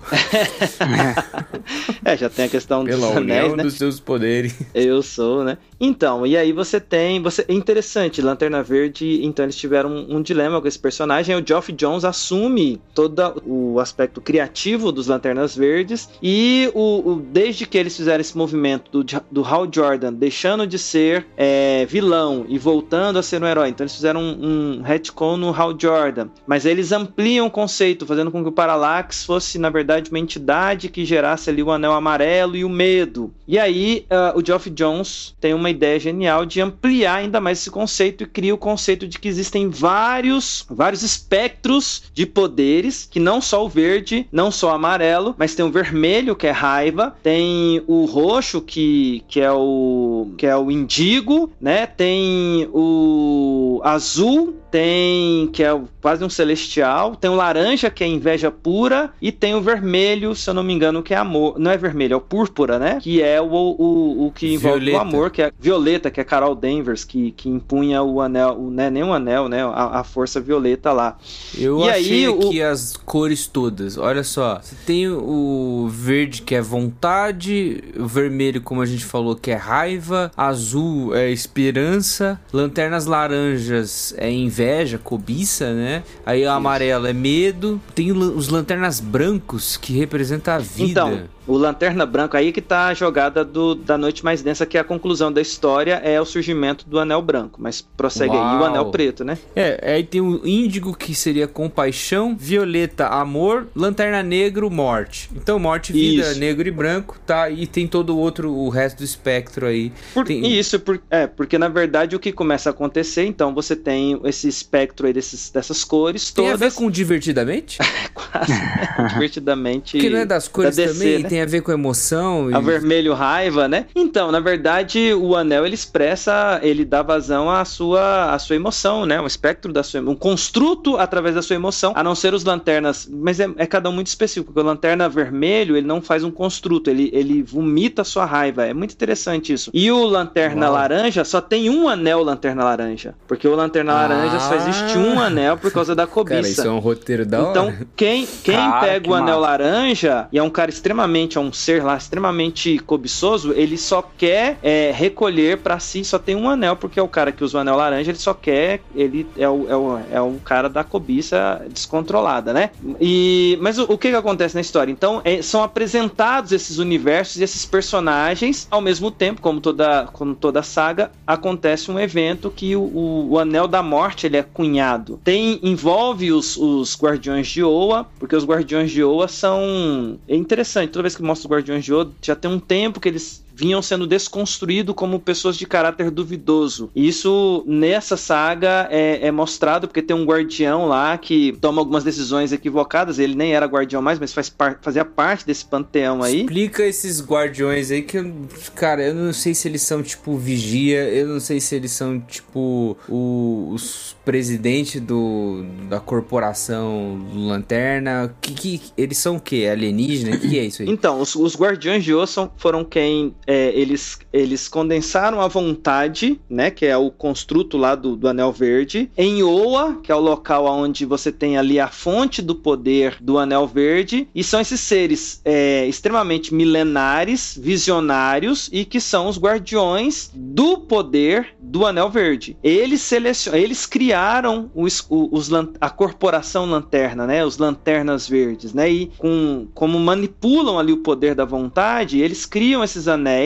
É, já tem a questão dos Pela anéis, união né? dos seus poderes. Eu sou, né? Então, e aí você tem... Você... É interessante, Lanterna Verde, então eles tiveram um, um dilema com esse personagem. O Geoff Johns assume todo o aspecto criativo dos Lanternas Verdes, e o, o, desde que eles fizeram esse movimento do, do Hal Jordan deixando de ser é, vilão e voltando a ser um herói, então eles fizeram um, um retcon no Hal Jordan, mas eles ampliam o conceito, fazendo com que o Parallax fosse na verdade uma entidade que gerasse ali o anel amarelo e o medo, e aí uh, o Geoff Johns tem uma ideia genial de ampliar ainda mais esse conceito e cria o conceito de que existem vários, vários espectros de poder, que não só o verde, não só o amarelo, mas tem o vermelho, que é raiva, tem o roxo, que, que, é, o, que é o indigo, né? Tem o azul, tem, que é quase um celestial, tem o laranja, que é inveja pura, e tem o vermelho, se eu não me engano, que é amor, não é vermelho, é o púrpura, né, que é o, o, o que envolve Violeta. O amor, que é Violeta, que é Carol Danvers, que, que impunha o anel, o, né, nem o anel, né, a, a força violeta lá. Eu e achei aí, aqui o... as cores todas, olha só, você tem o verde, que é vontade, o vermelho, como a gente falou, que é raiva, azul é esperança, lanternas laranjas é inveja, cobiça, né? Aí o amarelo é medo. Tem os lanternas brancos, que representam a vida. Então, o lanterna branca aí que tá a jogada do, da noite mais densa, que é a conclusão da história, é o surgimento do anel branco. Mas prossegue. Uau. Aí o anel preto, né? É, aí tem o índigo, que seria compaixão, violeta, amor, lanterna negro, morte. Então, morte, vida, isso. Negro e branco, tá? E tem todo o outro, o resto do espectro aí. Por, tem... Isso, por, é, porque na verdade o que começa a acontecer, então você tem esse espectro aí desses, dessas cores todas. Tem a ver com divertidamente? Quase, né? Divertidamente. Porque não é das cores da D C, também, né? Tem a ver com emoção. E... A vermelho, raiva, né? Então, na verdade, o anel, ele expressa, ele dá vazão à sua, à sua emoção, né? Um espectro da sua emoção, um construto através da sua emoção, a não ser os lanternas, mas é, é cada um muito específico, porque o lanterna vermelho, ele não faz um construto, ele, ele vomita a sua raiva, é muito interessante isso. E o lanterna Uau. laranja, só tem um anel lanterna laranja, porque o lanterna ah. laranja só existe um anel por causa da cobiça. Cara, isso é um roteiro da hora. Então, quem, quem cara, pega o anel massa. laranja, e é um cara extremamente é um ser lá extremamente cobiçoso, ele só quer é, recolher pra si, só tem um anel, porque é o cara que usa o anel laranja, ele só quer, ele é o, é o, é o cara da cobiça descontrolada, né? E, mas o, o que que acontece na história? Então, é, são apresentados esses universos e esses personagens, ao mesmo tempo, como toda, como toda saga, acontece um evento que o, o, o anel da morte, ele é cunhado. Tem, envolve os, os guardiões de Oa, porque os guardiões de Oa são... É interessante, toda vez que mostra os Guardiões de Oa, já tem um tempo que eles vinham sendo desconstruídos como pessoas de caráter duvidoso. E isso, nessa saga, é, é mostrado, porque tem um guardião lá que toma algumas decisões equivocadas, ele nem era guardião mais, mas faz par- fazia parte desse panteão aí. Explica esses guardiões aí que, cara, eu não sei se eles são, tipo, vigia, eu não sei se eles são, tipo, o, os presidente do, da corporação Lanterna, que, que, eles são o quê? Alienígena? O que é isso aí? Então, os, os Guardiões de Oa foram quem... É, eles, eles condensaram a vontade, né, que é o construto lá do, do Anel Verde, em Oa, que é o local onde você tem ali a fonte do poder do Anel Verde, e são esses seres é, extremamente milenares, visionários, e que são os guardiões do poder do Anel Verde. Eles selecionam, eles criaram os, os, a corporação Lanterna, né, os Lanternas Verdes, né, e com, como manipulam ali o poder da vontade, eles criam esses anéis,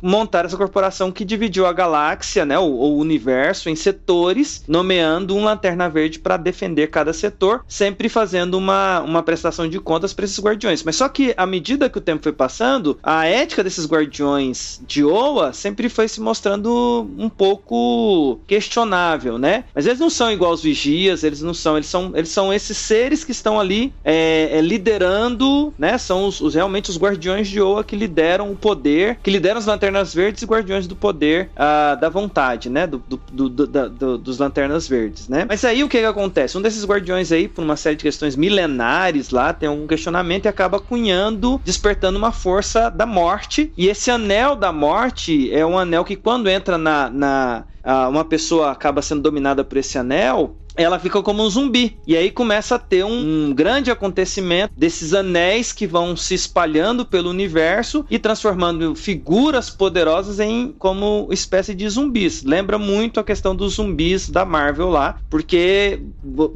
montar essa corporação que dividiu a galáxia, né, ou o universo em setores, nomeando um Lanterna Verde para defender cada setor, sempre fazendo uma, uma prestação de contas para esses guardiões. Mas só que, à medida que o tempo foi passando, a ética desses Guardiões de Oa sempre foi se mostrando um pouco questionável, né? Mas eles não são igual aos vigias, eles não são, eles são, eles são esses seres que estão ali é, é, liderando, né? São os, os, realmente os Guardiões de Oa que lideram o poder, que lideram os Lanternas Verdes e Guardiões do Poder uh, da vontade, né? Do, do, do, do, da, do, dos Lanternas Verdes, né? Mas aí o que que acontece? Um desses Guardiões aí, por uma série de questões milenares lá, tem algum questionamento e acaba cunhando, despertando uma força da morte. E esse anel da morte é um anel que quando entra na... na uh, uma pessoa acaba sendo dominada por esse anel... ela fica como um zumbi, e aí começa a ter um, um grande acontecimento desses anéis que vão se espalhando pelo universo e transformando figuras poderosas em como espécie de zumbis. Lembra muito a questão dos zumbis da Marvel lá, porque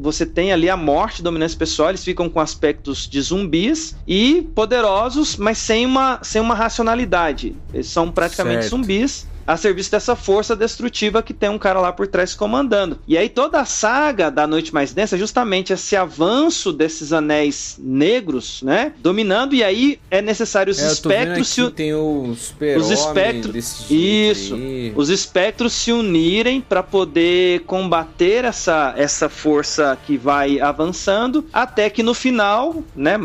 você tem ali a morte, dominância pessoal, eles ficam com aspectos de zumbis e poderosos, mas sem uma, sem uma racionalidade, eles são praticamente certo. zumbis a serviço dessa força destrutiva que tem um cara lá por trás comandando. E aí toda a saga da Noite Mais Densa é justamente esse avanço desses anéis negros, né? Dominando, e aí é necessário os é, espectros se tem o os espectros desse isso, aí. Os espectros se unirem para poder combater essa, essa força que vai avançando, até que no final, né?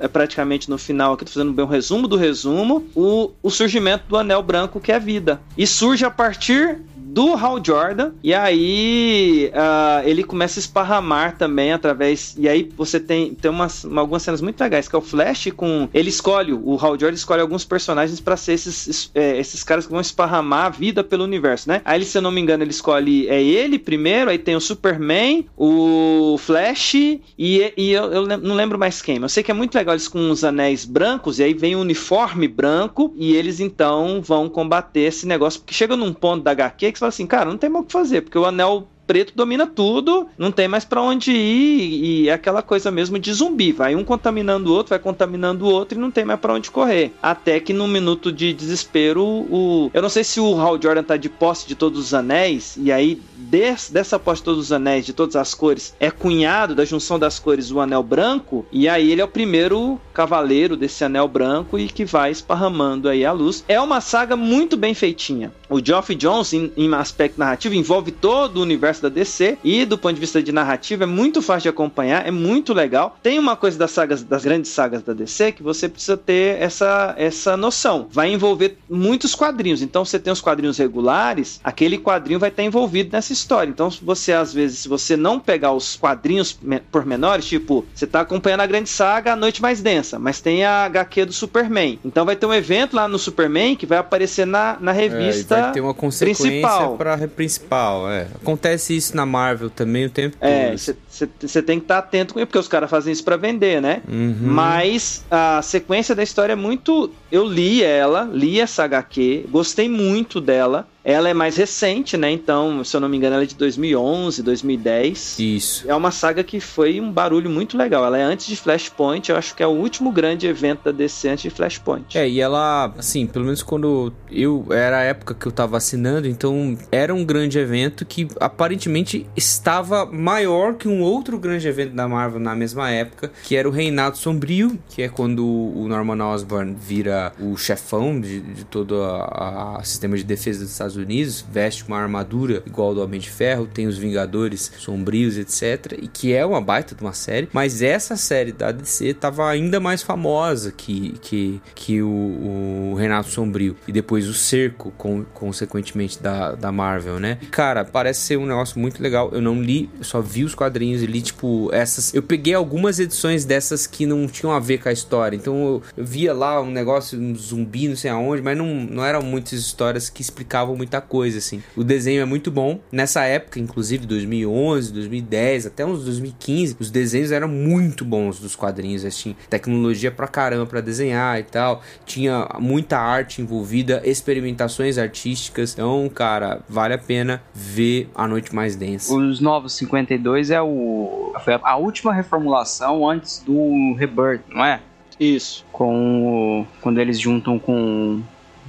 É praticamente no final, aqui tô fazendo bem um resumo do resumo, o, o surgimento do Anel Branco, que é a vida. E surge a partir do Hal Jordan, e aí uh, ele começa a esparramar também através, e aí você tem, tem umas, algumas cenas muito legais, que é o Flash com, ele escolhe, o Hal Jordan escolhe alguns personagens pra ser esses, é, esses caras que vão esparramar a vida pelo universo, né? Aí, se eu não me engano, ele escolhe, é ele primeiro, aí tem o Superman, o Flash, e, e eu, eu não lembro mais quem, mas eu sei que é muito legal eles com os anéis brancos, e aí vem o uniforme branco, e eles então vão combater esse negócio, porque chega num ponto da agá quê que você fala assim, cara, não tem mais o que fazer, porque o anel preto domina tudo, não tem mais pra onde ir, e é aquela coisa mesmo de zumbi, vai um contaminando o outro, vai contaminando o outro, e não tem mais pra onde correr, até que num minuto de desespero, o... eu não sei se o Hal Jordan tá de posse de todos os anéis, e aí des... dessa posse de todos os anéis, de todas as cores, é cunhado da junção das cores o anel branco, e aí ele é o primeiro cavaleiro desse anel branco e que vai esparramando aí a luz. É uma saga muito bem feitinha. O Geoff Johns, em, em aspecto narrativo, envolve todo o universo da dê cê, e do ponto de vista de narrativa é muito fácil de acompanhar, é muito legal. Tem uma coisa das sagas, das grandes sagas da dê cê, que você precisa ter essa, essa noção, vai envolver muitos quadrinhos, então você tem os quadrinhos regulares, aquele quadrinho vai estar envolvido nessa história, então você às vezes, se você não pegar os quadrinhos pormenores, tipo, você está acompanhando a grande saga, a noite mais densa, mas tem a agá quê do Superman, então vai ter um evento lá no Superman que vai aparecer na, na revista, é, vai ter uma consequência para a principal, é. Acontece isso na Marvel também o tempo todo. É, você tem que estar atento com isso, porque os caras fazem isso pra vender, né? Uhum. Mas a sequência da história é muito... Eu li ela, li essa agá quê, gostei muito dela. Ela é mais recente, né? Então, se eu não me engano, ela é de dois mil e onze, dois mil e dez. Isso. É uma saga que foi um barulho muito legal. Ela é antes de Flashpoint. Eu acho que é o último grande evento da dê cê antes de Flashpoint. É, e ela, assim, pelo menos quando eu... Era a época que eu tava assinando, então era um grande evento que aparentemente estava maior que um outro grande evento da Marvel na mesma época, que era o Reinado Sombrio, que é quando o Norman Osborn vira o chefão de, de todo o sistema de defesa dos Estados Unidos, veste uma armadura igual do Homem de Ferro, tem os Vingadores Sombrios, etcétera, e que é uma baita de uma série, mas essa série da dê cê tava ainda mais famosa que, que, que o, o Renato Sombrio, e depois o Cerco com, consequentemente da, da Marvel, né? E, cara, parece ser um negócio muito legal. Eu não li, eu só vi os quadrinhos e li, tipo, essas, eu peguei algumas edições dessas que não tinham a ver com a história, então eu, eu via lá um negócio, um zumbi, não sei aonde, mas não, não eram muitas histórias que explicavam muito muita coisa, assim. O desenho é muito bom. Nessa época, inclusive, dois mil e onze, dois mil e dez, até uns dois mil e quinze, os desenhos eram muito bons dos quadrinhos, assim. Tecnologia pra caramba pra desenhar e tal. Tinha muita arte envolvida, experimentações artísticas. Então, cara, vale a pena ver A Noite Mais Densa. Os Novos cinquenta e dois é o... Foi a última reformulação antes do Rebirth, não é? Isso. Com o... Quando eles juntam com...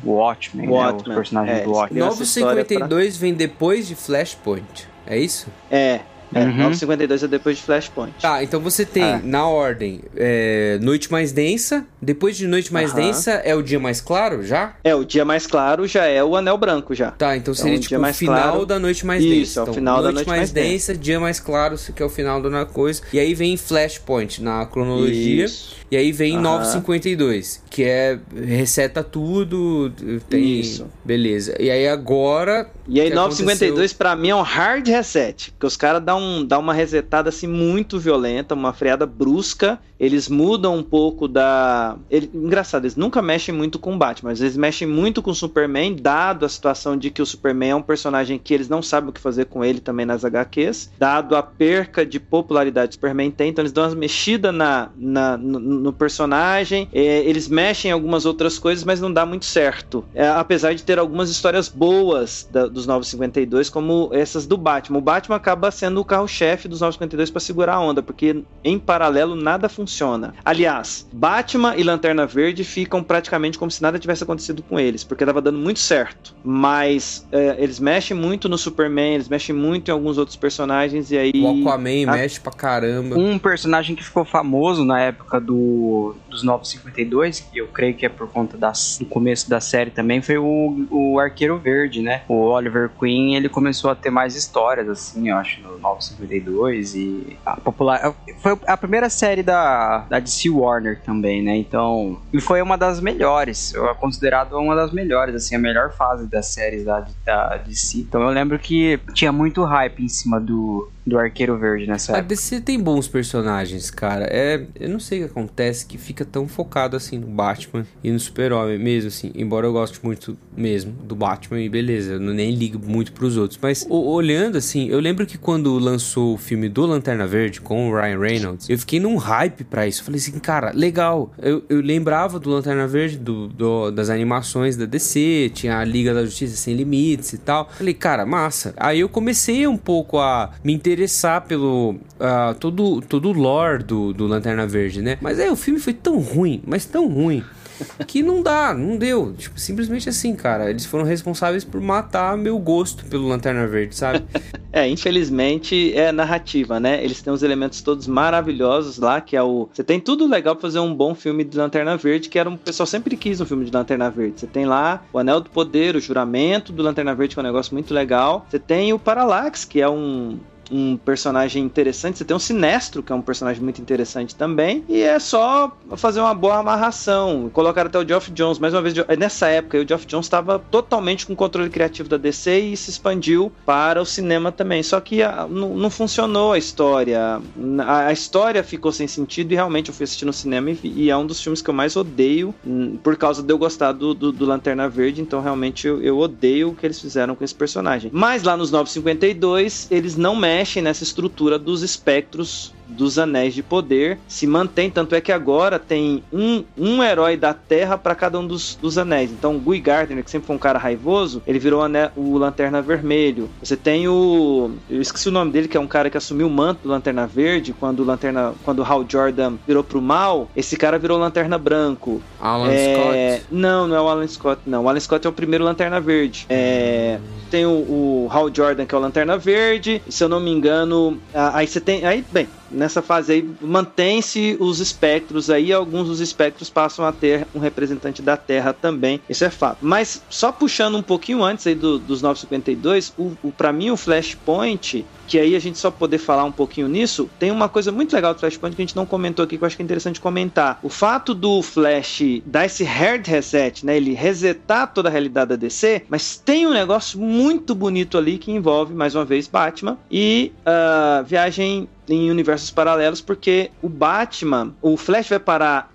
O Watchmen, Watchmen. Né, os personagens é, do Watchmen. novecentos e cinquenta e dois pra... vem depois de Flashpoint, é isso? É, é uhum. novecentos e cinquenta e dois é depois de Flashpoint. Tá, então você tem, ah. na ordem, é, Noite Mais Densa, depois de Noite Mais uhum. Densa é o Dia Mais Claro, já? É, o Dia Mais Claro já é o Anel Branco, já. Tá, então seria então, tipo o mais final claro... da Noite Mais Densa. Isso, é o então, final noite da Noite Mais, mais densa, densa, Dia Mais Claro, que é o final da coisa. E aí vem Flashpoint na cronologia. Isso. E aí vem uhum. novecentos e cinquenta e dois, que é... Reseta tudo, tem... Isso. Beleza. E aí agora... E aí novecentos e cinquenta e dois aconteceu... pra mim é um hard reset, porque os caras dão um, dá uma resetada assim muito violenta, uma freada brusca, eles mudam um pouco da... Ele... Engraçado, eles nunca mexem muito com o Batman, mas eles mexem muito com o Superman, dado a situação de que o Superman é um personagem que eles não sabem o que fazer com ele também nas agá quês, dado a perca de popularidade que o Superman tem, então eles dão umas mexidas na... na no, no personagem, é, eles mexem em algumas outras coisas, mas não dá muito certo, é, apesar de ter algumas histórias boas da, dos novecentos e cinquenta e dois, como essas do Batman. O Batman acaba sendo o carro-chefe dos novecentos e cinquenta e dois para segurar a onda, porque em paralelo nada funciona. Aliás, Batman e Lanterna Verde ficam praticamente como se nada tivesse acontecido com eles, porque estava dando muito certo, mas é, eles mexem muito no Superman, eles mexem muito em alguns outros personagens, e aí... O Aquaman a... mexe pra caramba. Um personagem que ficou famoso na época do dos novecentos e cinquenta e dois, que eu creio que é por conta do começo da série também, foi o, o Arqueiro Verde, né? O Oliver Queen, ele começou a ter mais histórias, assim, eu acho, no novecentos e cinquenta e dois, e a popular... Foi a primeira série da, da D C Warner também, né, então... E foi uma das melhores, eu considerado uma das melhores, assim, a melhor fase das séries da, da D C, então eu lembro que tinha muito hype em cima do... do Arqueiro Verde nessa época. A D C tem bons personagens, cara. É, eu não sei o que acontece, que fica tão focado assim no Batman e no Super-Homem mesmo, assim. Embora eu goste muito mesmo do Batman e beleza, eu nem ligo muito pros outros. Mas o, olhando assim, eu lembro que quando lançou o filme do Lanterna Verde com o Ryan Reynolds, eu fiquei num hype pra isso. Eu falei assim, cara, legal. Eu, eu lembrava do Lanterna Verde, do, do, das animações da D C, tinha a Liga da Justiça Sem Limites e tal. Falei, cara, massa. Aí eu comecei um pouco a me interessar interessar pelo uh, todo, todo o lore do, do Lanterna Verde, né? Mas aí o filme foi tão ruim, mas tão ruim, que não dá, não deu. Tipo, simplesmente assim, cara. Eles foram responsáveis por matar meu gosto pelo Lanterna Verde, sabe? É, infelizmente é narrativa, né? Eles têm os elementos todos maravilhosos lá, que é o... Você tem tudo legal pra fazer um bom filme de Lanterna Verde, que era um... o pessoal sempre quis um filme de Lanterna Verde. Você tem lá o Anel do Poder, o Juramento do Lanterna Verde, que é um negócio muito legal. Você tem o Parallax, que é um... um personagem interessante, você tem um Sinestro, que é um personagem muito interessante também, e é só fazer uma boa amarração. Colocaram até o Geoff Johns, mais uma vez, nessa época, o Geoff Johns estava totalmente com o controle criativo da D C e se expandiu para o cinema também, só que a, não, não funcionou a história, a, a história ficou sem sentido, e realmente eu fui assistir no cinema, e, e é um dos filmes que eu mais odeio, por causa de eu gostar do, do, do Lanterna Verde, então realmente eu, eu odeio o que eles fizeram com esse personagem. Mas lá nos novecentos e cinquenta e dois, eles não mexem mexem nessa estrutura dos espectros dos anéis de poder, se mantém, tanto é que agora tem um, um herói da terra para cada um dos, dos anéis. Então o Guy Gardner, que sempre foi um cara raivoso, ele virou anel, o Lanterna Vermelho. Você tem o... eu esqueci o nome dele, que é um cara que assumiu o manto do Lanterna Verde quando o Lanterna, quando o Hal Jordan virou pro mal, esse cara virou Lanterna Branco. Alan é... Scott? Não, não é o Alan Scott, não. O Alan Scott é o primeiro Lanterna Verde. É... tem o, o Hal Jordan, que é o Lanterna Verde, se eu não me engano. Aí você tem... aí, bem, nessa fase aí, mantém-se os espectros aí, alguns dos espectros passam a ter um representante da Terra também, isso é fato. Mas só puxando um pouquinho antes aí do, dos novecentos e cinquenta e dois, o, o, pra mim o Flashpoint, que aí a gente só poder falar um pouquinho nisso, tem uma coisa muito legal do Flashpoint que a gente não comentou aqui, que eu acho que é interessante comentar. O fato do Flash dar esse hard reset, né, ele resetar toda a realidade da D C, mas tem um negócio muito bonito ali que envolve, mais uma vez, Batman e uh, viagem em universos paralelos, porque o Batman, o Flash vai parar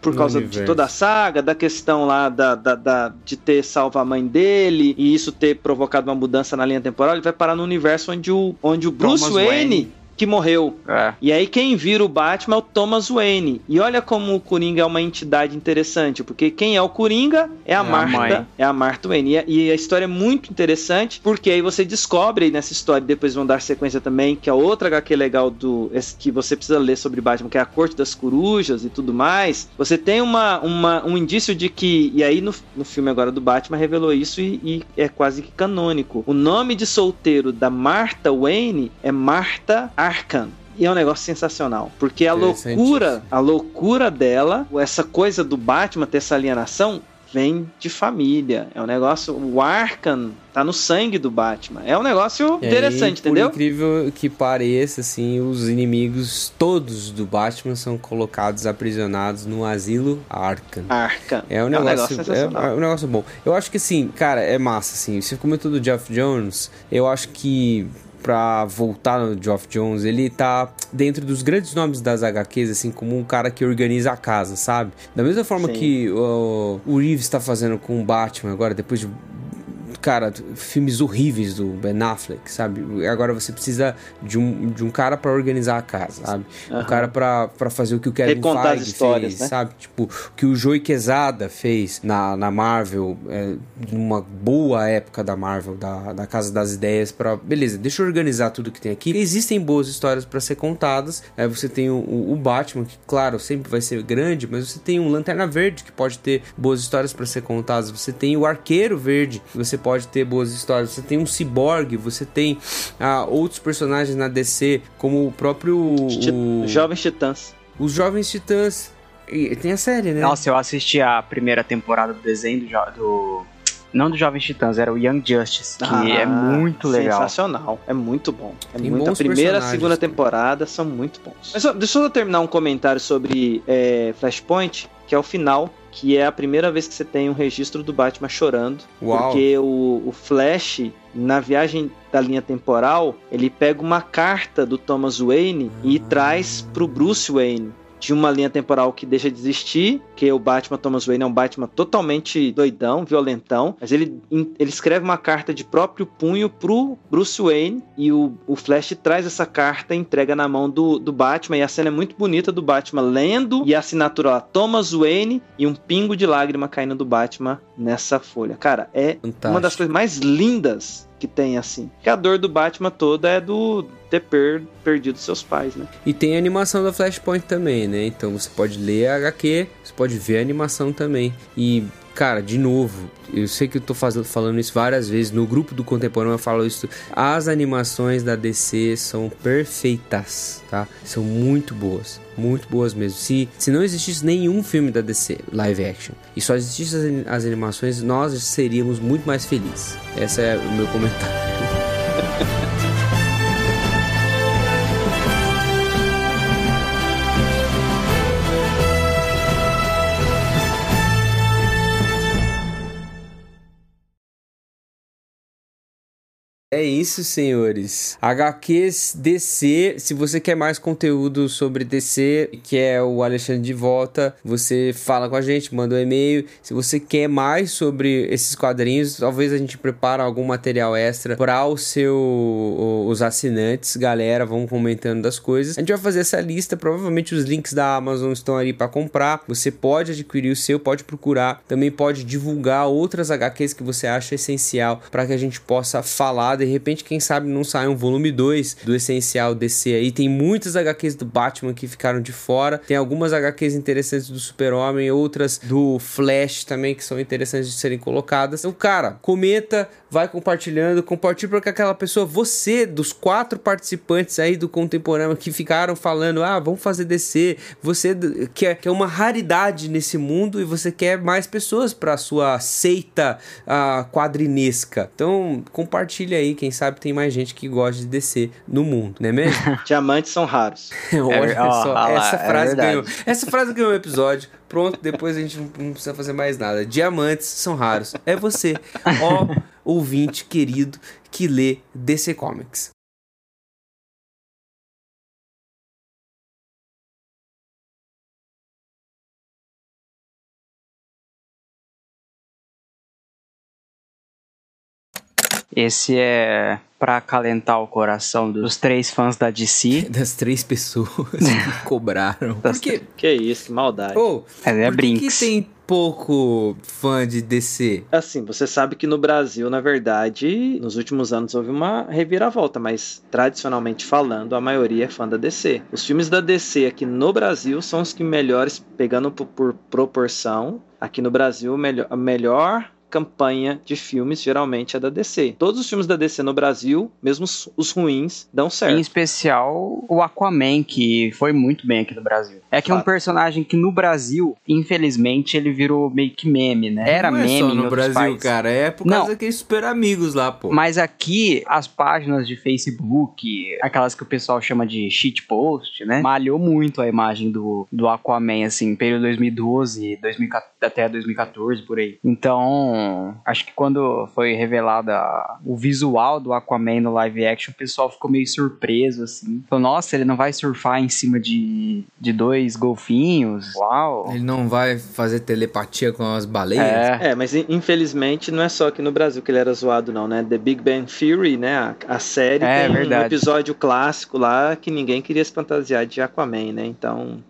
por causa de toda a saga, da questão lá da, da, da, de ter salvo a mãe dele, e isso ter provocado uma mudança na linha temporal, ele vai parar no universo onde o, onde o Bruce Thomas Wayne, Wayne que morreu. É. E aí quem vira o Batman é o Thomas Wayne. E olha como o Coringa é uma entidade interessante, porque quem é o Coringa é a é Martha, a é a Martha Wayne. E a, e a história é muito interessante, porque aí você descobre aí nessa história, depois vão dar sequência também, que é outra H Q legal do, que você precisa ler sobre Batman, que é a Corte das Corujas e tudo mais. Você tem uma, uma, um indício de que, e aí no, no filme agora do Batman revelou isso, e, e é quase que canônico. O nome de solteiro da Martha Wayne é Martha Arkham. E é um negócio sensacional, porque a loucura, a loucura dela, essa coisa do Batman ter essa alienação, vem de família. É um negócio, o Arkham tá no sangue do Batman. É um negócio e interessante, aí, entendeu? Por incrível que pareça, assim, os inimigos todos do Batman são colocados, aprisionados no asilo Arkham. Arkham. É um negócio, é um negócio, é, é um negócio bom. Eu acho que, assim, cara, é massa, assim. Você comentou do Geoff Johns, eu acho que... pra voltar no Geoff Johns, ele tá dentro dos grandes nomes das H Qs, assim, como um cara que organiza a casa, sabe? Da mesma forma Sim. que uh, o Reeves tá fazendo com o Batman agora, depois de, cara, filmes horríveis do Ben Affleck, sabe? Agora você precisa de um, de um cara pra organizar a casa, sabe? Uhum. Um cara pra, pra fazer o que o Kevin Feige fez, né? Sabe? Tipo, o que o Joey Quesada fez na, na Marvel, é, numa boa época da Marvel, da, da Casa das Ideias, pra... Beleza, deixa eu organizar tudo que tem aqui. Existem boas histórias pra ser contadas. Aí você tem o, o Batman, que, claro, sempre vai ser grande, mas você tem um Lanterna Verde, que pode ter boas histórias pra ser contadas. Você tem o Arqueiro Verde, que você pode pode ter boas histórias, você tem um Ciborgue, você tem ah, outros personagens na D C, como o próprio... O... Jovens Titãs. Os Jovens Titãs. E tem a série, né? Nossa, eu assisti a primeira temporada do desenho do... do... Não do Jovens Titãs, era o Young Justice, que ah, é muito legal. Sensacional, é muito bom. É muito, a primeira e a segunda temporada são muito bons. Mas deixa eu terminar um comentário sobre é, Flashpoint, que é o final, que é a primeira vez que você tem um registro do Batman chorando. Uau. Porque o, o Flash, na viagem da linha temporal, ele pega uma carta do Thomas Wayne e ah. traz pro Bruce Wayne. De uma linha temporal que deixa de existir, que o Batman Thomas Wayne é um Batman totalmente doidão, violentão, mas ele, ele escreve uma carta de próprio punho pro Bruce Wayne, e o, o Flash traz essa carta e entrega na mão do, do Batman, e a cena é muito bonita do Batman lendo, e a assinatura lá, Thomas Wayne, e um pingo de lágrima caindo do Batman nessa folha. Cara, é fantástico. Uma das coisas mais lindas que tem, assim. Que a dor do Batman toda é do ter per- perdido seus pais, né? E tem a animação da Flashpoint também, né? Então você pode ler a agá quê, você pode ver a animação também. E, cara, de novo, eu sei que eu tô faz- falando isso várias vezes, no grupo do Contemporâneo eu falo isso, as animações da dê cê são perfeitas, tá? São muito boas. Muito boas mesmo. Se, se não existisse nenhum filme da dê cê live action e só existissem as, as animações, nós seríamos muito mais felizes. Esse é o meu comentário. É isso, senhores. agá quês dê cê, se você quer mais conteúdo sobre dê cê, que é o Alexandre de volta, você fala com a gente, manda um e-mail. Se você quer mais sobre esses quadrinhos, talvez a gente prepare algum material extra para o seu, os assinantes. Galera, vão comentando das coisas. A gente vai fazer essa lista, provavelmente os links da Amazon estão ali para comprar. Você pode adquirir o seu, pode procurar, também pode divulgar outras agá quês que você acha essencial para que a gente possa falar. De repente, quem sabe não sai um volume dois do Essencial dê cê aí. Tem muitas agá quês do Batman que ficaram de fora. Tem algumas agá quês interessantes do Super-Homem, outras do Flash também que são interessantes de serem colocadas. Então, cara, comenta, vai compartilhando, compartilha para que aquela pessoa, você, dos quatro participantes aí do Contemporâneo que ficaram falando, ah, vamos fazer dê cê, você que é, que é uma raridade nesse mundo e você quer mais pessoas para sua seita ah, quadrinesca. Então, compartilha aí. Quem sabe tem mais gente que gosta de dê cê no mundo, não é mesmo? Diamantes são raros. Olha só, essa frase ganhou. Essa frase ganhou um episódio. Pronto, depois a gente não precisa fazer mais nada. Diamantes são raros. É você, ó ouvinte querido que lê dê cê Comics. Esse é pra acalentar o coração dos três fãs da dê cê. Das três pessoas que cobraram. Porque... Que isso, que maldade. Oh, é, é brinco. Que tem pouco fã de dê cê? Assim, você sabe que no Brasil, na verdade, nos últimos anos houve uma reviravolta, mas tradicionalmente falando, a maioria é fã da dê cê. Os filmes da dê cê aqui no Brasil são os que melhores, pegando por proporção, aqui no Brasil, melhor, a melhor... campanha de filmes geralmente é da dê cê. Todos os filmes da dê cê no Brasil, mesmo os ruins, dão certo. Em especial o Aquaman, que foi muito bem aqui no Brasil. É que claro. É um personagem que no Brasil, infelizmente, ele virou meio que meme, né? Era meme em outros países. Não é só no Brasil, cara. É por causa daqueles super amigos lá, pô. Mas aqui, as páginas de Facebook, aquelas que o pessoal chama de shitpost, né? Malhou muito a imagem do, do Aquaman, assim, período dois mil e doze, dois mil e quatorze, até dois mil e quatorze, por aí. Então, acho que quando foi revelada o visual do Aquaman no live action, o pessoal ficou meio surpreso, assim. Falou, nossa, ele não vai surfar em cima de, de dois golfinhos? Uau! Ele não vai fazer telepatia com as baleias? É. é, mas infelizmente não é só aqui no Brasil que ele era zoado, não, né? The Big Bang Theory, né? A, a série é, tem verdade. Um episódio clássico lá que ninguém queria se fantasiar de Aquaman, né? Então...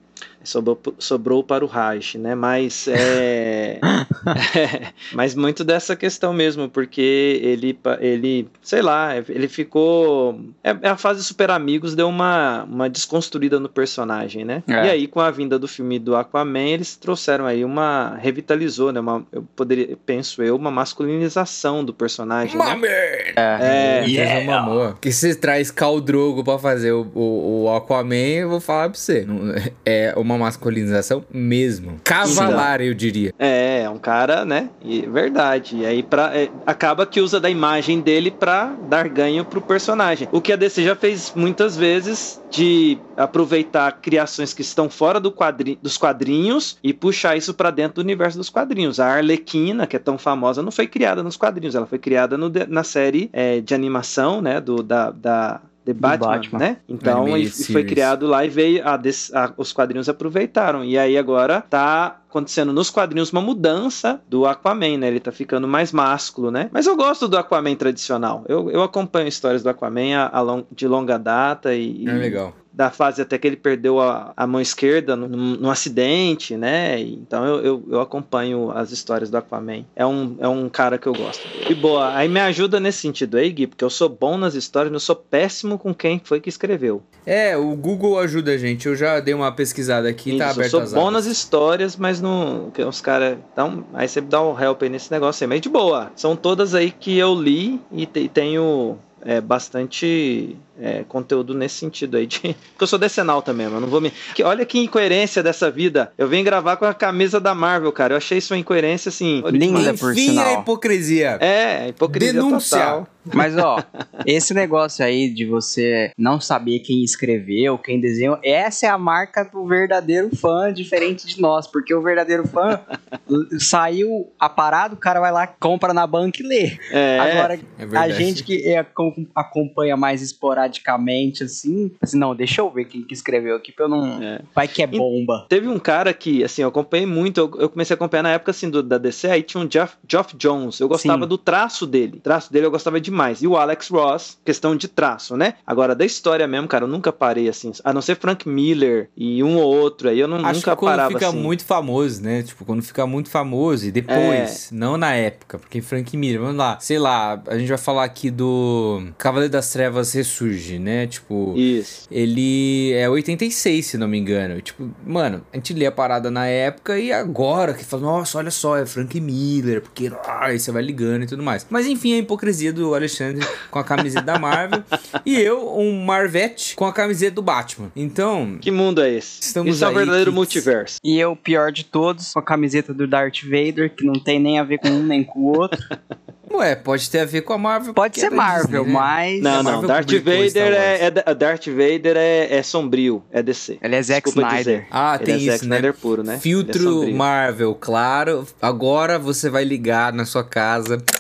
Sobrou, sobrou para o Raj, né? Mas é... é... Mas muito dessa questão mesmo, porque ele, ele sei lá, ele ficou... É, a fase Super Amigos deu uma, uma desconstruída no personagem, né? É. E aí, com a vinda do filme do Aquaman, eles trouxeram aí uma... Revitalizou, né? Uma, eu poderia, penso eu, uma masculinização do personagem. Né? É, é, yeah. um amor. Que você traz Khal Drogo pra fazer o, o, o Aquaman, eu vou falar pra você. É uma masculinização mesmo. Cavalar, eu diria. É, é um, cara, né? E verdade. E aí pra, é, acaba que usa da imagem dele pra dar ganho pro personagem. O que a D C já fez muitas vezes de aproveitar criações que estão fora do quadri, dos quadrinhos e puxar isso pra dentro do universo dos quadrinhos. A Arlequina, que é tão famosa, não foi criada nos quadrinhos. Ela foi criada no, na série é, de animação, né? Do, da... da The Batman, Batman, né? Então ele foi criado lá e veio a, a, os quadrinhos aproveitaram. E aí agora tá acontecendo nos quadrinhos uma mudança do Aquaman, né? Ele tá ficando mais másculo, né? Mas eu gosto do Aquaman tradicional. Eu, eu acompanho histórias do Aquaman a, a long, de longa data e... É legal. Da fase até que ele perdeu a, a mão esquerda num, num acidente, né? Então eu, eu, eu acompanho as histórias do Aquaman. É um, é um cara que eu gosto. E boa, aí me ajuda nesse sentido aí, Gui, porque eu sou bom nas histórias, mas eu sou péssimo com quem foi que escreveu. É, o Google ajuda a gente. Eu já dei uma pesquisada aqui, isso, tá aberto as aulas. Eu sou bom nas histórias, mas não... Os caras... Então, aí você dá um help aí nesse negócio aí. Mas de boa, são todas aí que eu li e te, tenho... É, bastante é, conteúdo nesse sentido aí. De... Porque eu sou decenalta mesmo, eu não vou me... Que, olha que incoerência dessa vida. Eu vim gravar com a camisa da Marvel, cara. Eu achei isso uma incoerência, assim... Linda, por sinal. Enfim, a hipocrisia. É, a hipocrisia denúncia. Total. Mas, ó, esse negócio aí de você não saber quem escreveu, quem desenhou, essa é a marca do verdadeiro fã, diferente de nós. Porque o verdadeiro fã saiu a parada, o cara vai lá, compra na banca e lê. É, agora, é a gente que é... acompanha mais esporadicamente, assim, assim, não, deixa eu ver quem que escreveu aqui, pra eu não... É. Vai que é bomba. E teve um cara que, assim, eu acompanhei muito, eu, eu comecei a acompanhar na época, assim, do, da D C, aí tinha um Geoff, Geoff Johns, eu gostava Sim. do traço dele, o traço dele eu gostava demais, e o Alex Ross, questão de traço, né? Agora, da história mesmo, cara, eu nunca parei, assim, a não ser Frank Miller e um ou outro, aí eu não, Acho nunca que quando parava, fica assim. Muito famoso, né? Tipo, quando fica muito famoso, e depois, é... não na época, porque Frank Miller, vamos lá, sei lá, a gente vai falar aqui do Cavaleiro das Trevas ressurge, né? Tipo, isso. Ele é oitenta e seis, se não me engano. Tipo, mano, a gente lê a parada na época e agora que fala, nossa, olha só, é Frank Miller, porque aí você vai ligando e tudo mais. Mas enfim, a hipocrisia do Alexandre com a camiseta da Marvel e eu, um Marvete, com a camiseta do Batman. Então... Que mundo é esse? Estamos Isso aí, é o verdadeiro que... multiverso. E eu, pior de todos, com a camiseta do Darth Vader, que não tem nem a ver com um nem com o outro. Ué, pode ter a ver com a Marvel. Pode ser é Marvel, Disney, né? mas... Não, não, Darth Vader é, é, Darth Vader é, é sombrio, é D C. Ele é Zack Snyder. Dizer. Ah, Ele tem é isso, Zack Snyder né? puro, né? Filtro é Marvel, claro. Agora você vai ligar na sua casa...